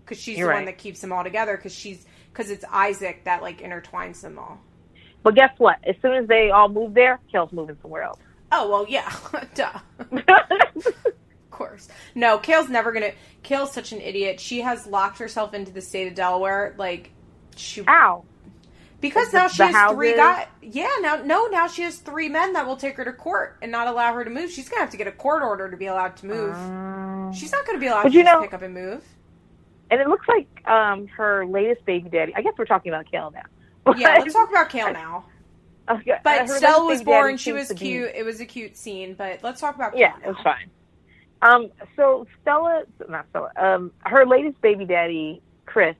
Because she's You're the right. one that keeps them all together. Because she's because it's Isaac that like intertwines them all. But guess what? As soon as they all move there, Kail's moving somewhere else. Oh well, yeah, duh. Of course, no. Kail's never gonna. Kail's such an idiot. She has locked herself into the state of Delaware. Like, she. Ow. Because it's now the, she the has houses. three guys. Yeah, now no, now she has three men that will take her to court and not allow her to move. She's gonna have to get a court order to be allowed to move. Um, she's not gonna be allowed to just know, pick up and move. And it looks like um, her latest baby daddy... I guess we're talking about Kail now. But, yeah, let's talk about Kail now. Okay. But Stella was born, she was cute, be... it was a cute scene, but let's talk about Kail Yeah, now. It was fine. Um, so Stella... Not Stella. Um, her latest baby daddy, Chris,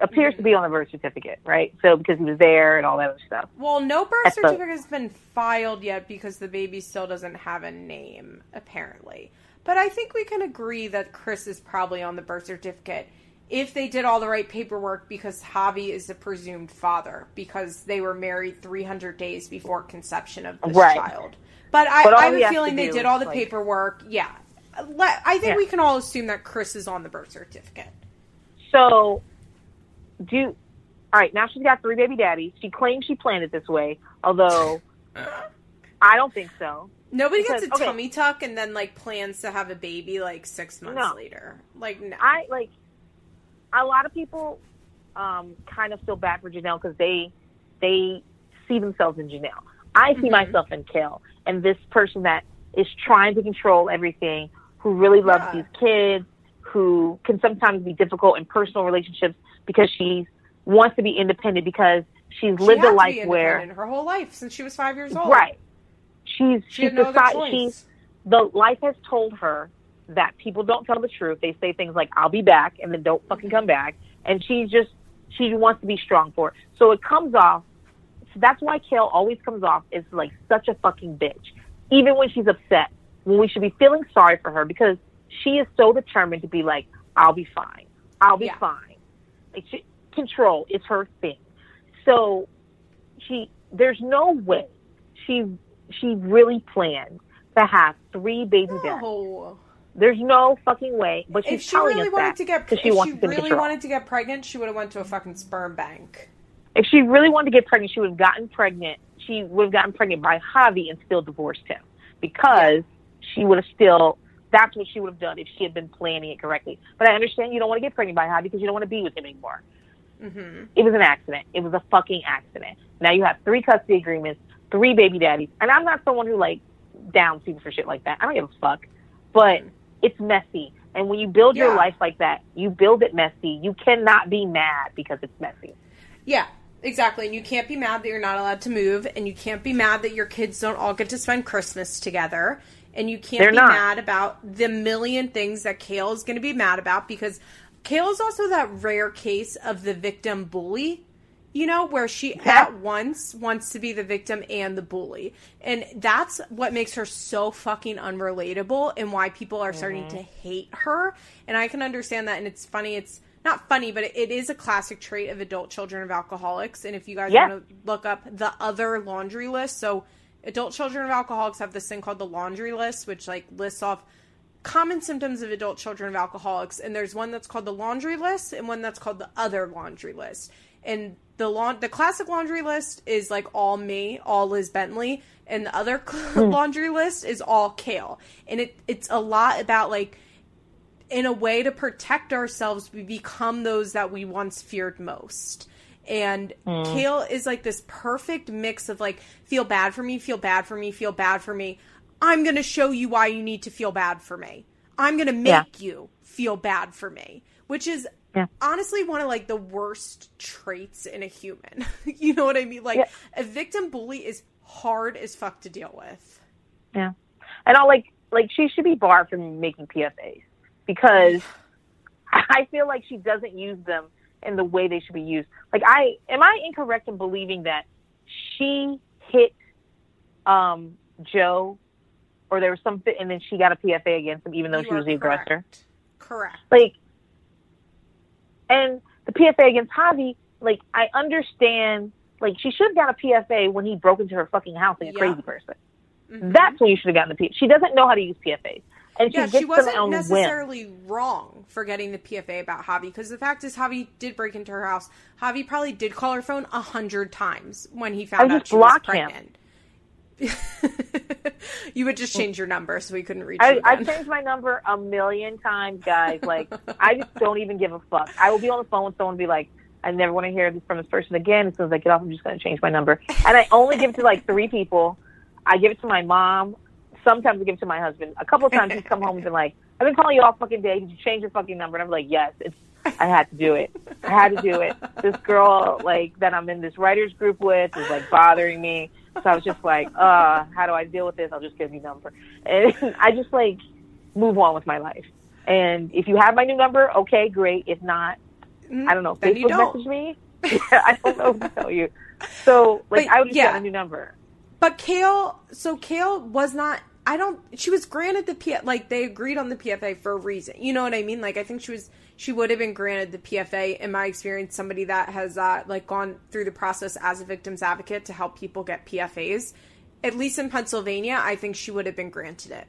appears mm-hmm. to be on the birth certificate, right? So, because he was there and all that other stuff. Well, no birth That's certificate has been filed yet because the baby still doesn't have a name, apparently. But I think we can agree that Chris is probably on the birth certificate. If they did all the right paperwork, because Javi is the presumed father, because they were married three hundred days before conception of this right. child. But I, but I have a feeling they did all the like, paperwork. Yeah. I think yeah. we can all assume that Chris is on the birth certificate. So, do all right, now she's got three baby daddies. She claims she planned it this way, although I don't think so. Nobody because, gets a okay. tummy tuck and then, like, plans to have a baby, like, six months no. later. Like, no. I, like... A lot of people um, kind of feel bad for Jenelle because they they see themselves in Jenelle. I mm-hmm. see myself in Kail and this person that is trying to control everything, who really loves yeah. these kids, who can sometimes be difficult in personal relationships because she wants to be independent because she's she lived had a life to be where her whole life since she was five years old. Right. She's she she's, no decided, she's the life has told her that people don't tell the truth. They say things like, I'll be back, and then don't fucking come back. And she just, she wants to be strong for it. So it comes off, so that's why Kail always comes off as, like, such a fucking bitch. Even when she's upset, when we should be feeling sorry for her, because she is so determined to be like, I'll be fine. I'll be yeah. fine. Like, she, control is her thing. So she, there's no way she, she really planned to have three baby dads. No. There's no fucking way. But she's if she really us wanted that, to get, if she, she really to wanted to get pregnant, she would have went to a fucking sperm bank. If she really wanted to get pregnant, she would have gotten pregnant. She would have gotten pregnant by Javi and still divorced him because yeah. she would have still. That's what she would have done if she had been planning it correctly. But I understand you don't want to get pregnant by Javi because you don't want to be with him anymore. Mm-hmm. It was an accident. It was a fucking accident. Now you have three custody agreements, three baby daddies, and I'm not someone who like downs people for shit like that. I don't give a fuck, but. Mm-hmm. It's messy. And when you build yeah. your life like that, you build it messy. You cannot be mad because it's messy. Yeah, exactly. And you can't be mad that you're not allowed to move. And you can't be mad that your kids don't all get to spend Christmas together. And you can't They're be not. mad about the million things that Kail is going to be mad about. Because Kail is also that rare case of the victim bully. You know, where she at once wants to be the victim and the bully. And that's what makes her so fucking unrelatable and why people are starting mm-hmm. to hate her. And I can understand that. And it's funny. It's not funny, but it is a classic trait of adult children of alcoholics. And if you guys yeah. want to look up the other laundry list. So adult children of alcoholics have this thing called the laundry list, which like lists off common symptoms of adult children of alcoholics. And there's one that's called the laundry list and one that's called the other laundry list. And the la- the classic laundry list is, like, all me, all Liz Bentley. And the other laundry list is all Kail. And it it's a lot about, like, in a way to protect ourselves, we become those that we once feared most. And mm. Kail is, like, this perfect mix of, like, feel bad for me, feel bad for me, feel bad for me. I'm going to show you why you need to feel bad for me. I'm going to make yeah. you feel bad for me, which is... Yeah. Honestly, one of like the worst traits in a human. You know what I mean? Like yeah. a victim bully is hard as fuck to deal with. Yeah, and I'll like like she should be barred from making P F As because I feel like she doesn't use them in the way they should be used. Like, I am I incorrect in believing that she hit um, Joe, or there was something, and then she got a P F A against him, even though you she was the correct. aggressor? Correct. Like, and the P F A against Javi, like, I understand, like, she should have got a P F A when he broke into her fucking house like a yeah. crazy person. Mm-hmm. That's when you should have gotten the P F A. She doesn't know how to use P F As. And she yeah, she wasn't necessarily whim. wrong for getting the P F A about Javi, because the fact is Javi did break into her house. Javi probably did call her phone a hundred times when he found I out she was pregnant. You would just change your number so we couldn't reach I, you I changed my number a million times, guys. Like, I just don't even give a fuck. I will be on the phone with someone and be like, I never want to hear this from this person again. As soon as I get off, I'm just going to change my number. And I only give it to, like, three people. I give it to my mom. Sometimes I give it to my husband. A couple of times he's come home and been like, I've been calling you all fucking day. Did you change your fucking number? And I'm like, yes, it's, I had to do it. I had to do it. This girl, like, that I'm in this writer's group with is, like, bothering me. So I was just like, uh, how do I deal with this? I'll just give you number. And I just, like, move on with my life. And if you have my new number, okay, great. If not, I don't know. Then Facebook messaged me. Yeah, I don't know what to tell you. So, like, but, I would just yeah. get a new number. But Kail, so Kail was not... I don't, she was granted the P F A, like, they agreed on the P F A for a reason. You know what I mean? Like, I think she was, she would have been granted the P F A. In my experience, somebody that has, uh, like, gone through the process as a victim's advocate to help people get P F As, at least in Pennsylvania, I think she would have been granted it.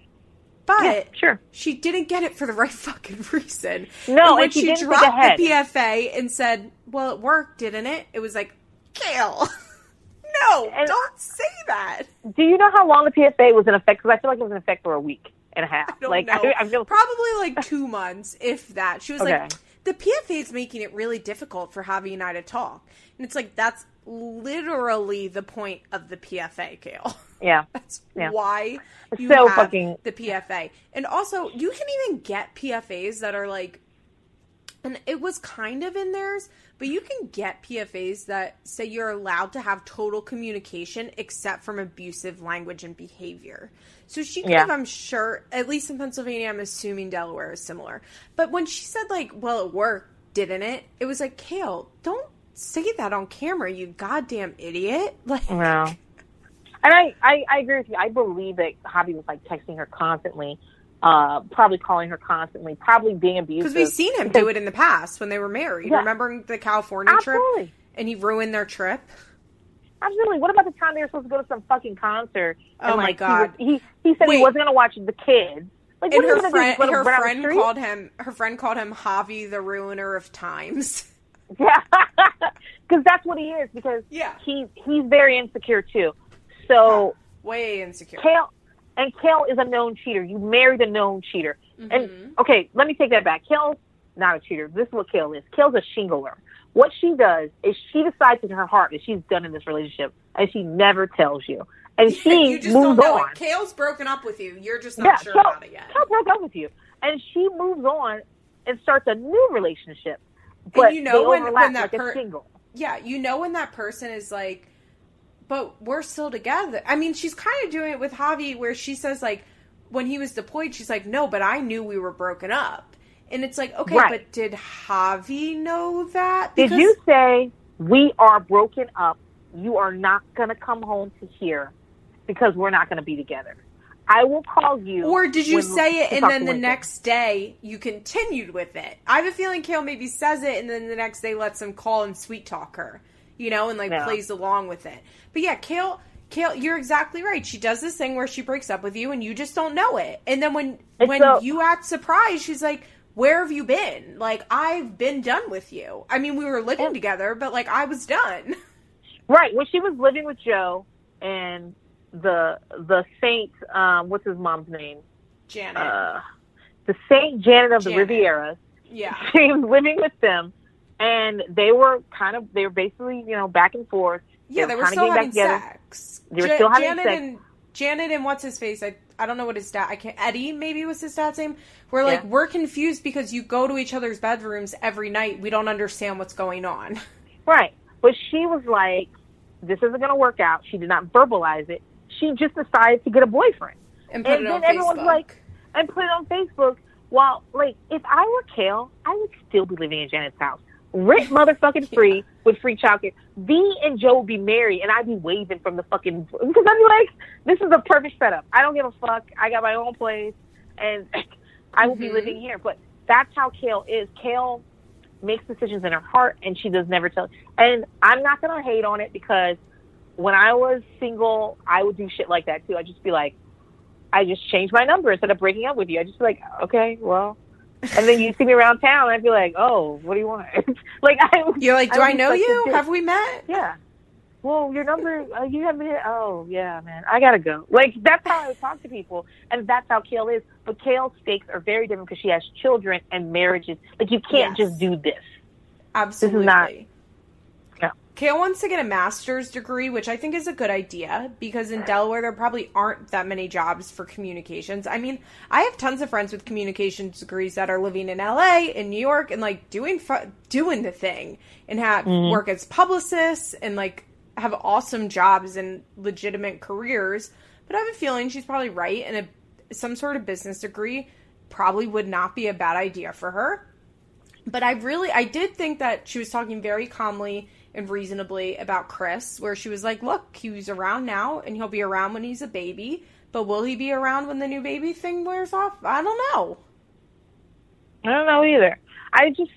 But yeah, sure. she didn't get it for the right fucking reason. No, and when and she, she didn't dropped the, the P F A and said, well, it worked, didn't it? It was like, Kail. No, and don't say that. Do you know how long the P F A was in effect? Because I feel like it was in effect for a week and a half. I don't like, know. I, I feel... Probably like two months, if that. She was okay. like, the P F A is making it really difficult for Javi and I to talk. And it's like, that's literally the point of the P F A, Kail. Yeah. That's yeah. why you so have fucking... the P F A. And also, you can even get P F As that are like, and it was kind of in theirs, but you can get P F As that say you're allowed to have total communication except from abusive language and behavior. So she could yeah. have, I'm sure, at least in Pennsylvania, I'm assuming Delaware is similar. But when she said, like, well, it worked, didn't it? It was like, Kail, don't say that on camera, you goddamn idiot. Like, no. And I, I, I agree with you. I believe that Javi was, like, texting her constantly. Uh, probably calling her constantly, probably being abusive. Because we've seen him do it in the past when they were married. Yeah. Remember the California Absolutely. trip? And he ruined their trip? Absolutely. What about the time they were supposed to go to some fucking concert? And, oh, my like, God. He, was, he, he said Wait. he wasn't going to watch the kids. Like, and her friend, her friend called him, her friend called him Javi the ruiner of times. Yeah. Because that's what he is. Because yeah. he, he's very insecure, too. So yeah. Way insecure. Kail, And Kail is a known cheater. You married a known cheater. Mm-hmm. And, okay, let me take that back. Kail's not a cheater. This is what Kail is. Kail's a shingler. What she does is she decides in her heart that she's done in this relationship, and she never tells you. And yeah, she you just moves don't know on. It. Kail's broken up with you. You're just not yeah, sure Kail, about it yet. Kail broke up with you. And she moves on and starts a new relationship. But and you know when, when that like person... Yeah, you know when that person is like, but we're still together. I mean, she's kind of doing it with Javi where she says, like, when he was deployed, she's like, no, but I knew we were broken up. And it's like, okay, right. but did Javi know that? Because- did you say, we are broken up, you are not going to come home to here because we're not going to be together? I will call you. Or did you say it and then the next day you continued with it? I have a feeling Kail maybe says it and then the next day lets him call and sweet talk her. You know, and, like, no. plays along with it. But, yeah, Kail, Kail, you're exactly right. She does this thing where she breaks up with you, and you just don't know it. And then when it's when so, you act surprised, she's like, where have you been? Like, I've been done with you. I mean, we were living and, together, but, like, I was done. Right. When she was living with Joe and the the Saint, um, what's his mom's name? Janet. Uh, the Saint Janet of Janet. the Rivieras. Yeah. She was living with them. And they were kind of, they were basically, you know, back and forth. Yeah, they were, they were still having sex. They were still having sex. Janet and what's-his-face, I I don't know what his dad, I can't, Eddie maybe was his dad's name? We're like, yeah. we're confused because you go to each other's bedrooms every night. We don't understand what's going on. Right. But she was like, this isn't going to work out. She did not verbalize it. She just decided to get a boyfriend. And put and it on Facebook. And then everyone's like, and put it on Facebook. Well, like, if I were Kail, I would still be living in Janet's house. Rent motherfucking free, yeah. With free childcare. Vee and Joe would be married, and I'd be waving from the fucking... Because I'd be like, this is a perfect setup. I don't give a fuck. I got my own place, and I will mm-hmm. be living here. But that's how Kail is. Kail makes decisions in her heart, and she does never tell... And I'm not going to hate on it, because when I was single, I would do shit like that, too. I'd just be like, I just changed my number instead of breaking up with you. I'd just be like, okay, well... And then you see me around town, I'd be like, "Oh, what do you want?" Like, I, you're like, "Do I, I know you? Have we met?" Yeah. Well, your number, uh, you haven't. Oh, yeah, man, I gotta go. Like, that's how I would talk to people, and that's how Kail is. But Kail's stakes are very different because she has children and marriages. Like, you can't yes. just do this. Absolutely. This is not, yeah. Kail wants to get a master's degree, which I think is a good idea, because in Delaware there probably aren't that many jobs for communications. I mean, I have tons of friends with communications degrees that are living in L A, in New York, and like doing fu- doing the thing and have mm-hmm. work as publicists and like have awesome jobs and legitimate careers. But I have a feeling she's probably right, and a some sort of business degree probably would not be a bad idea for her. But I really, I did think that she was talking very calmly and reasonably about Chris, where she was like, look, he's around now and he'll be around when he's a baby, but will he be around when the new baby thing wears off? I don't know. I don't know either. I just,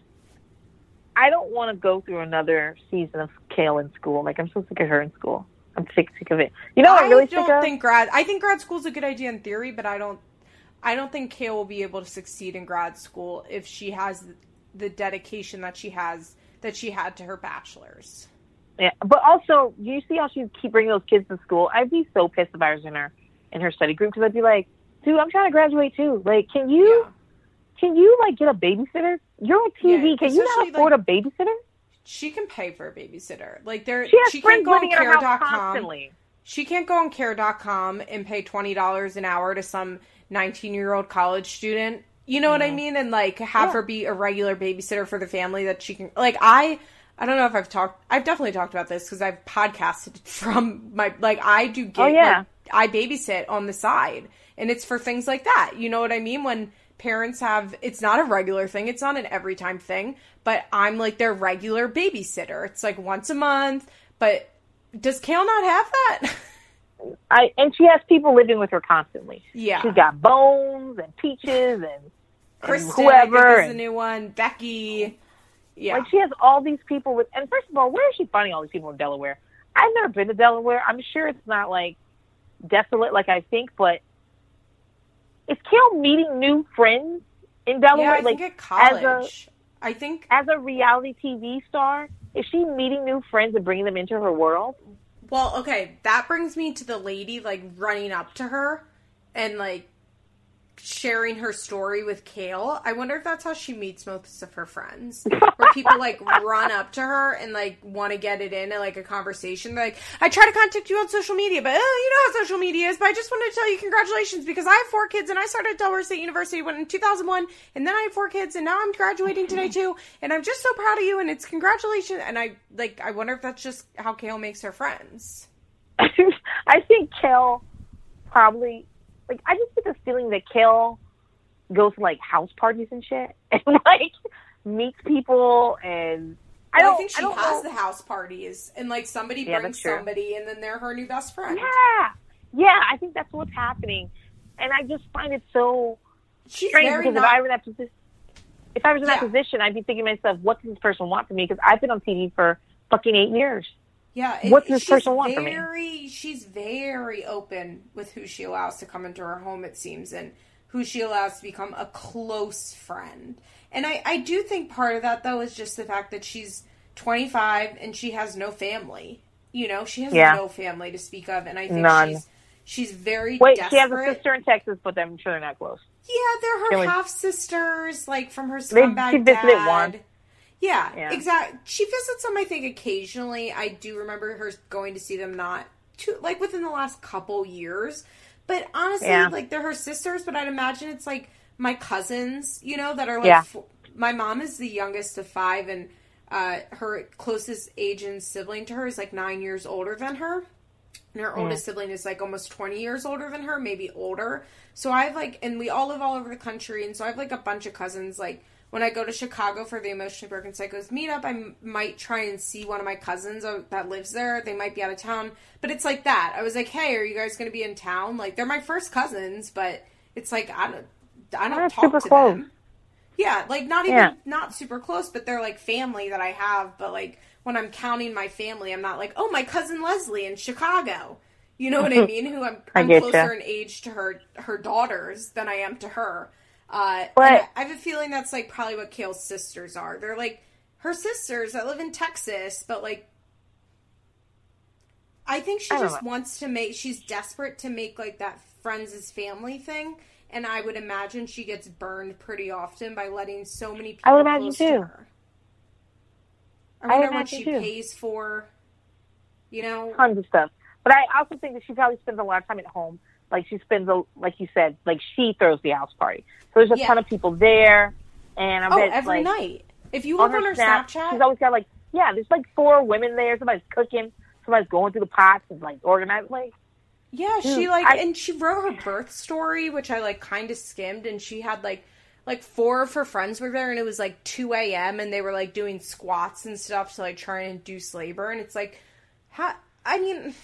I don't want to go through another season of Kail in school. Like, I'm so sick of her in school. I'm sick, sick of it. You know what I'm really sick of? I don't think grad, I think grad school's a good idea in theory, but I don't, I don't think Kail will be able to succeed in grad school if she has the dedication that she has that she had to her bachelor's. Yeah, but also, do you see how she keep bringing those kids to school? I'd be so pissed if I was in her, in her study group, because I'd be like, dude, I'm trying to graduate too. Like, can you, yeah. can you, like, get a babysitter? You're on T V. Yeah, can you not afford like, a babysitter? She can pay for a babysitter. Like, there, she, she can't go on care dot com. She can't go on care dot com and pay twenty dollars an hour to some nineteen-year-old college student. You know what I mean? And, like, have yeah. her be a regular babysitter for the family that she can... Like, I... I don't know if I've talked... I've definitely talked about this because I've podcasted from my... Like, I do get... Oh, yeah. Like, I babysit on the side. And it's for things like that. You know what I mean? When parents have... It's not a regular thing. It's not an every-time thing. But I'm, like, their regular babysitter. It's, like, once a month. But does Kail not have that? I And she has people living with her constantly. Yeah. She's got Bones and Peaches and... Kristen, whoever is the new one, Becky. Yeah, like she has all these people with. And first of all, where is she finding all these people in Delaware? I've never been to Delaware. I'm sure it's not like desolate like I think, but is Kail meeting new friends in Delaware? Yeah, I like think at college. A, I think as a reality T V star, is she meeting new friends and bringing them into her world? Well, okay, that brings me to the lady like running up to her and like. Sharing her story with Kail. I wonder if that's how she meets most of her friends, where people like run up to her and like want to get it in like a conversation. They're like, I try to contact you on social media, but uh, you know how social media is, but I just wanted to tell you congratulations because I have four kids and I started at Delaware State University in two thousand one and then I have four kids and now I'm graduating today too and I'm just so proud of you and it's congratulations. And I like I wonder if that's just how Kail makes her friends. I think Kail probably Like, I just get the feeling that Kail goes to, like, house parties and shit. And, like, meets people and... I don't I think she I don't has know. The house parties. And, like, somebody yeah, brings somebody and then they're her new best friend. Yeah. Yeah, I think that's what's happening. And I just find it so She's strange because not- if, I were in that posi- if I was in yeah. that position, I'd be thinking to myself, what does this person want from me? Because I've been on T V for fucking eight years. Yeah, what does this person want from me? She's very open with who she allows to come into her home, it seems, and who she allows to become a close friend. And I, I do think part of that, though, is just the fact that she's twenty-five and she has no family. You know, she has yeah. no family to speak of, and I think None. she's she's very Wait, desperate. She has a sister in Texas, but I'm sure they're not close. Yeah, they're her Can half-sisters, we... like, from her scumbag she visited dad. Once. Yeah, yeah. exactly. She visits them, I think, occasionally. I do remember her going to see them not too, like, within the last couple years. But honestly, yeah. like, they're her sisters, but I'd imagine it's, like, my cousins, you know, that are, like, yeah. f- my mom is the youngest of five, and uh, her closest age and sibling to her is, like, nine years older than her. And her mm. oldest sibling is, like, almost twenty years older than her, maybe older. So I have, like, and we all live all over the country, and so I have, like, a bunch of cousins. Like, when I go to Chicago for the Emotionally Broken Psychos meetup, I m- might try and see one of my cousins that lives there. They might be out of town. But it's like that. I was like, hey, are you guys going to be in town? Like, they're my first cousins, but it's like, I don't, I don't talk to close. them. Yeah, like, not even, yeah. not super close, but they're, like, family that I have, but, like, when I'm counting my family, I'm not like, oh, my cousin Leslie in Chicago. You know what I mean? Who I'm, I'm closer you. in age to her her daughters than I am to her. Uh, but I have a feeling that's, like, probably what Kail's sisters are. They're, like, her sisters that live in Texas, but, like, I think she I just wants to make, she's desperate to make, like, that friends is family thing. And I would imagine she gets burned pretty often by letting so many people I would imagine close too. to her. I wonder I what she too. pays for, you know. Tons of stuff. But I also think that she probably spends a lot of time at home. Like, she spends, a, like you said, like, she throws the house party. So there's a yeah. ton of people there. And I oh, bet, every like, night. If you look on her, her Snapchat, Snapchat. She's always got, like, yeah, there's, like, four women there. Somebody's cooking. Somebody's going through the pots and, like, organizing. Like, yeah, dude, she, like, I, and she wrote her birth story, which I, like, kind of skimmed. And she had, like, Like, four of her friends were there, and it was, like, two a.m., and they were, like, doing squats and stuff to, like, try and induce labor. And it's, like, how, I mean,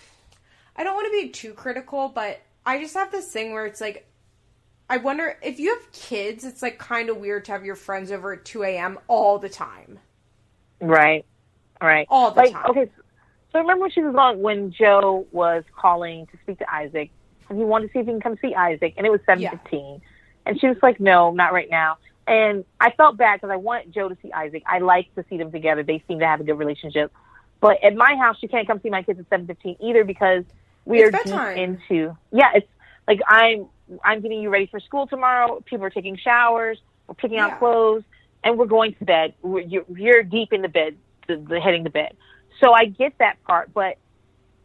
I don't want to be too critical, but I just have this thing where it's, like, I wonder, if you have kids, it's, like, kind of weird to have your friends over at two a.m. all the time. Right. Right. All the like, time. Okay, so remember when she was on, when Joe was calling to speak to Isaac, and he wanted to see if he can come see Isaac, and it was seven fifteen. And she was like, no, not right now. And I felt bad because I want Joe to see Isaac. I like to see them together. They seem to have a good relationship. But at my house, she can't come see my kids at seven fifteen either because we it's are bedtime. deep into... Yeah, it's like I'm I'm getting you ready for school tomorrow. People are taking showers. We're picking yeah. out clothes. And we're going to bed. We're, you're, you're deep in the bed, the, the heading to bed. So I get that part. But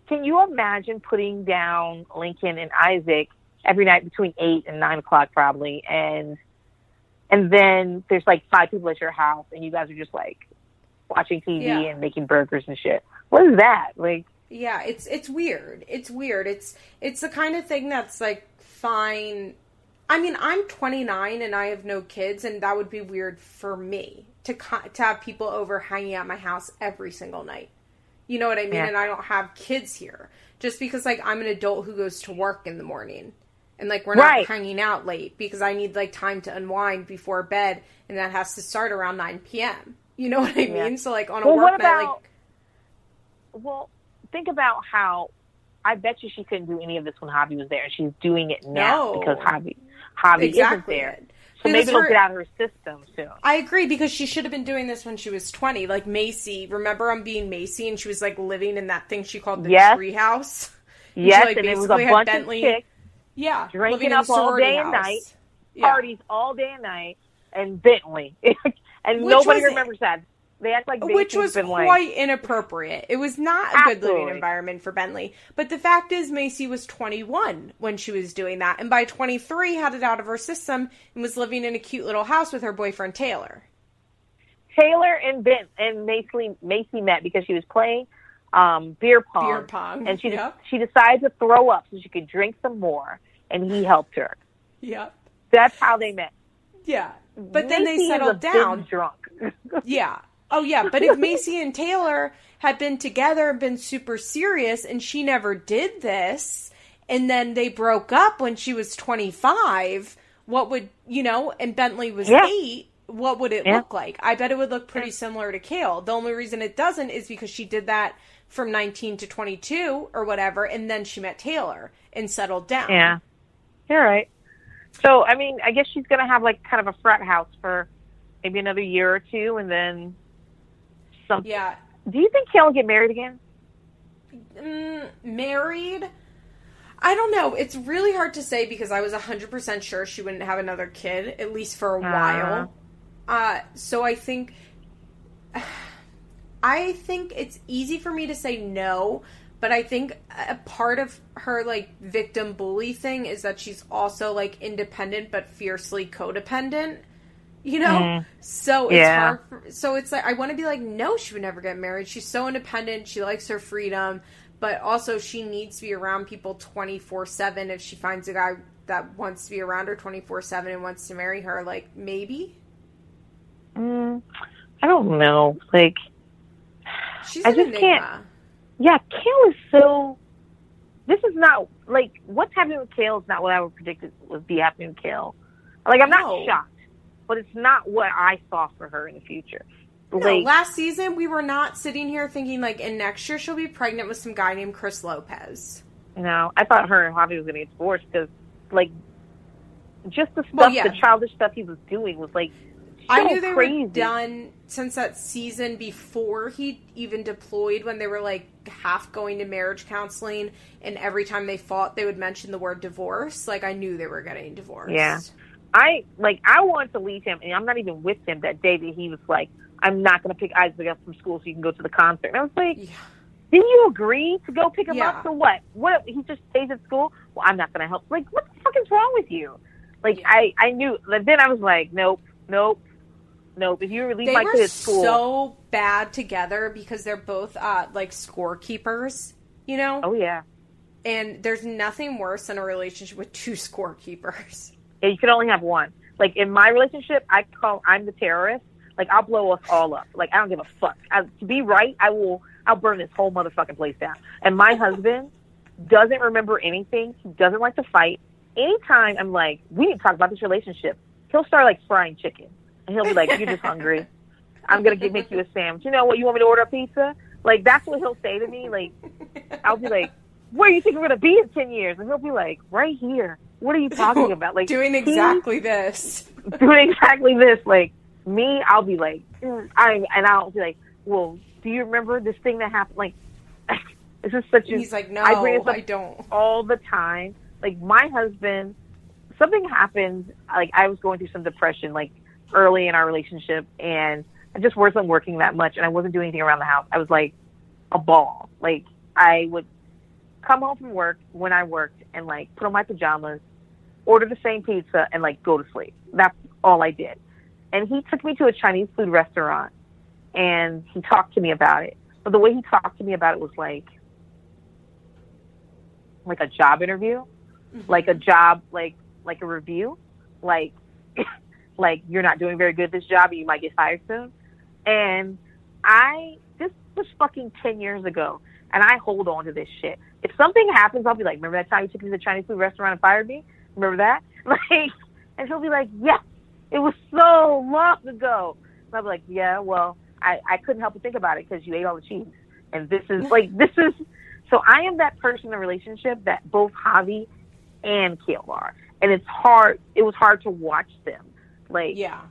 can you imagine putting down Lincoln and Isaac every night between eight and nine o'clock probably. And, and then there's like five people at your house and you guys are just like watching T V yeah. and making burgers and shit. What is that? Like, yeah, it's, it's weird. It's weird. It's, it's the kind of thing that's like fine. I mean, I'm twenty-nine and I have no kids and that would be weird for me to, co- to have people over hanging out at my house every single night. You know what I mean? Yeah. And I don't have kids here just because like I'm an adult who goes to work in the morning. And, like, we're not right. hanging out late because I need, like, time to unwind before bed. And that has to start around nine p.m. You know what I mean? Yeah. So, like, on a well, work what about, night, like... Well, think about how... I bet you she couldn't do any of this when Javi was there. And she's doing it now no. because Javi, Javi exactly. isn't there. So maybe it'll her, get out of her system soon. I agree because she should have been doing this when she was twenty. Like, Macy. Remember I'm being Macy? And she was, like, living in that thing she called the yes. tree house? And yes, she, like, and it was a bunch Bentley, of chicks. Yeah, drinking up all day house. and night, yeah. parties all day and night, and Bentley, and which nobody was, remembers that. They act like which was been quite like, inappropriate. It was not absolutely. a good living environment for Bentley. But the fact is, Macy was twenty-one when she was doing that, and by twenty-three had it out of her system and was living in a cute little house with her boyfriend Taylor. Taylor and Ben and Macy Macy met because she was playing um, beer pong, beer pong, and she yep. de- she decided to throw up so she could drink some more. And he helped her. Yep. That's how they met. Yeah. But Macy then they settled down. Drunk. yeah. Oh, yeah. But if Macy and Taylor had been together and been super serious and she never did this and then they broke up when she was twenty-five, what would, you know, and Bentley was yeah. eight, what would it yeah. look like? I bet it would look pretty yeah. similar to Kail. The only reason it doesn't is because she did that from nineteen to twenty-two or whatever and then she met Taylor and settled down. Yeah. You're right. So, I mean, I guess she's going to have, like, kind of a frat house for maybe another year or two and then something. Yeah. Do you think Kail will get married again? Mm, married? I don't know. It's really hard to say because I was one hundred percent sure she wouldn't have another kid, at least for a uh. while. Uh, so I think... I think it's easy for me to say no, but I think a part of her, like, victim bully thing is that she's also, like, independent but fiercely codependent, you know? Mm. So it's yeah. hard. For, so it's like, I want to be like, no, she would never get married. She's so independent. She likes her freedom. but also she needs to be around people twenty-four seven. If she finds a guy that wants to be around her twenty-four seven and wants to marry her, like, maybe? Mm, I don't know. Like, she's I an just enigma. Can't. Yeah, Kail is so... This is not, like, what's happening with Kail is not what I would predict would be happening with Kail. Like, I'm no. not shocked, but it's not what I saw for her in the future. No, like, last season, we were not sitting here thinking, like, and next year she'll be pregnant with some guy named Chris Lopez. No, I thought her and Javi was going to get divorced because, like, just the stuff, well, yeah. the childish stuff he was doing was, like, so I knew they crazy. were done since that season before he even deployed, when they were, like, half going to marriage counseling, and every time they fought, they would mention the word divorce. Like, I knew they were getting divorced. Yeah. I, like, I wanted to leave him, and I'm not even with him that day that he was like, I'm not going to pick Isaac up from school so you can go to the concert. And I was like, yeah. didn't you agree to go pick him yeah. up? So what? What? He just stays at school? Well, I'm not going to help. Like, what the fuck is wrong with you? Like, yeah. I, I knew. Then I was like, nope, nope. No, but you released my kid at school. They were so bad together because they're both, uh, like, scorekeepers, you know? Oh, yeah. And there's nothing worse than a relationship with two scorekeepers. Yeah, you can only have one. Like, in my relationship, I call, I'm the terrorist. Like, I'll blow us all up. Like, I don't give a fuck. I, to be right, I will, I'll burn this whole motherfucking place down. And my husband doesn't remember anything. He doesn't like to fight. Anytime I'm like, we need to talk about this relationship, he'll start, like, frying chicken. And he'll be like, you're just hungry. I'm going to make you a sandwich. You know what? You want me to order a pizza? Like, that's what he'll say to me. Like, I'll be like, where do you think we're going to be in ten years? And he'll be like, right here. What are you talking about? Like, doing exactly this. Doing exactly this. Like, me, I'll be like, mm, I, and I'll be like, well, do you remember this thing that happened? Like, this is such a... He's like, no, I, bring this up I don't. All the time. Like, my husband, something happened. Like, I was going through some depression, like, early in our relationship, and I just wasn't working that much, and I wasn't doing anything around the house. I was like a ball. Like, I would come home from work when I worked and, like, put on my pajamas, order the same pizza, and, like, go to sleep. That's all I did. And he took me to a Chinese food restaurant, and he talked to me about it. But the way he talked to me about it was like like a job interview, mm-hmm. like a job, like like a review, like like, you're not doing very good at this job, and you might get fired soon. And I, this was fucking ten years ago, and I hold on to this shit. If something happens, I'll be like, remember that time you took me to the Chinese food restaurant and fired me? Remember that? Like, and he'll be like, yes, it was so long ago. And I'll be like, yeah, well, I, I couldn't help but think about it because you ate all the cheese. And this is, like, this is, so I am that person in a relationship that both Javi and Kail are. And it's hard, it was hard to watch them. Like, yeah,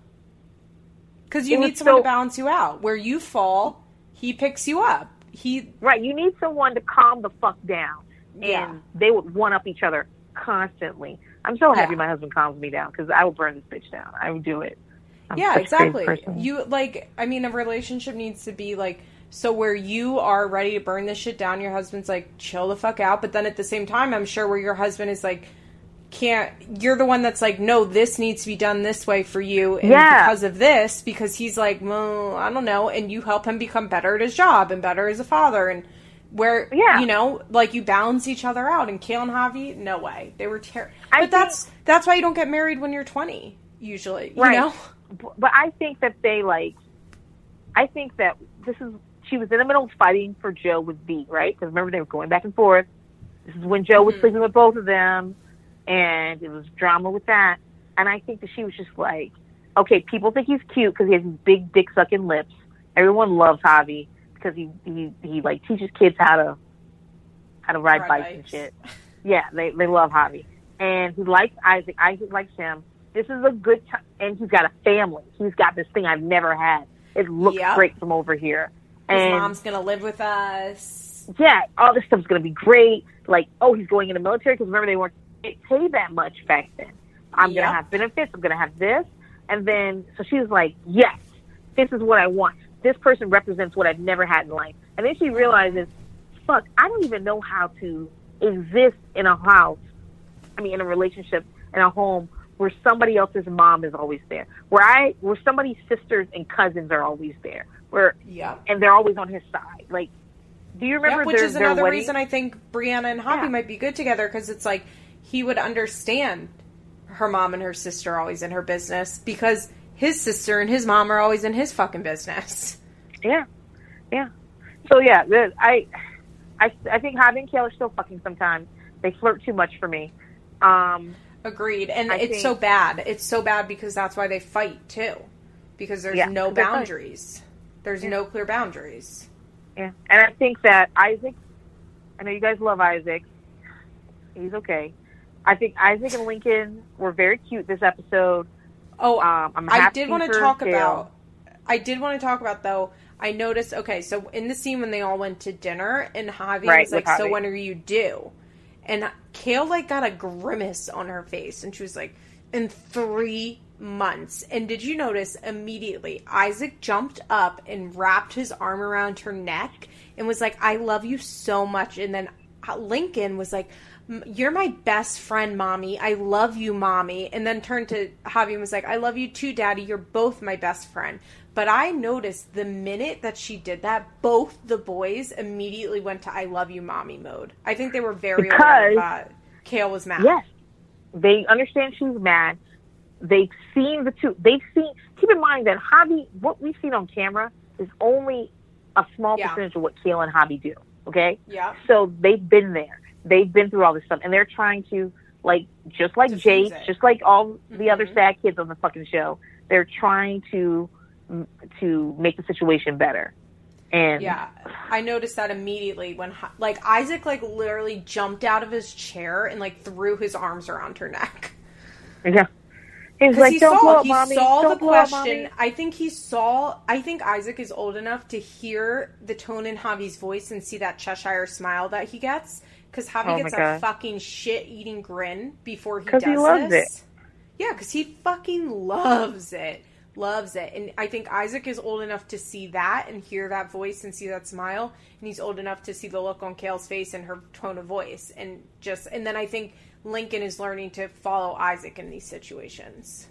because you need someone so, to balance you out. Where you fall, he picks you up. He right. You need someone to calm the fuck down, yeah. and they would one up each other constantly. I'm so happy yeah. my husband calms me down because I would burn this bitch down. I would do it. I'm yeah, exactly. You like, I mean, a relationship needs to be like so where you are ready to burn this shit down. Your husband's like, chill the fuck out, but then at the same time, I'm sure where your husband is like. Can't you're the one that's like, no, this needs to be done this way for you, and yeah. because of this, because he's like, well, I don't know, and you help him become better at his job and better as a father, and where yeah. you know, like, you balance each other out. And Kail and Javi, no way, they were terrible. But think, that's that's why you don't get married when you're twenty, usually, you right. know. But I think that they like, I think that this is she was in the middle of fighting for Joe with Vee, right? Because remember they were going back and forth. This is when Joe mm-hmm. was sleeping with both of them. And it was drama with that. And I think that she was just like, okay, people think he's cute because he has these big dick-sucking lips. Everyone loves Javi because he, he, he like, teaches kids how to how to ride, ride bikes, bikes and shit. Yeah, they, they love Javi. And he likes Isaac. Isaac likes him. This is a good time. And he's got a family. He's got this thing I've never had. It looks yep. great from over here. His and mom's going to live with us. Yeah, all this stuff's going to be great. Like, oh, he's going in the military because remember they weren't It paid that much back then. I'm yep. going to have benefits. I'm going to have this. And then, so she was like, yes, this is what I want. This person represents what I've never had in life. And then she realizes, fuck, I don't even know how to exist in a house. I mean, in a relationship, in a home where somebody else's mom is always there, where I, where somebody's sisters and cousins are always there, where, yeah, and they're always on his side. Like, Do you remember yeah, which their, is another their reason I think Briana and Hoppy yeah. might be good together, because it's like he would understand her mom and her sister are always in her business, because his sister and his mom are always in his fucking business. Yeah. Yeah. So, yeah, I I, I think Javi and Kail are still fucking sometimes. They flirt too much for me. Um, Agreed. And I it's think, so bad. It's so bad because that's why they fight, too. Because there's yeah, no boundaries. There's yeah. no clear boundaries. Yeah. And I think that Isaac, I know you guys love Isaac. He's okay. I think Isaac and Lincoln were very cute this episode. Oh, um, I'm I did want to talk Kail. about, I did want to talk about, though, I noticed, okay, so in the scene when they all went to dinner, and Javi right, was like, Javi. so when are you due? And Kail, like, got a grimace on her face, and she was like, in three months. And did you notice immediately, Isaac jumped up and wrapped his arm around her neck and was like, I love you so much. And then Lincoln was like, you're my best friend, Mommy. I love you, Mommy. And then turned to Javi and was like, I love you too, Daddy. You're both my best friend. But I noticed the minute that she did that, both the boys immediately went to I love you, Mommy mode. I think they were very aware that Kail was mad. Yes. They understand she's mad. They've seen the two. They've seen, keep in mind that Javi, what we've seen on camera is only a small yeah. percentage of what Kail and Javi do. Okay? Yeah. So they've been there. They've been through all this stuff, and they're trying to, like, just like Jace, it. just like all the mm-hmm. other sad kids on the fucking show, they're trying to to make the situation better. And yeah, I noticed that immediately when, like, Isaac, like, literally jumped out of his chair and, like, threw his arms around her neck. Yeah. He was like, he don't saw, blow up, Mommy. He saw don't the question. Up, I think he saw, I think Isaac is old enough to hear the tone in Javi's voice and see that Cheshire smile that he gets. Because Javi oh gets a God. fucking shit-eating grin before he does he loves this. It. Yeah, because he fucking loves it. Loves it. And I think Isaac is old enough to see that and hear that voice and see that smile. And he's old enough to see the look on Kail's face and her tone of voice. And just, and then I think Lincoln is learning to follow Isaac in these situations.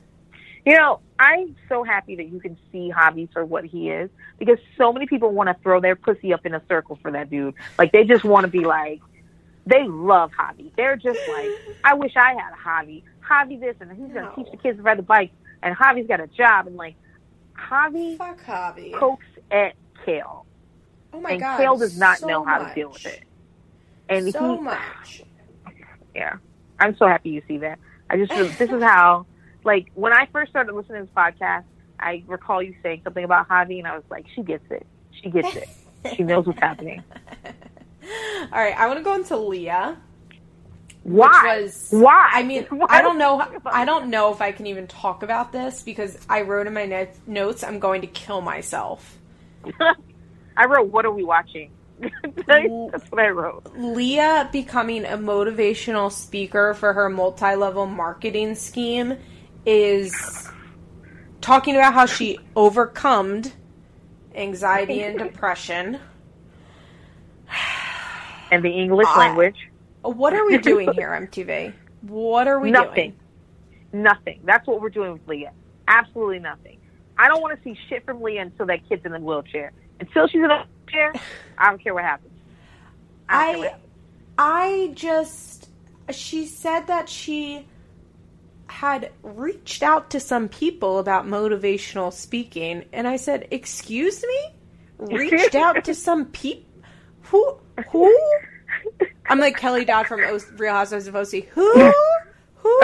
You know, I'm so happy that you can see Javi for what he is. Because so many people want to throw their pussy up in a circle for that dude. Like, they just want to be like... They love Javi. They're just like, I wish I had a Javi. Javi this, and he's no. going to teach the kids to ride the bike, and Javi's got a job, and like, Javi, Fuck Javi. Pokes at Kail. Oh my and God. And Kail does not so know how much. to deal with it. And so he, much. Yeah. I'm so happy you see that. I just, this is how, like, when I first started listening to this podcast, I recall you saying something about Javi, and I was like, she gets it. She gets it. She knows what's happening. All right, I want to go into Leah. Why? Was, Why? I mean, Why I don't know. I don't know if I can even talk about this because I wrote in my net, notes, "I'm going to kill myself." I wrote, "What are we watching?" That's what I wrote. Leah becoming a motivational speaker for her multi-level marketing scheme is talking about how she overcome anxiety and depression. And the English uh, language. What are we doing here, M T V? What are we nothing. doing? Nothing. That's what we're doing with Leah. Absolutely nothing. I don't want to see shit from Leah until that kid's in the wheelchair. Until she's in a wheelchair, I don't care what happens. I, I, what happens. I just, she said that she had reached out to some people about motivational speaking, and I said, excuse me? Reached out to some people? Who? Who? I'm like Kelly Dodd from o- Real Housewives of O C. Who? Who?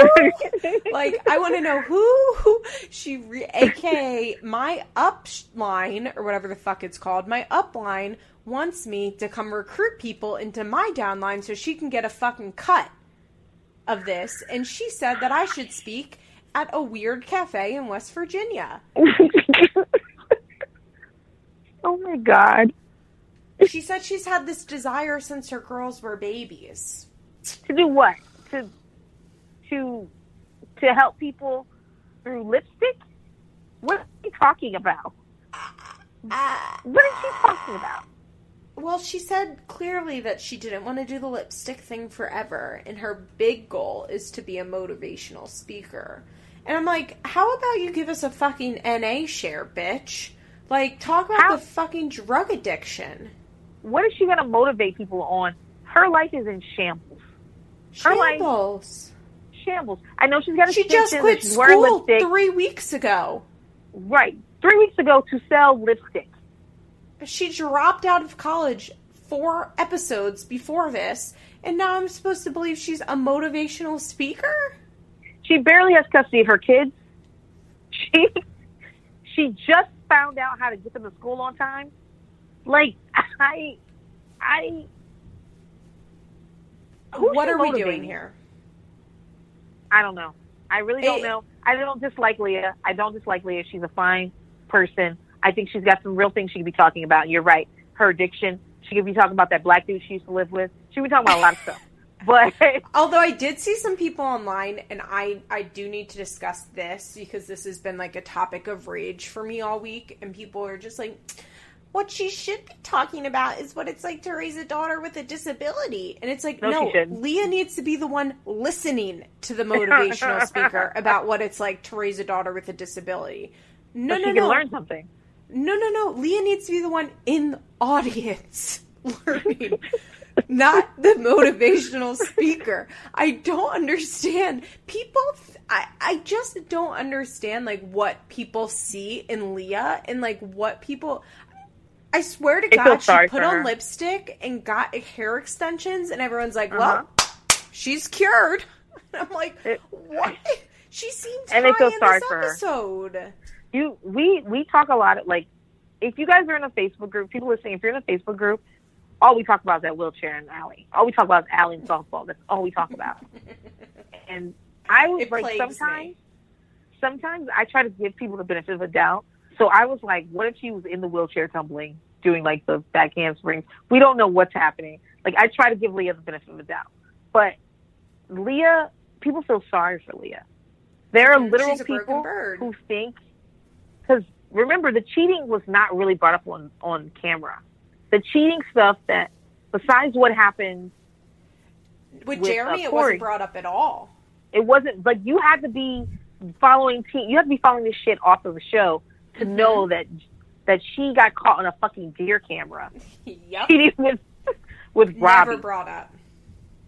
Like, I want to know who, who? She, re- A K A my upline, or whatever the fuck it's called, my upline wants me to come recruit people into my downline so she can get a fucking cut of this. And she said that I should speak at a weird cafe in West Virginia. Oh, my God. She said she's had this desire since her girls were babies. To do what? To to to help people through lipstick? What are you talking about? Uh, what is she talking about? Well, she said clearly that she didn't want to do the lipstick thing forever, and her big goal is to be a motivational speaker. And I'm like, how about you give us a fucking N A share, bitch? Like, talk about how? the fucking drug addiction. what is she going to motivate people on? Her life is in shambles. Her shambles. Life, shambles. I know she's got a. She just quit school three weeks ago. Right, three weeks ago to sell lipstick. She dropped out of college four episodes before this, and now I'm supposed to believe she's a motivational speaker? She barely has custody of her kids. She she just found out how to get them to school on time. Like, I... I. What are we doing here? I don't know. I really don't it, know. I don't dislike Leah. I don't dislike Leah. She's a fine person. I think she's got some real things she could be talking about. You're right. Her addiction. She could be talking about that black dude she used to live with. She could be talking about a lot of stuff. But although I did see some people online, and I, I do need to discuss this because this has been like a topic of rage for me all week. And people are just like, what she should be talking about is what it's like to raise a daughter with a disability. And it's like, no, no Leah needs to be the one listening to the motivational speaker about what it's like to raise a daughter with a disability. No, so no, she can no. learn something. No, no, no. Leah needs to be the one in the audience learning, not the motivational speaker. I don't understand. People, I, I just don't understand, like, what people see in Leah and, like, what people, I swear to God, she put on her. lipstick and got hair extensions, and everyone's like, well, uh-huh. she's cured. And I'm like, it, what? She seems high in this episode. Her. You, we, we talk a lot, of, like, if you guys are in a Facebook group, people listening, if you're in a Facebook group, all we talk about is that wheelchair and Allie. All we talk about is Allie and softball. That's all we talk about. And I was it like, sometimes, me. sometimes I try to give people the benefit of the doubt. So I was like, what if she was in the wheelchair tumbling, doing like the back handsprings? We don't know what's happening. Like, I try to give Leah the benefit of the doubt. But Leah, people feel sorry for Leah. There are literal people who think, because remember, the cheating was not really brought up on, on camera. The cheating stuff that, besides what happened with, with Jeremy, uh, Corey, it wasn't brought up at all. It wasn't, like, you had to be following, te- you had to be following this shit off of the show to mm-hmm. know that that she got caught on a fucking deer camera. Yep. Cheating with, with Robbie. Never brought up.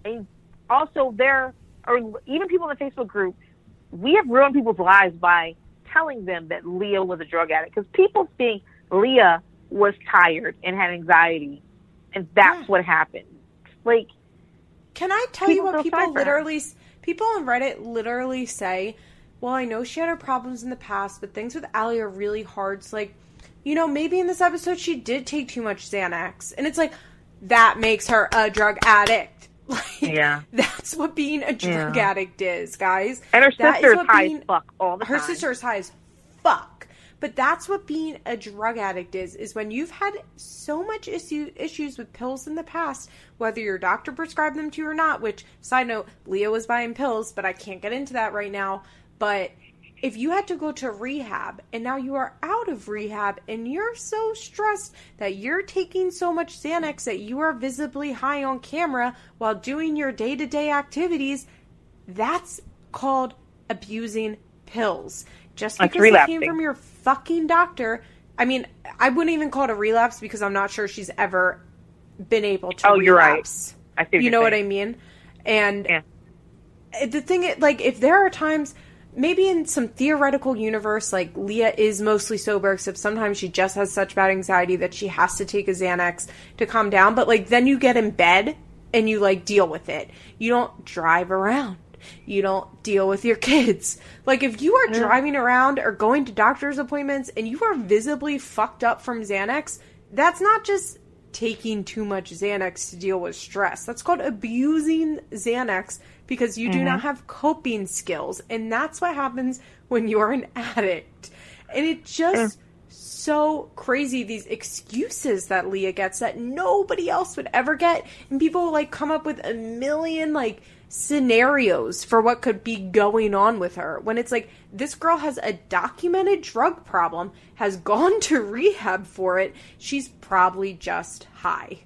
And also, there are, even people in the Facebook group, we have ruined people's lives by telling them that Leah was a drug addict, because people think Leah was tired and had anxiety, and that's yeah. what happened. Like, can I tell you what people literally, people on Reddit literally say, well, I know she had her problems in the past, but things with Allie are really hard. So, like, you know, maybe in this episode she did take too much Xanax, and it's like, that makes her a drug addict. Like, yeah. That's what being a drug yeah. addict is, guys. And her sister is high being, as fuck all the her time. Her sister is high as fuck. But that's what being a drug addict is, is when you've had so much issue, issues with pills in the past, whether your doctor prescribed them to you or not, which, side note, Leah was buying pills, but I can't get into that right now. But if you had to go to rehab and now you are out of rehab and you're so stressed that you're taking so much Xanax that you are visibly high on camera while doing your day-to-day activities, that's called abusing pills. Just because it came from your fucking doctor. I mean, I wouldn't even call it a relapse because I'm not sure she's ever been able to oh, relapse. Oh, you're right. I see what you know what I mean? And yeah. the thing is, like, if there are times... Maybe in some theoretical universe, like, Leah is mostly sober, except sometimes she just has such bad anxiety that she has to take a Xanax to calm down. But, like, then you get in bed and you, like, deal with it. You don't drive around. You don't deal with your kids. Like, if you are driving around or going to doctor's appointments and you are visibly fucked up from Xanax, that's not just taking too much Xanax to deal with stress. That's called abusing Xanax, because you do mm-hmm. not have coping skills. And that's what happens when you're an addict. And it's just mm. so crazy, these excuses that Leah gets that nobody else would ever get. And people, like, come up with a million, like, scenarios for what could be going on with her. When it's like, this girl has a documented drug problem, has gone to rehab for it. She's probably just high.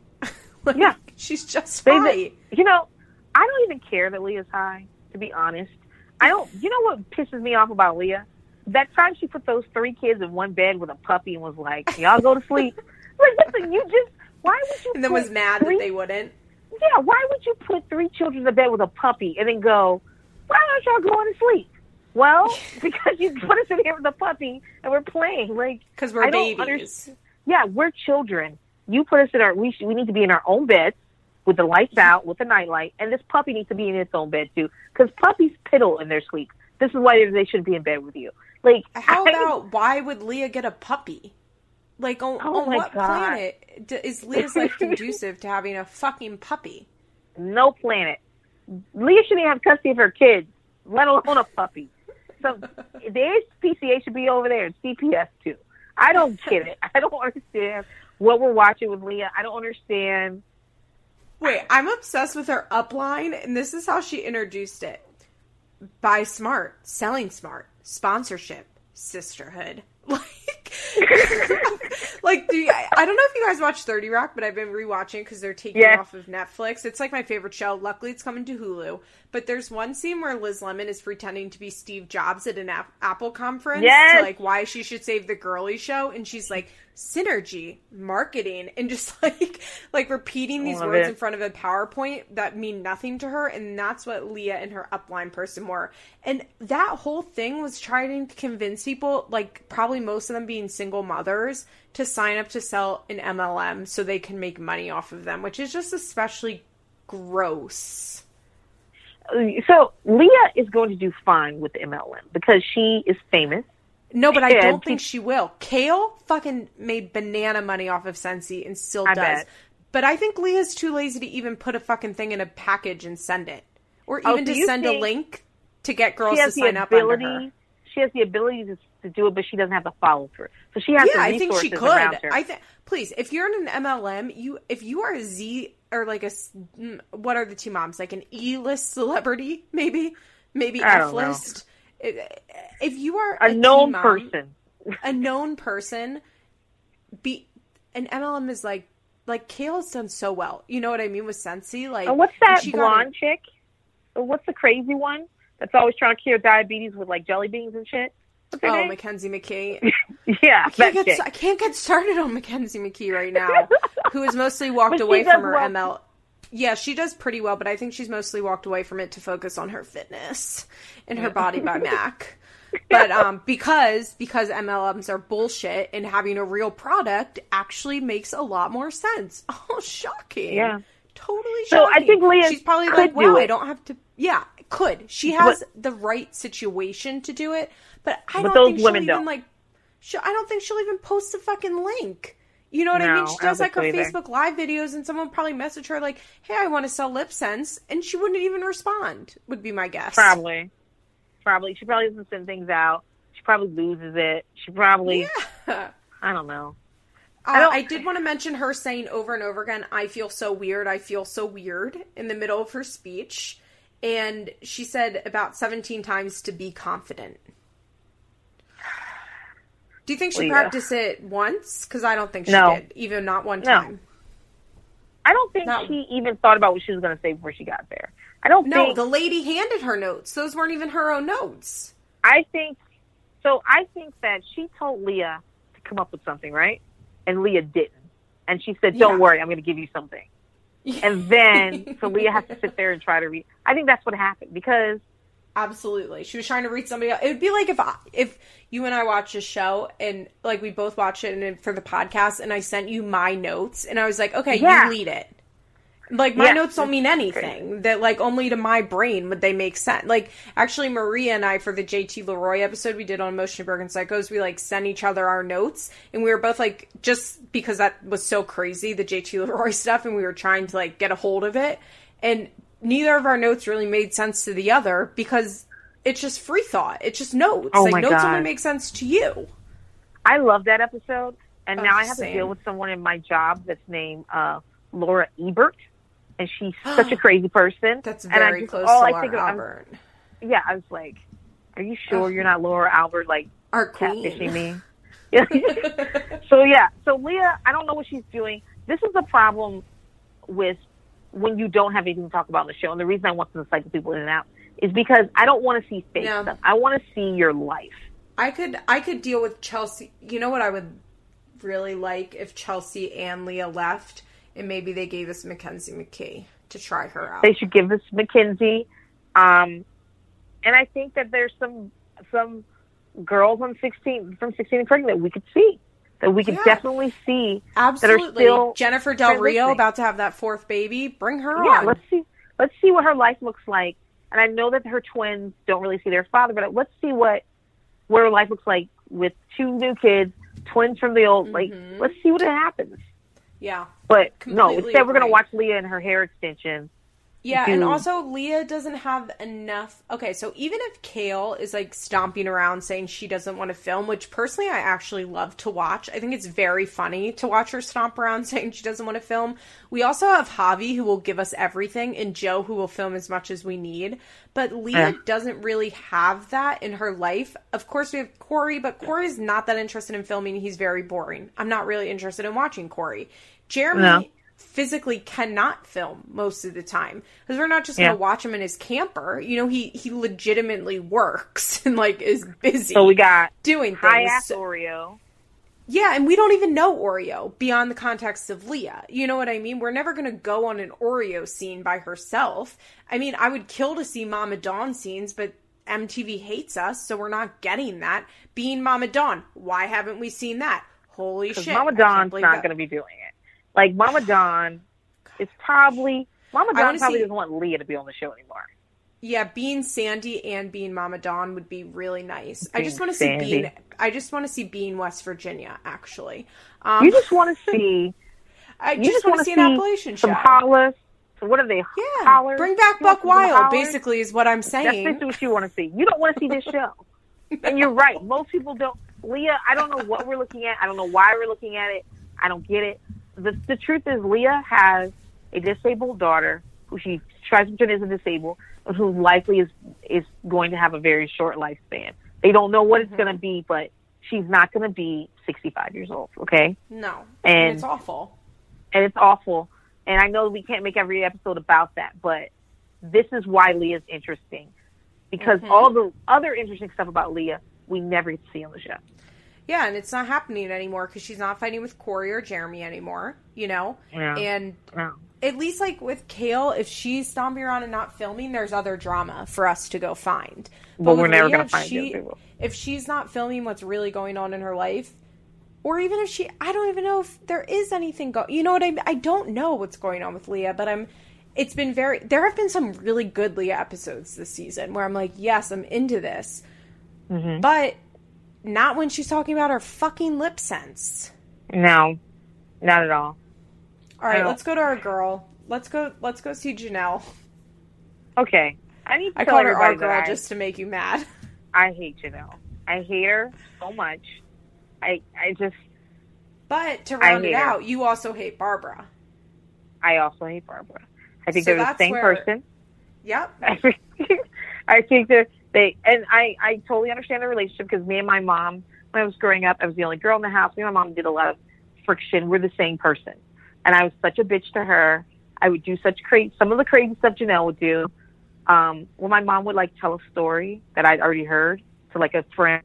Like, yeah. She's just they, high. They, you know... I don't even care that Leah's high, to be honest. I don't. You know what pisses me off about Leah? That time she put those three kids in one bed with a puppy and was like, y'all go to sleep. Like, listen, you just Why would you? And then was mad three, that they wouldn't. Yeah, why would you put three children to bed with a puppy and then go, why aren't y'all going to sleep? Well, because you put us in here with a puppy and we're playing. Like, because we're I babies. Understand. Yeah, we're children. You put us in our, we, we need to be in our own beds with the lights out, with the nightlight, and this puppy needs to be in its own bed too, because puppies piddle in their sleep. This is why they should be in bed with you. Like, how I, about why would Leah get a puppy? Like, on, oh on what God. planet do, is Leah's life conducive to having a fucking puppy? No planet. Leah shouldn't have custody of her kids, let alone a puppy. So the P C A should be over there and C P S too. I don't get it. I don't understand what we're watching with Leah. I don't understand. Wait, I'm obsessed with her upline, and this is how she introduced it. Buy smart, selling smart, sponsorship, sisterhood. Like, like, do you, I don't know if you guys watch thirty Rock, but I've been rewatching because they're taking yeah. off of Netflix. It's like my favorite show. Luckily, it's coming to Hulu. But there's one scene where Liz Lemon is pretending to be Steve Jobs at an ap- Apple conference, yes. to like why she should save the girly show, and she's like synergy, marketing, and just like like repeating these words it. in front of a PowerPoint that mean nothing to her, and that's what Leah and her upline person were. And that whole thing was trying to convince people, like probably most of them being single mothers, to sign up to sell an M L M so they can make money off of them, which is just especially gross. So Leah is going to do fine with the M L M because she is famous. No, but I and don't think she will. Kail fucking made banana money off of Sensi and still I does. Bet. But I think Leah's too lazy to even put a fucking thing in a package and send it. Or even oh, to send a link to get girls to sign up under her. She has the ability to, to do it, but she doesn't have to follow through. So she has yeah, the resources I think she could. I think, please, if you're in an M L M, you if you are a Z or like a, what are the two moms? Like an E-list celebrity, maybe? Maybe F-list? If you are a, a known mom, person, a known person, be an M L M is like, like Kail's done so well. You know what I mean? With Sensi, like, and what's that and blonde a, chick? What's the crazy one that's always trying to cure diabetes with like jelly beans and shit? What's her oh, name? Mackenzie McKee. yeah, I can't, get, I can't get started on Mackenzie McKee right now, who has mostly walked away from her well. M L M. Yeah, she does pretty well, but I think she's mostly walked away from it to focus on her fitness and her body by Mac. But um, because because M L Ms are bullshit and having a real product actually makes a lot more sense. Oh, shocking. Yeah. Totally shocking. So I think Leah She's probably could like, wow, I don't have to. Yeah, could. She has but, the right situation to do it, but I don't think she'll even don't. like, she, I don't think she'll even post a fucking link. You know what no, I mean? She does like her either. Facebook Live videos, and someone probably messaged her like, "Hey, I want to sell lip sense," and she wouldn't even respond. Would be my guess. Probably, probably she probably doesn't send things out. She probably loses it. She probably, yeah. I don't know. Uh, I, don't... I did want to mention her saying over and over again, "I feel so weird. I feel so weird," in the middle of her speech, and she said about seventeen times to be confident. Do you think she Leah. practiced it once? Because I don't think she no. did. Even not one time. No. I don't think no. she even thought about what she was going to say before she got there. I don't no, think... No, the lady handed her notes. Those weren't even her own notes. I think... So I think that she told Leah to come up with something, right? And Leah didn't. And she said, don't yeah. worry, I'm going to give you something. And then... So Leah has to sit there and try to read. I think that's what happened because... Absolutely. She was trying to read somebody else. It would be like if I, if you and I watched a show and like we both watched it and for the podcast and I sent you my notes and I was like, okay, yeah. you lead it. Like my yeah, notes don't mean anything crazy. That like only to my brain would they make sense. Like actually Maria and I for the J T Leroy episode we did on Emotionally Broken Psychos, we like sent each other our notes and we were both like, just because that was so crazy, the J T Leroy stuff, and we were trying to like get a hold of it, and neither of our notes really made sense to the other because it's just free thought. It's just notes. Oh like, notes God. only make sense to you. I love that episode. And oh, now I have same. to deal with someone in my job that's named uh, Laura Ebert. And she's such a crazy person. That's very and I just, close to I Laura think of, Albert. I'm, yeah, I was like, are you sure oh. you're not Laura Albert, like, our catfishing me? Yeah. So, yeah. So, Leah, I don't know what she's doing. This is the problem with when you don't have anything to talk about on the show. And the reason I want to cycle people in and out is because I don't want to see fake no. stuff. I want to see your life. I could I could deal with Chelsea. You know what I would really like if Chelsea and Leah left and maybe they gave us Mackenzie McKee to try her out. They should give us Mackenzie. Um, and I think that there's some some girls on sixteen from sixteen and pregnant that we could see. That we could yeah. definitely see. Absolutely. That are still Jennifer Del Rio about to have that fourth baby. Bring her yeah, on. Yeah, let's see. Let's see what her life looks like. And I know that her twins don't really see their father, but let's see what what her life looks like with two new kids, twins from the old. Mm-hmm. Like, let's see what happens. Yeah. But no, instead agree. We're going to watch Leah and her hair extension. Yeah, do... and also Leah doesn't have enough. Okay, so even if Kail is like stomping around saying she doesn't want to film, which personally I actually love to watch. I think it's very funny to watch her stomp around saying she doesn't want to film. We also have Javi, who will give us everything, and Joe, who will film as much as we need. But Leah uh. doesn't really have that in her life. Of course, we have Corey, but Corey's not that interested in filming. He's very boring. I'm not really interested in watching Corey. Jeremy... No. physically cannot film most of the time because we're not just yeah. going to watch him in his camper. You know, he, he legitimately works and like is busy. So we got doing high things. Ass Oreo. Yeah. And we don't even know Oreo beyond the context of Leah. You know what I mean? We're never going to go on an Oreo scene by herself. I mean, I would kill to see Mama Dawn scenes, but M T V hates us. So we're not getting that. Being Mama Dawn. Why haven't we seen that? Holy shit. Mama Dawn's not going to be doing it. Like, Mama Dawn is probably... Mama Dawn probably see, doesn't want Leah to be on the show anymore. Yeah, being Sandy and being Mama Dawn would be really nice. Being I just want to see being... I just want to see being West Virginia, actually. Um, you just want to see... I you just, just want to see an Appalachian show. Some hollers. So what are they? Yeah, hollers? Bring back Buck Wild, basically, is what I'm saying. That's basically what you want to see. You don't want to see this show. And you're right. Most people don't... Leah, I don't know what we're looking at. I don't know why we're looking at it. I don't get it. The, the truth is, Leah has a disabled daughter who she tries to turn into disabled, and who likely is is going to have a very short lifespan. They don't know what mm-hmm. it's going to be, but she's not going to be sixty-five years old. Okay? No, and, and it's awful. And it's awful. And I know we can't make every episode about that, but this is why Leah's interesting, because mm-hmm. all the other interesting stuff about Leah we never see on the show. Yeah, and it's not happening anymore because she's not fighting with Corey or Jeremy anymore, you know? Yeah. And yeah. at least, like, with Kail, if she's stomping around and not filming, there's other drama for us to go find. But well, we're never going to find she, it. If she's not filming what's really going on in her life, or even if she... I don't even know if there is anything going... You know what I mean? I don't know what's going on with Leah, but I'm... It's been very... There have been some really good Leah episodes this season where I'm like, yes, I'm into this. Mm-hmm. But... Not when she's talking about her fucking lip sense. No, not at all. All right, let's go to our girl. Let's go. Let's go see Jenelle. Okay, I need. To I call her our girl just to make you mad. I hate Jenelle. I hate her so much. I I just. But to round it out, you also hate Barbara. I also hate Barbara. I think they're the same person. Yep. I think they're. They and I, I totally understand the relationship because me and my mom, when I was growing up, I was the only girl in the house. Me and my mom did a lot of friction. We're the same person. And I was such a bitch to her. I would do such crazy, some of the crazy stuff Jenelle would do. Um, when my mom would, like, tell a story that I'd already heard to, like, a friend,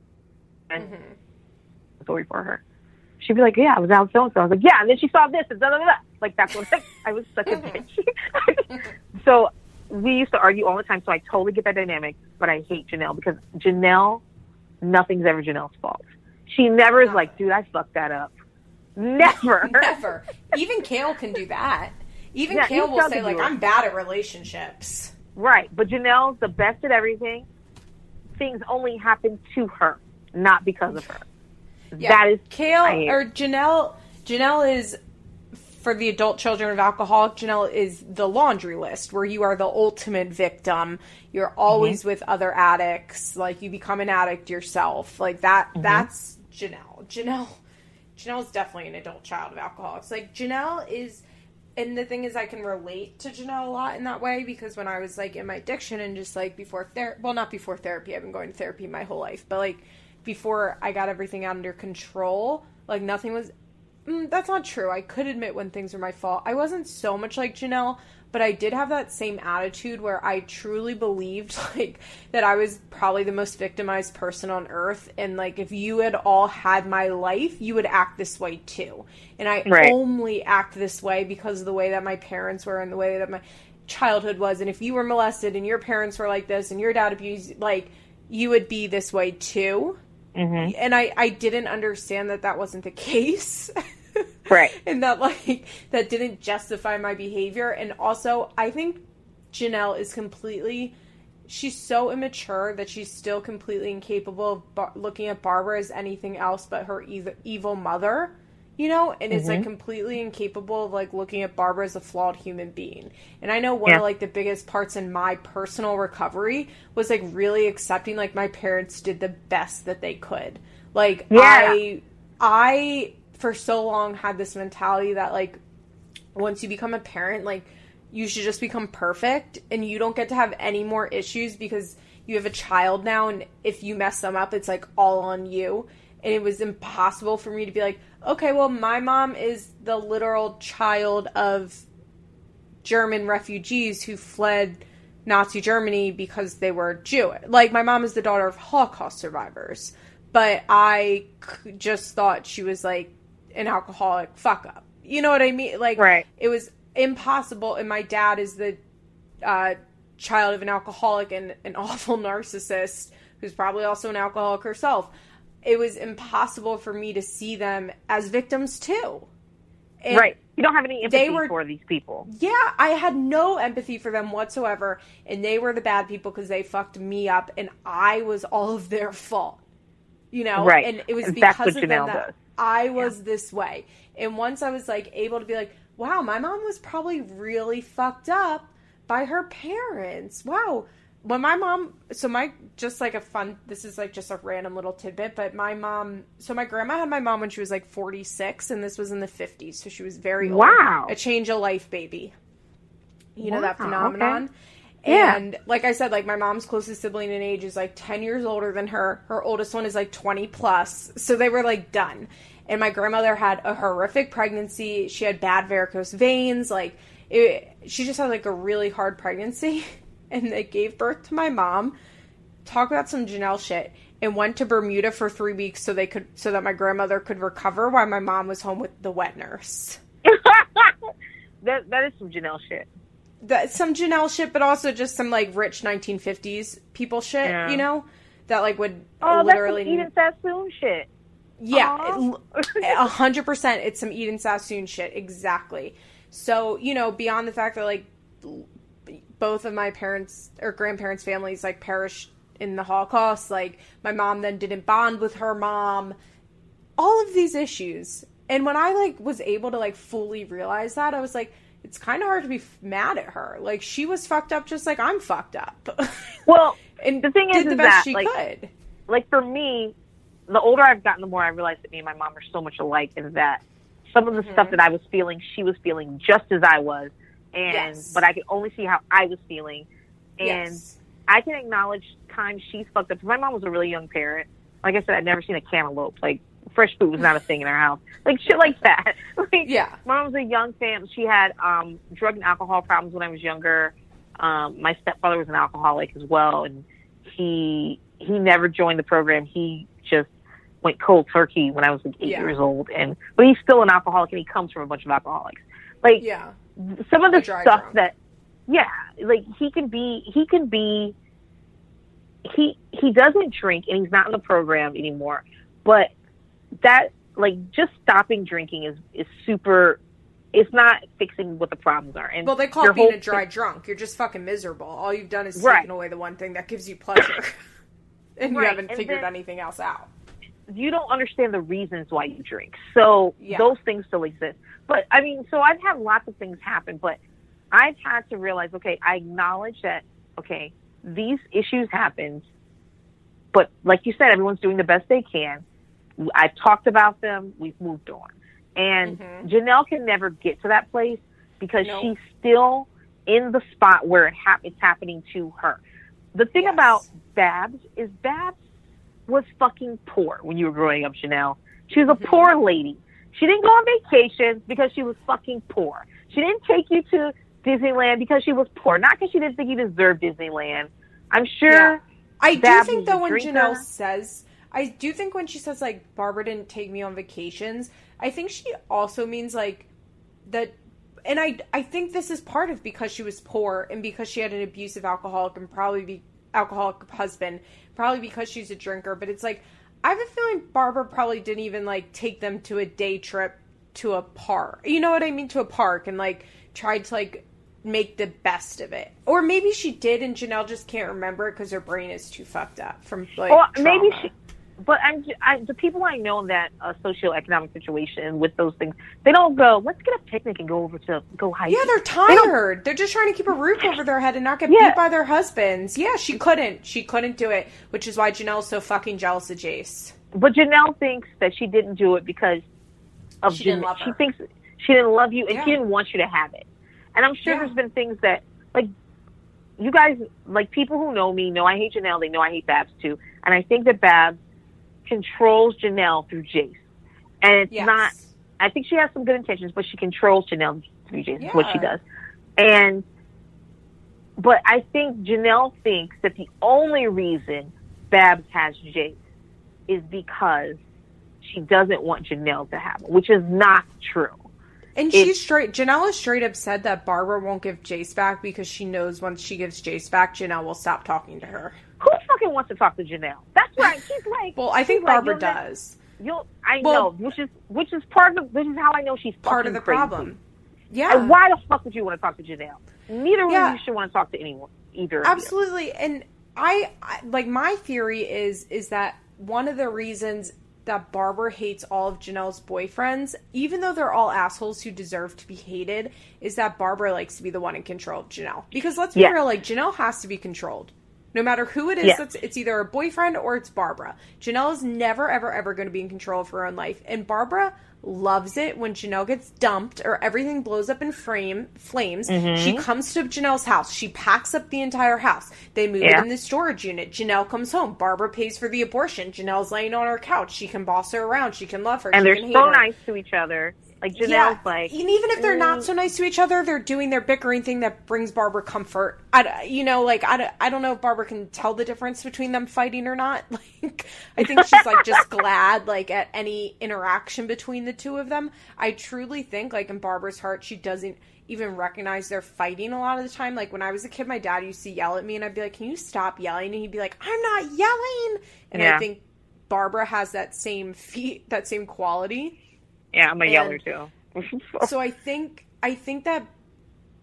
mm-hmm. a story for her. She'd be like, yeah, I was out so-and-so. I was like, yeah, and then she saw this and da-da-da-da. Like, that's what I was such a bitch. So... We used to argue all the time, so I totally get that dynamic, but I hate Jenelle because Jenelle, nothing's ever Janelle's fault. She never is like, dude, I fucked that up. Never. Never. Even Kail can do that. Even yeah, Kail will say, like, I'm bad at relationships. Right, but Janelle's the best at everything. Things only happen to her, not because of her. Yeah. That is Kail, or Jenelle, Jenelle is... For the adult children of alcoholic, Jenelle is the laundry list where you are the ultimate victim. You're always mm-hmm. with other addicts. Like, you become an addict yourself. Like, that. Mm-hmm. That's Jenelle. Jenelle. Janelle's definitely an adult child of alcoholics. Like, Jenelle is... And the thing is, I can relate to Jenelle a lot in that way because when I was, like, in my addiction and just, like, before therapy... Well, not before therapy. I've been going to therapy my whole life. But, like, before I got everything under control, like, nothing was... mm, that's not true. I could admit when things were my fault. I wasn't so much like Jenelle, but I did have that same attitude where I truly believed, like, that I was probably the most victimized person on earth. And, like, if you had all had my life, you would act this way too. And I right. only act this way because of the way that my parents were and the way that my childhood was. And if you were molested and your parents were like this and your dad abused, like, you would be this way too. Mm-hmm. And I, I didn't understand that that wasn't the case. Right. And that, like, that didn't justify my behavior. And also, I think Jenelle is completely, she's so immature that she's still completely incapable of bar- looking at Barbara as anything else but her e- evil mother, you know? And mm-hmm. it's, like, completely incapable of, like, looking at Barbara as a flawed human being. And I know one yeah. of, like, the biggest parts in my personal recovery was, like, really accepting, like, my parents did the best that they could. Like, yeah. I, I... for so long had this mentality that, like, once you become a parent, like, you should just become perfect and you don't get to have any more issues because you have a child now, and if you mess them up, it's, like, all on you. And it was impossible for me to be like, okay, well, my mom is the literal child of German refugees who fled Nazi Germany because they were Jewish. Like, my mom is the daughter of Holocaust survivors, but I just thought she was, like, an alcoholic fuck up. You know what I mean? Like, right. it was impossible. And my dad is the uh, child of an alcoholic and an awful narcissist who's probably also an alcoholic herself. It was impossible for me to see them as victims too. And right. You don't have any empathy were, for these people. Yeah. I had no empathy for them whatsoever. And they were the bad people because they fucked me up and I was all of their fault, you know? Right. And it was and because of them Jenelle that does. I was yeah. this way. And once I was, like, able to be like, wow, my mom was probably really fucked up by her parents. Wow. When my mom, so my, just like a fun, this is like just a random little tidbit, but my mom, so my grandma had my mom when she was like forty-six, and this was in the fifties. So she was very old. Wow. A change of life baby. You wow. know that phenomenon? Okay. Yeah. And like I said, like, my mom's closest sibling in age is like ten years older than her. Her oldest one is like twenty plus. So they were, like, done. And my grandmother had a horrific pregnancy. She had bad varicose veins. Like, it, she just had, like, a really hard pregnancy. And they gave birth to my mom. Talk about some Jenelle shit. And went to Bermuda for three weeks so they could, so that my grandmother could recover while my mom was home with the wet nurse. that that is some Jenelle shit. That, some Jenelle shit, but also just some, like, rich nineteen fifties people shit, yeah. you know? That, like, would oh, literally... Oh, that's some Eden Sassoon shit. Yeah. A hundred percent. It's some Eden Sassoon shit. Exactly. So, you know, beyond the fact that, like, both of my parents' or grandparents' families, like, perished in the Holocaust, like, my mom then didn't bond with her mom. All of these issues. And when I, like, was able to, like, fully realize that, I was like... it's kind of hard to be f- mad at her. Like, she was fucked up just like I'm fucked up. Well, and the thing is, did the is best that, she like, could. Like, for me, the older I've gotten, the more I realize that me and my mom are so much alike in that some of the mm-hmm. stuff that I was feeling, she was feeling just as I was. And, yes. but I could only see how I was feeling. And yes. I can acknowledge times she's fucked up. My mom was a really young parent. Like I said, I'd never seen a cantaloupe. Like, fresh food was not a thing in our house. Like, shit like that. Like, yeah. Mom was a young fam. She had um, drug and alcohol problems when I was younger. Um, my stepfather was an alcoholic as well, and he he never joined the program. He just went cold turkey when I was, like, eight yeah. years old. And but he's still an alcoholic, and he comes from a bunch of alcoholics. Like, yeah. some of the stuff wrong. that, yeah, like, he can be, he can be, he he doesn't drink, and he's not in the program anymore, but that, like, just stopping drinking is, is super, it's not fixing what the problems are. And well, they call it being a dry drunk. You're just fucking miserable. All you've done is right. taken away the one thing that gives you pleasure. and right. you haven't and figured then, anything else out. You don't understand the reasons why you drink. So yeah. those things still exist. But, I mean, so I've had lots of things happen, but I've had to realize, okay, I acknowledge that, okay, these issues happen, but like you said, everyone's doing the best they can. I've talked about them. We've moved on. And mm-hmm. Jenelle can never get to that place because nope. she's still in the spot where it ha- it's happening to her. The thing yes. about Babs is Babs was fucking poor when you were growing up, Jenelle. She was a mm-hmm. poor lady. She didn't go on vacations because she was fucking poor. She didn't take you to Disneyland because she was poor. Not because she didn't think you deserved Disneyland. I'm sure. Yeah. I do think, though, when Jenelle says, I do think when she says, like, Barbara didn't take me on vacations, I think she also means, like, that, and I, I think this is part of because she was poor and because she had an abusive alcoholic and probably be, alcoholic husband, probably because she's a drinker, but it's like, I have a feeling Barbara probably didn't even, like, take them to a day trip to a park. You know what I mean? To a park and, like, tried to, like, make the best of it. Or maybe she did and Jenelle just can't remember it because her brain is too fucked up from, like, well, trauma. Maybe she... But I'm, I, the people I know in that uh, socioeconomic situation with those things, they don't go, let's get a picnic and go over to go hiking. Yeah, they're tired. They they're just trying to keep a roof over their head and not get yeah. beat by their husbands. Yeah, she couldn't. She couldn't do it, which is why Janelle's so fucking jealous of Jace. But Jenelle thinks that she didn't do it because of she Jan- didn't love her. She thinks she didn't love you and yeah. she didn't want you to have it. And I'm sure yeah. there's been things that, like, you guys, like, people who know me know I hate Jenelle. They know I hate Babs, too. And I think that Babs controls Jenelle through Jace. And it's yes. not, I think she has some good intentions, but she controls Jenelle through Jace. Yeah. That's what she does. And, but I think Jenelle thinks that the only reason Babs has Jace is because she doesn't want Jenelle to have it, which is not true. And it, she's straight, Jenelle is straight up said that Barbara won't give Jace back because she knows once she gives Jace back, Jenelle will stop talking to her. Who fucking wants to talk to Jenelle? That's right. She's like, well, I think Barbara like, you'll does. Not, you'll, I well, know, which is which is part of which is how I know she's part of the crazy. Problem. Yeah. And why the fuck would you want to talk to Jenelle? Neither yeah. one of you should want to talk to anyone either. Absolutely. And I, I like my theory is is that one of the reasons that Barbara hates all of Janelle's boyfriends, even though they're all assholes who deserve to be hated, is that Barbara likes to be the one in control of Jenelle. Because let's be yeah. real, like Jenelle has to be controlled. No matter who it is, yeah. it's, it's either a boyfriend or it's Barbara. Jenelle is never, ever, ever going to be in control of her own life. And Barbara loves it when Jenelle gets dumped or everything blows up in frame, flames. Mm-hmm. She comes to Janelle's house. She packs up the entire house. They move yeah. it in the storage unit. Jenelle comes home. Barbara pays for the abortion. Janelle's laying on her couch. She can boss her around. She can love her. And she they're can so hate nice her. To each other. Like Janelle's yeah. like, and even if they're not so nice to each other, they're doing their bickering thing that brings Barbara comfort. I, you know, like I, I don't know if Barbara can tell the difference between them fighting or not. Like, I think she's like just glad like at any interaction between the two of them. I truly think like in Barbara's heart, she doesn't even recognize they're fighting a lot of the time. Like when I was a kid, my dad used to yell at me, and I'd be like, "Can you stop yelling?" And he'd be like, "I'm not yelling." And yeah. I think Barbara has that same feat, that same quality. Yeah, I'm a yeller too. So I think I think that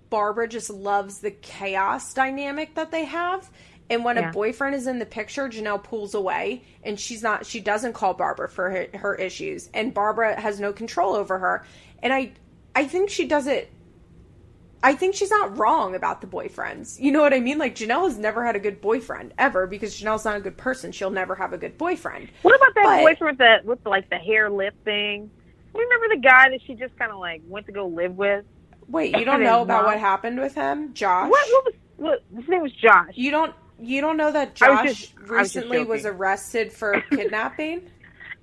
Barbara just loves the chaos dynamic that they have. And when yeah. a boyfriend is in the picture, Jenelle pulls away and she's not she doesn't call Barbara for her, her issues. And Barbara has no control over her. And I I think she does it I think she's not wrong about the boyfriends. You know what I mean? Like, Jenelle has never had a good boyfriend, ever, because Janelle's not a good person. She'll never have a good boyfriend. What about that but, boyfriend with, the, with, like, the hair lip thing? Remember the guy that she just kind of, like, went to go live with? Wait, you don't know about mom? What happened with him? Josh? What? What was... What, his name was Josh. You don't You don't know that Josh was just, recently was, was arrested for kidnapping?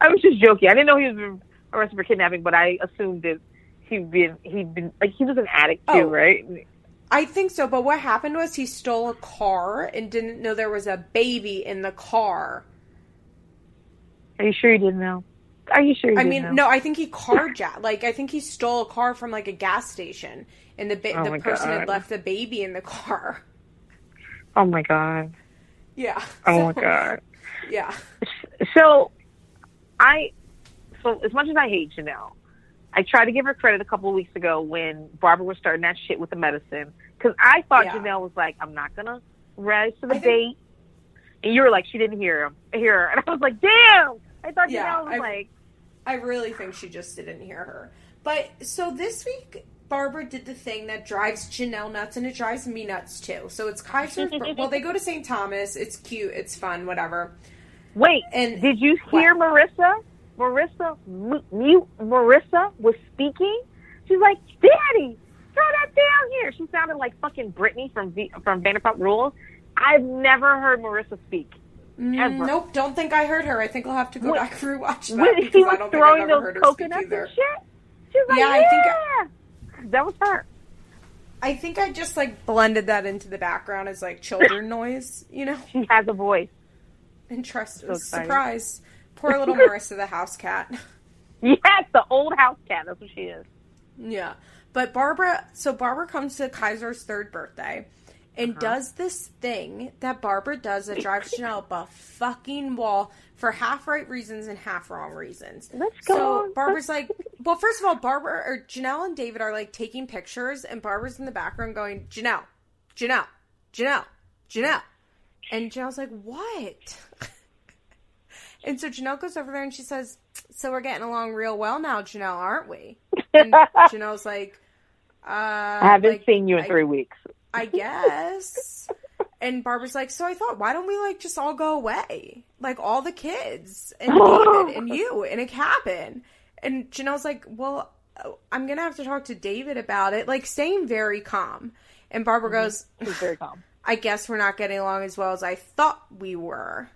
I was just joking. I didn't know he was arrested for kidnapping, but I assumed that he'd been... He'd been like, he was an addict, too, oh, right? I think so, but what happened was he stole a car and didn't know there was a baby in the car. Are you sure you didn't know? Are you sure? You I mean, know? No. I think he carjacked. Like, I think he stole a car from like a gas station, and the ba- oh the person God. Had left the baby in the car. Oh my God! Yeah. Oh so, my God! Yeah. So, I so as much as I hate Jenelle, I tried to give her credit a couple of weeks ago when Barbara was starting that shit with the medicine because I thought yeah. Jenelle was like, "I'm not gonna rise to the I bait," think- and you were like, "She didn't hear him, hear her," and I was like, "Damn!" I thought yeah, Jenelle was I, like. I really think she just didn't hear her. But so this week, Barbara did the thing that drives Jenelle nuts, and it drives me nuts too. So it's Kaiser. Well, they go to Saint Thomas. It's cute. It's fun. Whatever. Wait. And did you hear what? Marissa? Marissa, mute. Marissa was speaking. She's like, "Daddy, throw that down here." She sounded like fucking Brittany from v- from Vanderpump Rules. I've never heard Marissa speak. Ever. Nope, don't think I heard her. I think I'll have to go when, back through watch that. When she was I don't throwing think I've those coconuts and shit? She was like, yeah! I think I, that was her. I think I just, like, blended that into the background as, like, children noise, you know? She has a voice. And trust so surprise. Poor little Marissa the house cat. Yes, the old house cat. That's what she is. Yeah. But Barbara, so Barbara comes to Kaiser's third birthday. And uh-huh. does this thing that Barbara does that drives Jenelle up a fucking wall for half right reasons and half wrong reasons. Let's go. So Barbara's like, well, first of all, Barbara or Jenelle and David are like taking pictures, and Barbara's in the background going, Jenelle, Jenelle, Jenelle, Jenelle. And Janelle's like, what? And so Jenelle goes over there and she says, so we're getting along real well now, Jenelle, aren't we? And Janelle's like, uh, I haven't like, seen you in I, three weeks. I guess. And Barbara's like, so I thought, why don't we, like, just all go away? Like, all the kids and David and you in a cabin. And Janelle's like, well, I'm going to have to talk to David about it. Like, staying very calm. And Barbara mm-hmm. goes, she's very calm. I guess we're not getting along as well as I thought we were.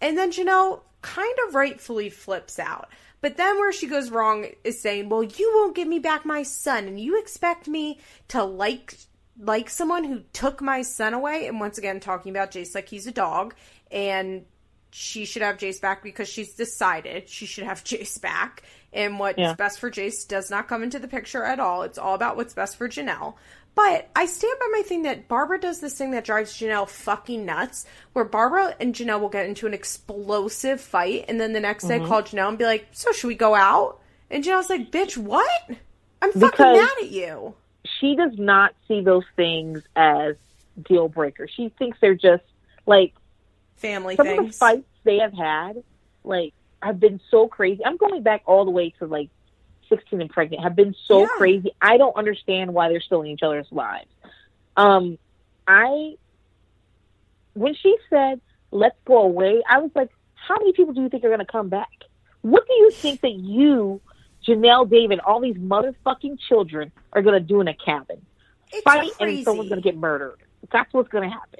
And then Jenelle kind of rightfully flips out. But then where she goes wrong is saying, well, you won't give me back my son. And you expect me to like... like someone who took my son away. And once again, talking about Jace like he's a dog, and she should have Jace back because she's decided she should have Jace back. And what's yeah. best for Jace does not come into the picture at all. It's all about what's best for Jenelle. But I stand by my thing that Barbara does this thing that drives Jenelle fucking nuts, where Barbara and Jenelle will get into an explosive fight. And then the next mm-hmm. day call Jenelle and be like, so should we go out? And Janelle's like, bitch, what? I'm fucking because- mad at you. She does not see those things as deal breakers. She thinks they're just, like, family some things. Some of the fights they have had, like, have been so crazy. I'm going back all the way to, like, sixteen and pregnant. Have been so yeah. crazy. I don't understand why they're still in each other's lives. Um, I, when she said, let's go away, I was like, how many people do you think are going to come back? What do you think that you... Jenelle, David, all these motherfucking children are going to do in a cabin. It's fight crazy. And someone's going to get murdered. That's what's going to happen.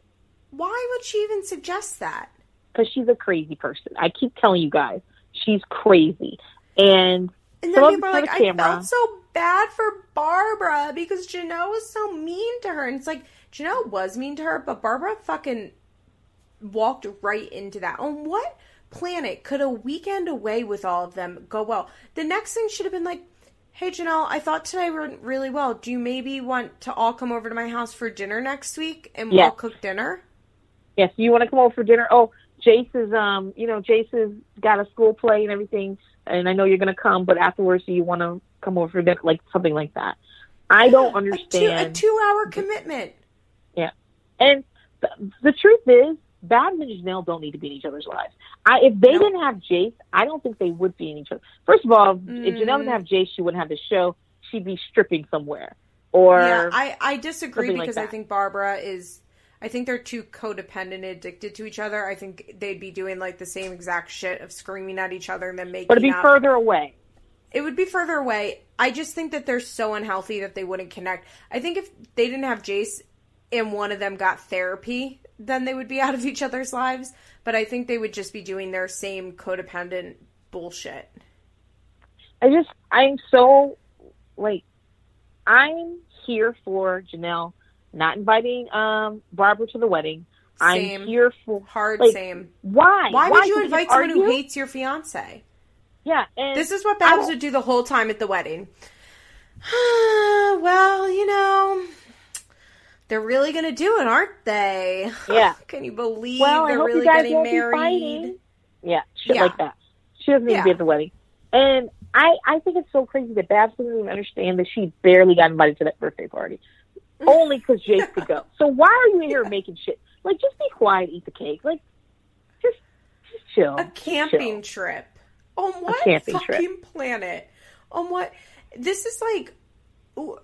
Why would she even suggest that? Because she's a crazy person. I keep telling you guys, she's crazy. And, and then people are like, I felt so bad for Barbara because Jenelle was so mean to her. And it's like, Jenelle was mean to her, but Barbara fucking walked right into that. On what planet could a weekend away with all of them go well? The next thing should have been like, hey, Jenelle, I thought today went really well. Do you maybe want to all come over to my house for dinner next week and yes. we'll cook dinner? Yes, you want to come over for dinner? Oh, Jace is, um, you know, Jace has got a school play and everything, and I know you're going to come, but afterwards, do you want to come over for dinner? Like, something like that. I don't understand. A, two, a two-hour commitment. Yeah. And th- the truth is, Babin and Jenelle don't need to be in each other's lives. I, if they nope. didn't have Jace, I don't think they would be in each other. First of all, mm. if Jenelle didn't have Jace, she wouldn't have the show. She'd be stripping somewhere. Or yeah, I, I disagree because like I think Barbara is... I think they're too codependent, addicted to each other. I think they'd be doing like the same exact shit of screaming at each other and then making But it'd be up. further away. It would be further away. I just think that they're so unhealthy that they wouldn't connect. I think if they didn't have Jace and one of them got therapy... then they would be out of each other's lives. But I think they would just be doing their same codependent bullshit. I just, I'm so, like, I'm here for Jenelle not inviting um, Barbara to the wedding. Same. I'm here for... Hard like, same. Why? Why, why would you invite someone who hates your fiancé? Yeah, and... This is what Babs would do the whole time at the wedding. Well, you know... They're really going to do it, aren't they? Yeah. Can you believe well, they're really getting married? Yeah, shit yeah. like that. She doesn't need yeah. to be at the wedding. And I, I think it's so crazy that Babs doesn't even understand that she barely got invited to that birthday party. Only because Jace yeah. could go. So why are you in here yeah. making shit? Like, just be quiet, eat the cake. Like, just, just chill. A camping chill. trip. On what fucking trip. planet? On what? This is like... Ooh,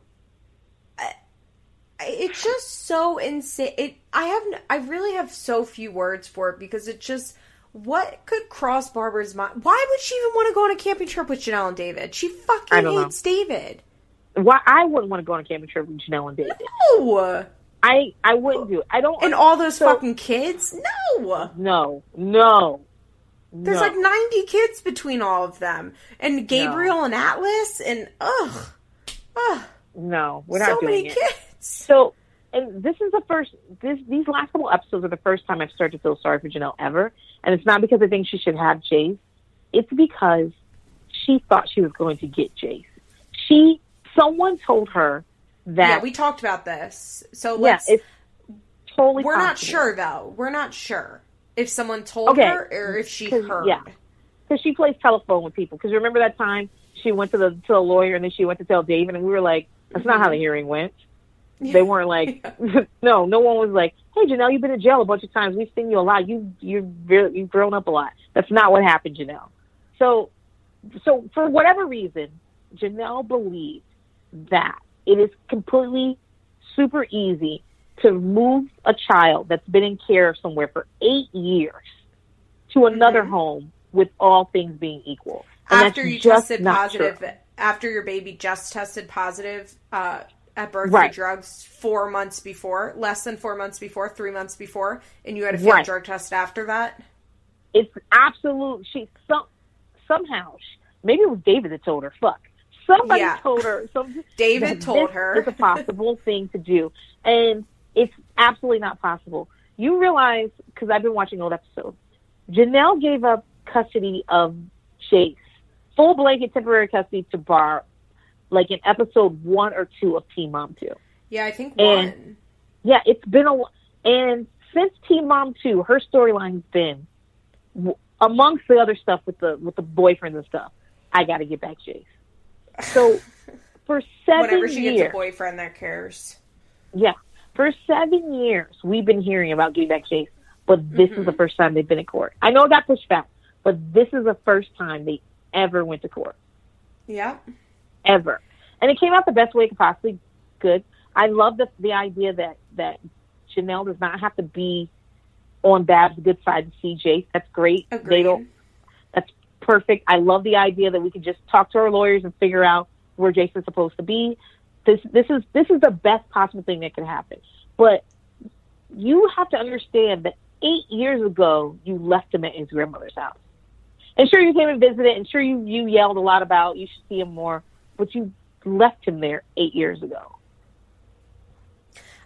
it's just so insane. It, I have, I really have so few words for it because it's just, what could cross Barbara's mind? Why would she even want to go on a camping trip with Jenelle and David? She fucking hates know. David. Why I wouldn't want to go on a camping trip with Jenelle and David. No, I, I wouldn't do it. I don't. And all those so, fucking kids. No! No. No. There's no. like ninety kids between all of them. And Gabriel no. and Atlas and ugh. Ugh. No, we're not so doing many it. Kids. So, and this is the first, this, these last couple episodes are the first time I've started to feel sorry for Jenelle ever. And it's not because I think she should have Jace. It's because she thought she was going to get Jace. She, someone told her that. Yeah, we talked about this. So let's. Yeah, it's totally We're possible. Not sure, though. We're not sure if someone told okay. her or if she heard. Yeah. Because she plays telephone with people. Because remember that time she went to the, to the lawyer and then she went to tell David and we were like, that's not how the hearing went. They weren't like, yeah. no, no one was like, hey, Jenelle, you've been in jail a bunch of times. We've seen you a lot. You, you, you've grown up a lot. That's not what happened, Jenelle. So, so for whatever reason, Jenelle believes that it is completely super easy to move a child that's been in care of somewhere for eight years to another mm-hmm. home with all things being equal. And after you tested positive, true. after your baby just tested positive, uh, at birth for right. drugs four months before, less than four months before, three months before, and you had a field right. drug test after that? It's absolute. She some, somehow, maybe it was David that told her, fuck. Somebody yeah. told her. Some, David told her. It's a possible thing to do. And it's absolutely not possible. You realize, because I've been watching old episodes, Jenelle gave up custody of Jace, full blanket temporary custody to Bar. Like in episode one or two of Teen Mom two. Yeah, I think one. And, yeah, it's been a and since Teen Mom two, her storyline's been amongst the other stuff with the with the boyfriends and stuff. I got to get back Jace. So for seven whenever she years, gets a boyfriend that cares. Yeah, for seven years we've been hearing about getting back Jace, but this mm-hmm. is the first time they've been in court. I know it got pushed back, but this is the first time they ever went to court. Yeah. Ever. And it came out the best way it could possibly good. I love the the idea that, that Jenelle does not have to be on Bab's good side to see Jace. That's great. Agreed. They don't, that's perfect. I love the idea that we can just talk to our lawyers and figure out where Jace is supposed to be. This this is this is the best possible thing that could happen. But you have to understand that eight years ago you left him at his grandmother's house. And sure you came and visited and sure you, you yelled a lot about you should see him more. But you left him there eight years ago.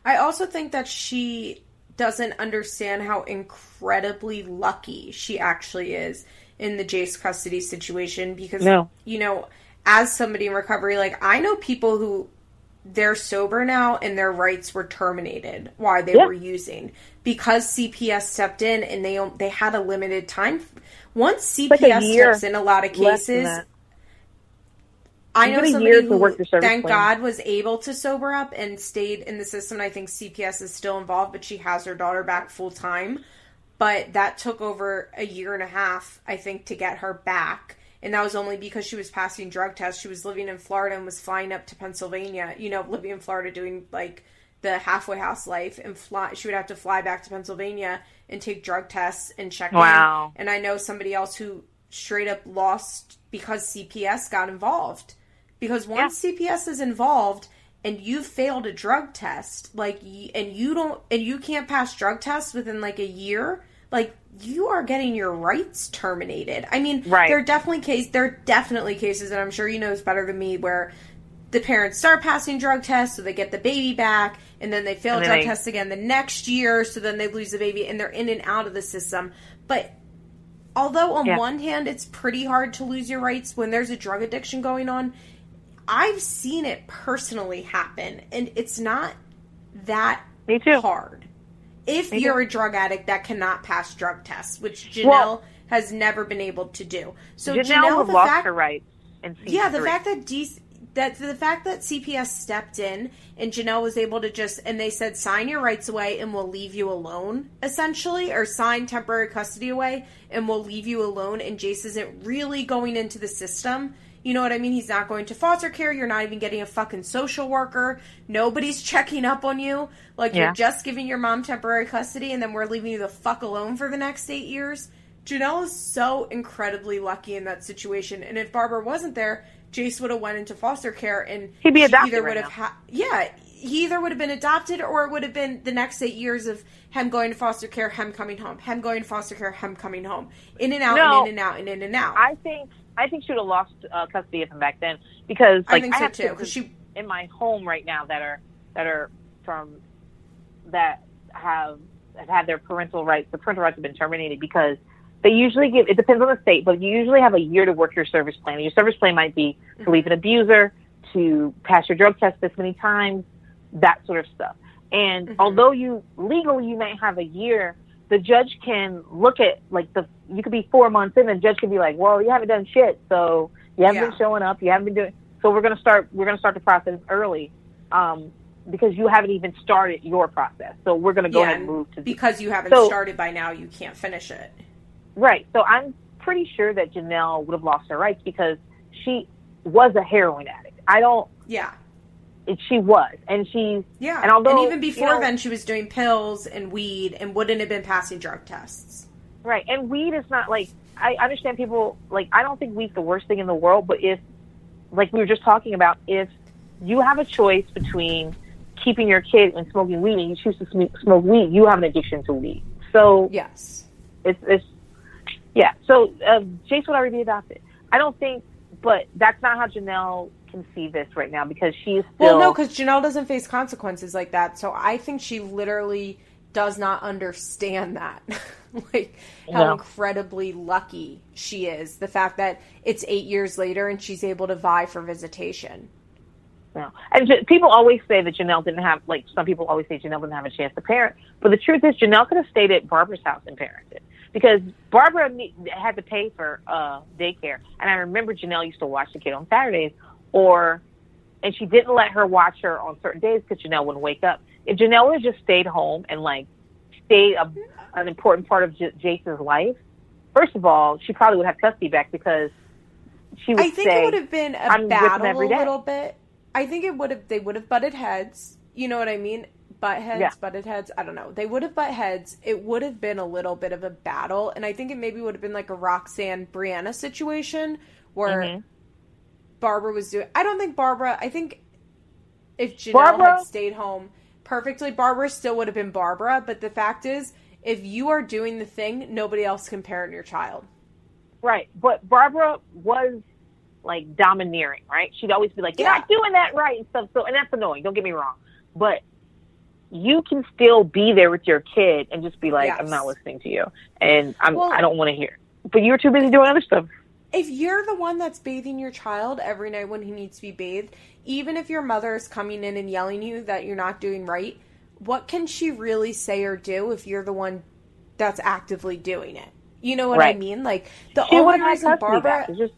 I also think that she doesn't understand how incredibly lucky she actually is in the Jace custody situation because, no. you know, as somebody in recovery, like, I know people who, they're sober now and their rights were terminated while they yep. were using because C P S stepped in and they they had a limited time. Once C P S like steps in a lot of cases... I know somebody who, thank God, was able to sober up and stayed in the system. And I think C P S is still involved, but she has her daughter back full time. But that took over a year and a half, I think, to get her back. And that was only because she was passing drug tests. She was living in Florida and was flying up to Pennsylvania, you know, living in Florida, doing like the halfway house life. And fly. she would have to fly back to Pennsylvania and take drug tests and check wow. in. And I know somebody else who straight up lost because C P S got involved. Because once yeah. C P S is involved and you've failed a drug test, like, and you don't, and you can't pass drug tests within like a year, like you are getting your rights terminated. I mean, right. there are definitely case, there are definitely cases, and I'm sure you know this better than me, where the parents start passing drug tests, so they get the baby back, and then they fail then drug they... tests again the next year, so then they lose the baby, and they're in and out of the system. But although on yeah. one hand, it's pretty hard to lose your rights when there's a drug addiction going on. I've seen it personally happen, and it's not that Me too. hard. If Me you're too. a drug addict that cannot pass drug tests, which Jenelle well, has never been able to do. So Jenelle, Jenelle the lost fact, her rights. In yeah, the fact that, D, that the fact that C P S stepped in and Jenelle was able to just, and they said, sign your rights away and we'll leave you alone, essentially, or sign temporary custody away and we'll leave you alone, and Jace isn't really going into the system. You know what I mean? He's not going to foster care. You're not even getting a fucking social worker. Nobody's checking up on you. Like, yeah. you're just giving your mom temporary custody, and then we're leaving you the fuck alone for the next eight years. Jenelle is so incredibly lucky in that situation. And if Barbara wasn't there, Jace would have went into foster care, and he'd be adopted either would right have. Ha- yeah, he either would have been adopted or it would have been the next eight years of him going to foster care, him coming home, him going to foster care, him coming home, in and out, no, and in and out, and in and out. I think I think she would have lost uh, custody of him back then because like, I think I so have too. Because she in my home right now that are that are from that have have had their parental rights. The parental rights have been terminated because they usually give. It depends on the state, but you usually have a year to work your service plan. Your service plan might be to mm-hmm. leave an abuser, to pass your drug test this many times, that sort of stuff. And mm-hmm. although you legally you might have a year, the judge can look at like the you could be four months in and the judge could be like, well, you haven't done shit, so you haven't yeah. been showing up, you haven't been doing so we're gonna start we're gonna start the process early. Um because you haven't even started your process. So we're gonna go yeah, ahead and move to because you haven't so, started by now you can't finish it. Right. So I'm pretty sure that Jenelle would have lost her rights because she was a heroin addict. I don't Yeah. It, she was, and she yeah, and although and even before you know, then, she was doing pills and weed, and wouldn't have been passing drug tests. Right, and weed is not like I understand people like I don't think weed's the worst thing in the world, but if like we were just talking about, if you have a choice between keeping your kid and smoking weed, and you choose to sm- smoke weed, you have an addiction to weed. So yes, it's it's yeah. So uh, Jace would already be adopted. I don't think, but that's not how Jenelle see this right now because she is still well no because Jenelle doesn't face consequences like that, so I think she literally does not understand that like how no. incredibly lucky she is, the fact that it's eight years later and she's able to vie for visitation. No, and j- people always say that Jenelle didn't have like some people always say Jenelle didn't have a chance to parent, but the truth is Jenelle could have stayed at Barbara's house and parented because Barbara had to pay for uh daycare, and I remember Jenelle used to watch the kid on Saturdays. Or, and she didn't let her watch her on certain days because Jenelle wouldn't wake up. If Jenelle would have just stayed home and, like, stayed a, an important part of J- Jace's life, first of all, she probably would have custody back because she would say, I think say, it would have been a battle a little bit. I think it would have, they would have butted heads. You know what I mean? Butt heads, yeah. butted heads. I don't know. They would have butt heads. It would have been a little bit of a battle. And I think it maybe would have been like a Roxanne Briana situation where... Mm-hmm. Barbara was doing... I don't think Barbara... I think if Jenelle Barbara? had stayed home perfectly, Barbara still would have been Barbara. But the fact is, if you are doing the thing, nobody else can parent your child. Right. But Barbara was, like, domineering, right? She'd always be like, you're yeah. not doing that right and stuff. So, and that's annoying. Don't get me wrong. But you can still be there with your kid and just be like, yes. I'm not listening to you. And I'm, well, I don't want to hear. But you were too busy doing other stuff. If you're the one that's bathing your child every night when he needs to be bathed, even if your mother is coming in and yelling you that you're not doing right, what can she really say or do if you're the one that's actively doing it? You know what right. I mean? Like, the she only reason Barbara... Just...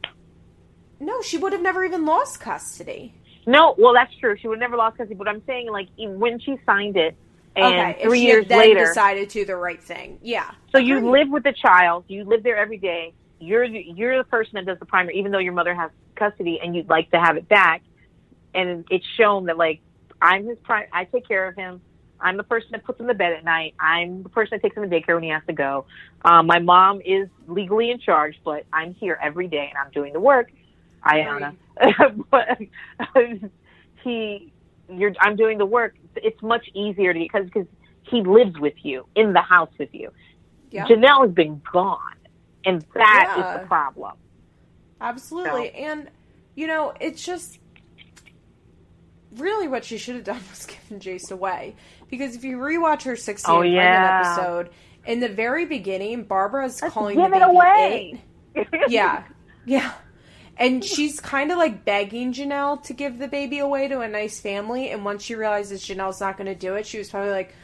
No, she would have never even lost custody. No, well, that's true. She would have never lost custody, but I'm saying, like, when she signed it, and okay, three if she years then later... decided to do the right thing. Yeah. So you right. live with the child, you live there every day, You're you're the person that does the primary, even though your mother has custody and you'd like to have it back. And it's shown that, like, I'm his primary. I take care of him. I'm the person that puts him to bed at night. I'm the person that takes him to daycare when he has to go. Um, my mom is legally in charge, but I'm here every day and I'm doing the work. Iona, but he, you're. I'm doing the work. It's much easier to because because he lives with you in the house with you. Yeah. Jenelle has been gone. And that yeah. is the problem. Absolutely. So. And, you know, it's just really what she should have done was given Jace away. Because if you rewatch her sixteen oh, yeah. episode, in the very beginning, Barbara's Let's calling give the baby it away. yeah. Yeah. And she's kind of like begging Jenelle to give the baby away to a nice family. And once she realizes Janelle's not going to do it, she was probably like,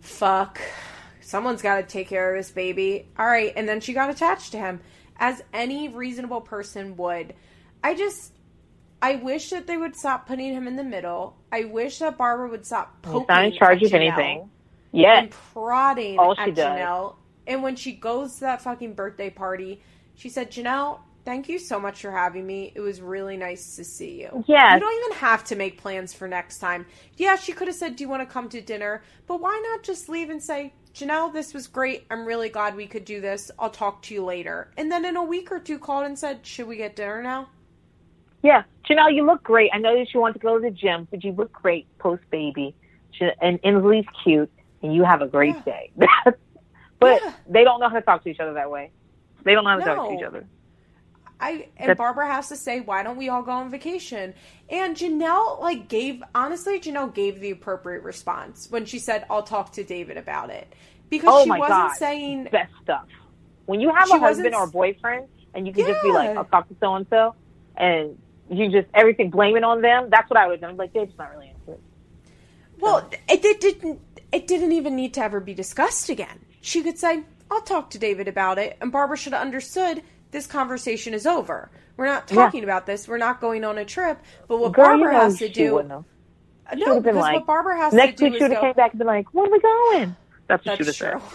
fuck. Someone's got to take care of this baby. All right. And then she got attached to him, as any reasonable person would. I just, I wish that they would stop putting him in the middle. I wish that Barbara would stop poking He's not in charge of anything. Yes. And prodding All she at does. Jenelle. And when she goes to that fucking birthday party, she said, Jenelle, thank you so much for having me. It was really nice to see you. Yeah. You don't even have to make plans for next time. Yeah, she could have said, do you want to come to dinner? But why not just leave and say, Jenelle, this was great. I'm really glad we could do this. I'll talk to you later. And then in a week or two called and said, should we get dinner now? Yeah. Jenelle, you look great. I noticed you want to go to the gym, but you look great post-baby. And Emily's cute, and you have a great yeah. day. But yeah. they don't know how to talk to each other that way. They don't know how to no. talk to each other. I And That's, Barbara has to say, why don't we all go on vacation? And Jenelle, like, gave, honestly, Jenelle gave the appropriate response when she said, I'll talk to David about it. Because oh she my wasn't God. saying. Best stuff. When you have a husband or a boyfriend, and you can yeah. just be like, I'll talk to so-and-so, and you just, everything, blame it on them, that's what I would have done. I'm like, they're just not really into it. Well, it, it didn't it didn't even need to ever be discussed again. She could say, I'll talk to David about it, and Barbara should have understood this conversation is over. We're not talking yeah. about this. We're not going on a trip. But what Girl, Barbara you know has to do... No, because like, what Barbara has to do is go... Next week she would have came back and been like, where are we going? That's what That's she would have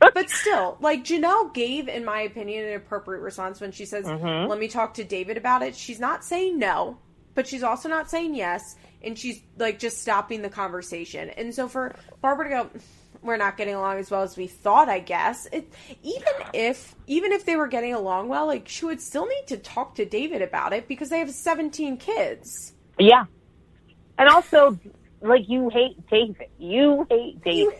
said. But still, like, Jenelle gave, in my opinion, an appropriate response when she says, mm-hmm. let me talk to David about it. She's not saying no, but she's also not saying yes. And she's, like, just stopping the conversation. And so for Barbara to go... we're not getting along as well as we thought, I guess. It, even if even if they were getting along well, like, she would still need to talk to David about it because they have seventeen kids. Yeah. And also, like, you hate David. You hate David.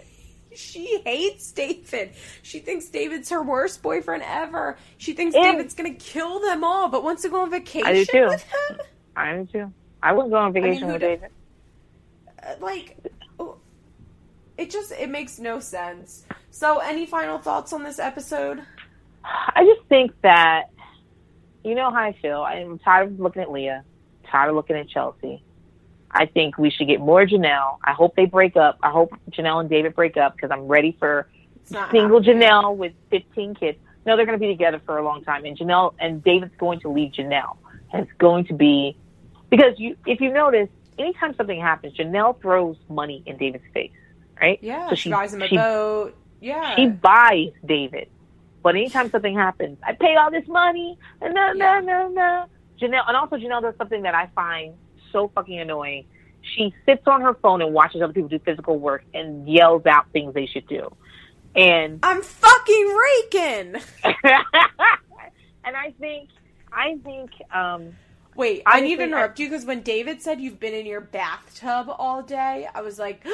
You, she hates David. She thinks David's her worst boyfriend ever. She thinks and David's going to kill them all, but wants to go on vacation I do too. with him? I do, too. I wouldn't go on vacation I mean, with David. Did, like... It just, it makes no sense. So any final thoughts on this episode? I just think that, you know how I feel. I'm tired of looking at Leah, tired of looking at Chelsea. I think we should get more Jenelle. I hope they break up. I hope Jenelle and David break up because I'm ready for single happening. Jenelle with fifteen kids. No, they're going to be together for a long time. And Jenelle and David's going to leave Jenelle. And it's going to be, because you, if you notice, anytime something happens, Jenelle throws money in David's face. Right? Yeah, so she, she buys him a she, boat. Yeah. She buys David. But anytime something happens, I paid all this money. And no, yeah. no, no, no. Jenelle, and also Jenelle does something that I find so fucking annoying. She sits on her phone and watches other people do physical work and yells out things they should do. And I'm fucking raking. And I think, I think, um, wait, I, I need to interrupt I, you because when David said you've been in your bathtub all day, I was like,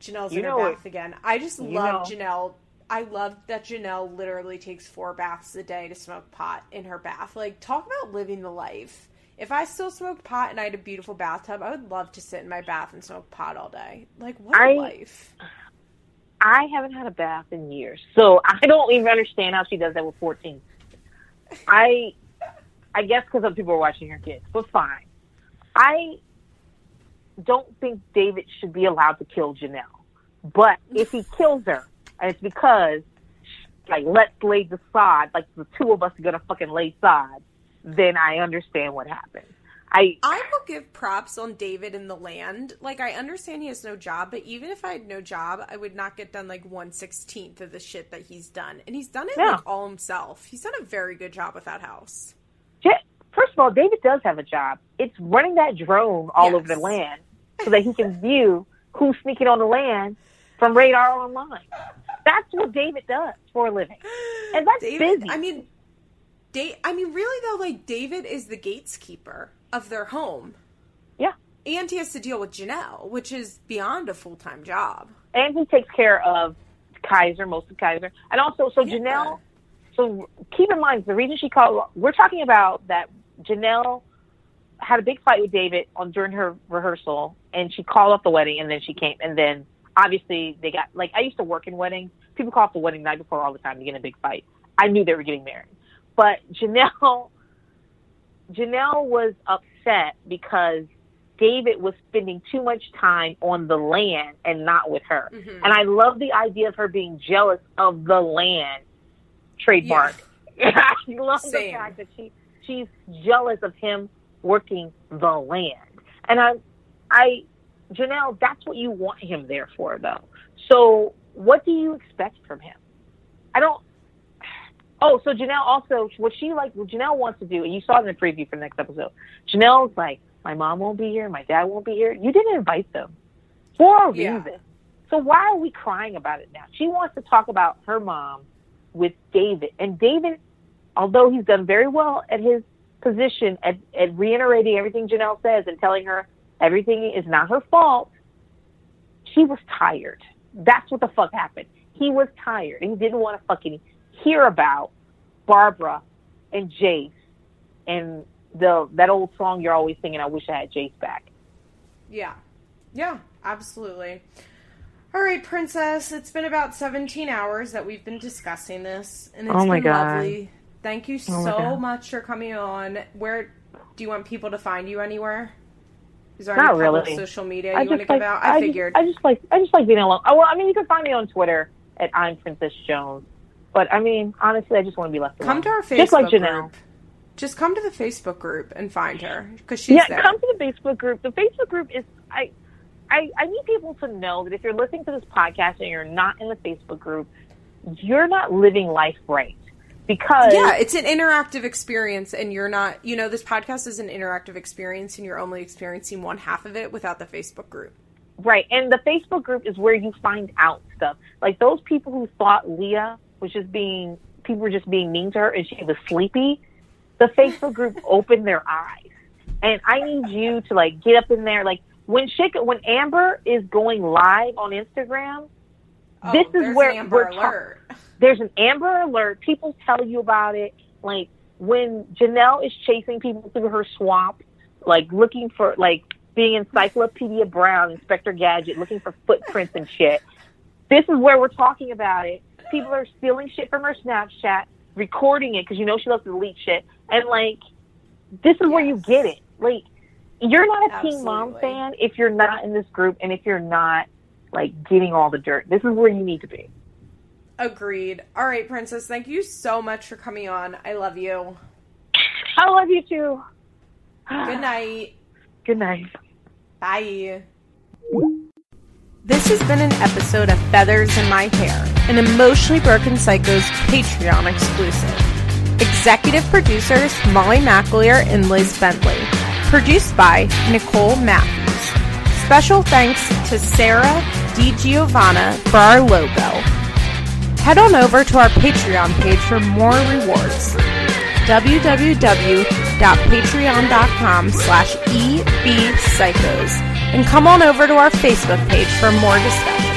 Janelle's you in her bath it. again. I just you love know. Jenelle. I love that Jenelle literally takes four baths a day to smoke pot in her bath. Like, talk about living the life. If I still smoked pot and I had a beautiful bathtub, I would love to sit in my bath and smoke pot all day. Like, what I, a life. I haven't had a bath in years, so I don't even understand how she does that with fourteen. I... I guess because other people are watching her kids, but fine. I don't think David should be allowed to kill Jenelle. But if he kills her, and it's because, like, let's lay the sod, like, the two of us are going to fucking lay sod, then I understand what happened. I I will give props on David in the land. Like, I understand he has no job, but even if I had no job, I would not get done, like, one sixteenth of the shit that he's done. And he's done it, yeah. like, all himself. He's done a very good job with that house. First of all, David does have a job. It's running that drone all yes. over the land so that he can view who's sneaking on the land from radar online. That's what David does for a living. And that's David, busy. I mean, da- I mean, really, though, like, David is the gatekeeper of their home. Yeah. And he has to deal with Jenelle, which is beyond a full-time job. And he takes care of Kaiser, most of Kaiser. And also, so yeah. Jenelle, so keep in mind, the reason she called, we're talking about that Jenelle had a big fight with David on during her rehearsal, and she called off the wedding, and then she came, and then obviously they got, like, I used to work in weddings. People call off the wedding night before all the time to get in a big fight. I knew they were getting married. But Jenelle, Jenelle was upset because David was spending too much time on the land and not with her. Mm-hmm. And I love the idea of her being jealous of the land trademark. Yeah. I love Same. the fact that she... she's jealous of him working the land. And I, I, Jenelle, that's what you want him there for, though. So what do you expect from him? I don't, oh, so Jenelle also, what she like, what Jenelle wants to do, and you saw it in the preview for the next episode, Janelle's like, my mom won't be here, my dad won't be here. You didn't invite them for a yeah. reason. So why are we crying about it now? She wants to talk about her mom with David. And David, although he's done very well at his position at, at reiterating everything Jenelle says and telling her everything is not her fault, she was tired. That's what the fuck happened. He was tired. He didn't want to fucking hear about Barbara and Jace and the that old song you're always singing, I wish I had Jace back. Yeah. Yeah, absolutely. All right, Princess, it's been about seventeen hours that we've been discussing this, and it's oh my been God. lovely. Thank you oh so much for coming on. Where do you want people to find you anywhere? Is there Not any really. social media I you want to like, give out? I, I figured. Just, I just like I just like being alone. Oh, well, I mean, you can find me on Twitter at I'm Princess Jones. But, I mean, honestly, I just want to be left alone. Come to our Facebook just like Jenelle. group. Just come to the Facebook group and find her, because she's yeah, there. Yeah, come to the Facebook group. The Facebook group is... I. I, I need people to know that if you're listening to this podcast and you're not in the Facebook group, you're not living life right. Because yeah, it's an interactive experience, and you're not, you know, this podcast is an interactive experience, and you're only experiencing one half of it without the Facebook group. Right. And the Facebook group is where you find out stuff. Like those people who thought Leah was just being, people were just being mean to her and she was sleepy. The Facebook group opened their eyes. And I need you to like get up in there, like, When Chica, when Amber is going live on Instagram, oh, this is where an we're alert. Ta- there's an Amber alert. People tell you about it. Like when Jenelle is chasing people through her swamp, like looking for, like being Encyclopedia Brown, Inspector Gadget, looking for footprints and shit. This is where we're talking about it. People are stealing shit from her Snapchat, recording it because you know she loves to delete shit. And like, this is yes. where you get it. Like. You're not a Absolutely. Teen Mom fan if you're not in this group and if you're not, like, getting all the dirt. This is where you need to be. Agreed. All right, Princess, thank you so much for coming on. I love you. I love you, too. Good night. Good night. Bye. This has been an episode of Feathers in My Hair, an Emotionally Broken Psycho's Patreon exclusive. Executive producers Molly McAleer and Liz Bentley. Produced by Nicole Matthews. Special thanks to Sarah DiGiovanna for our logo. Head on over to our Patreon page for more rewards. www.patreon.com slash ebpsychos. And come on over to our Facebook page for more discussion.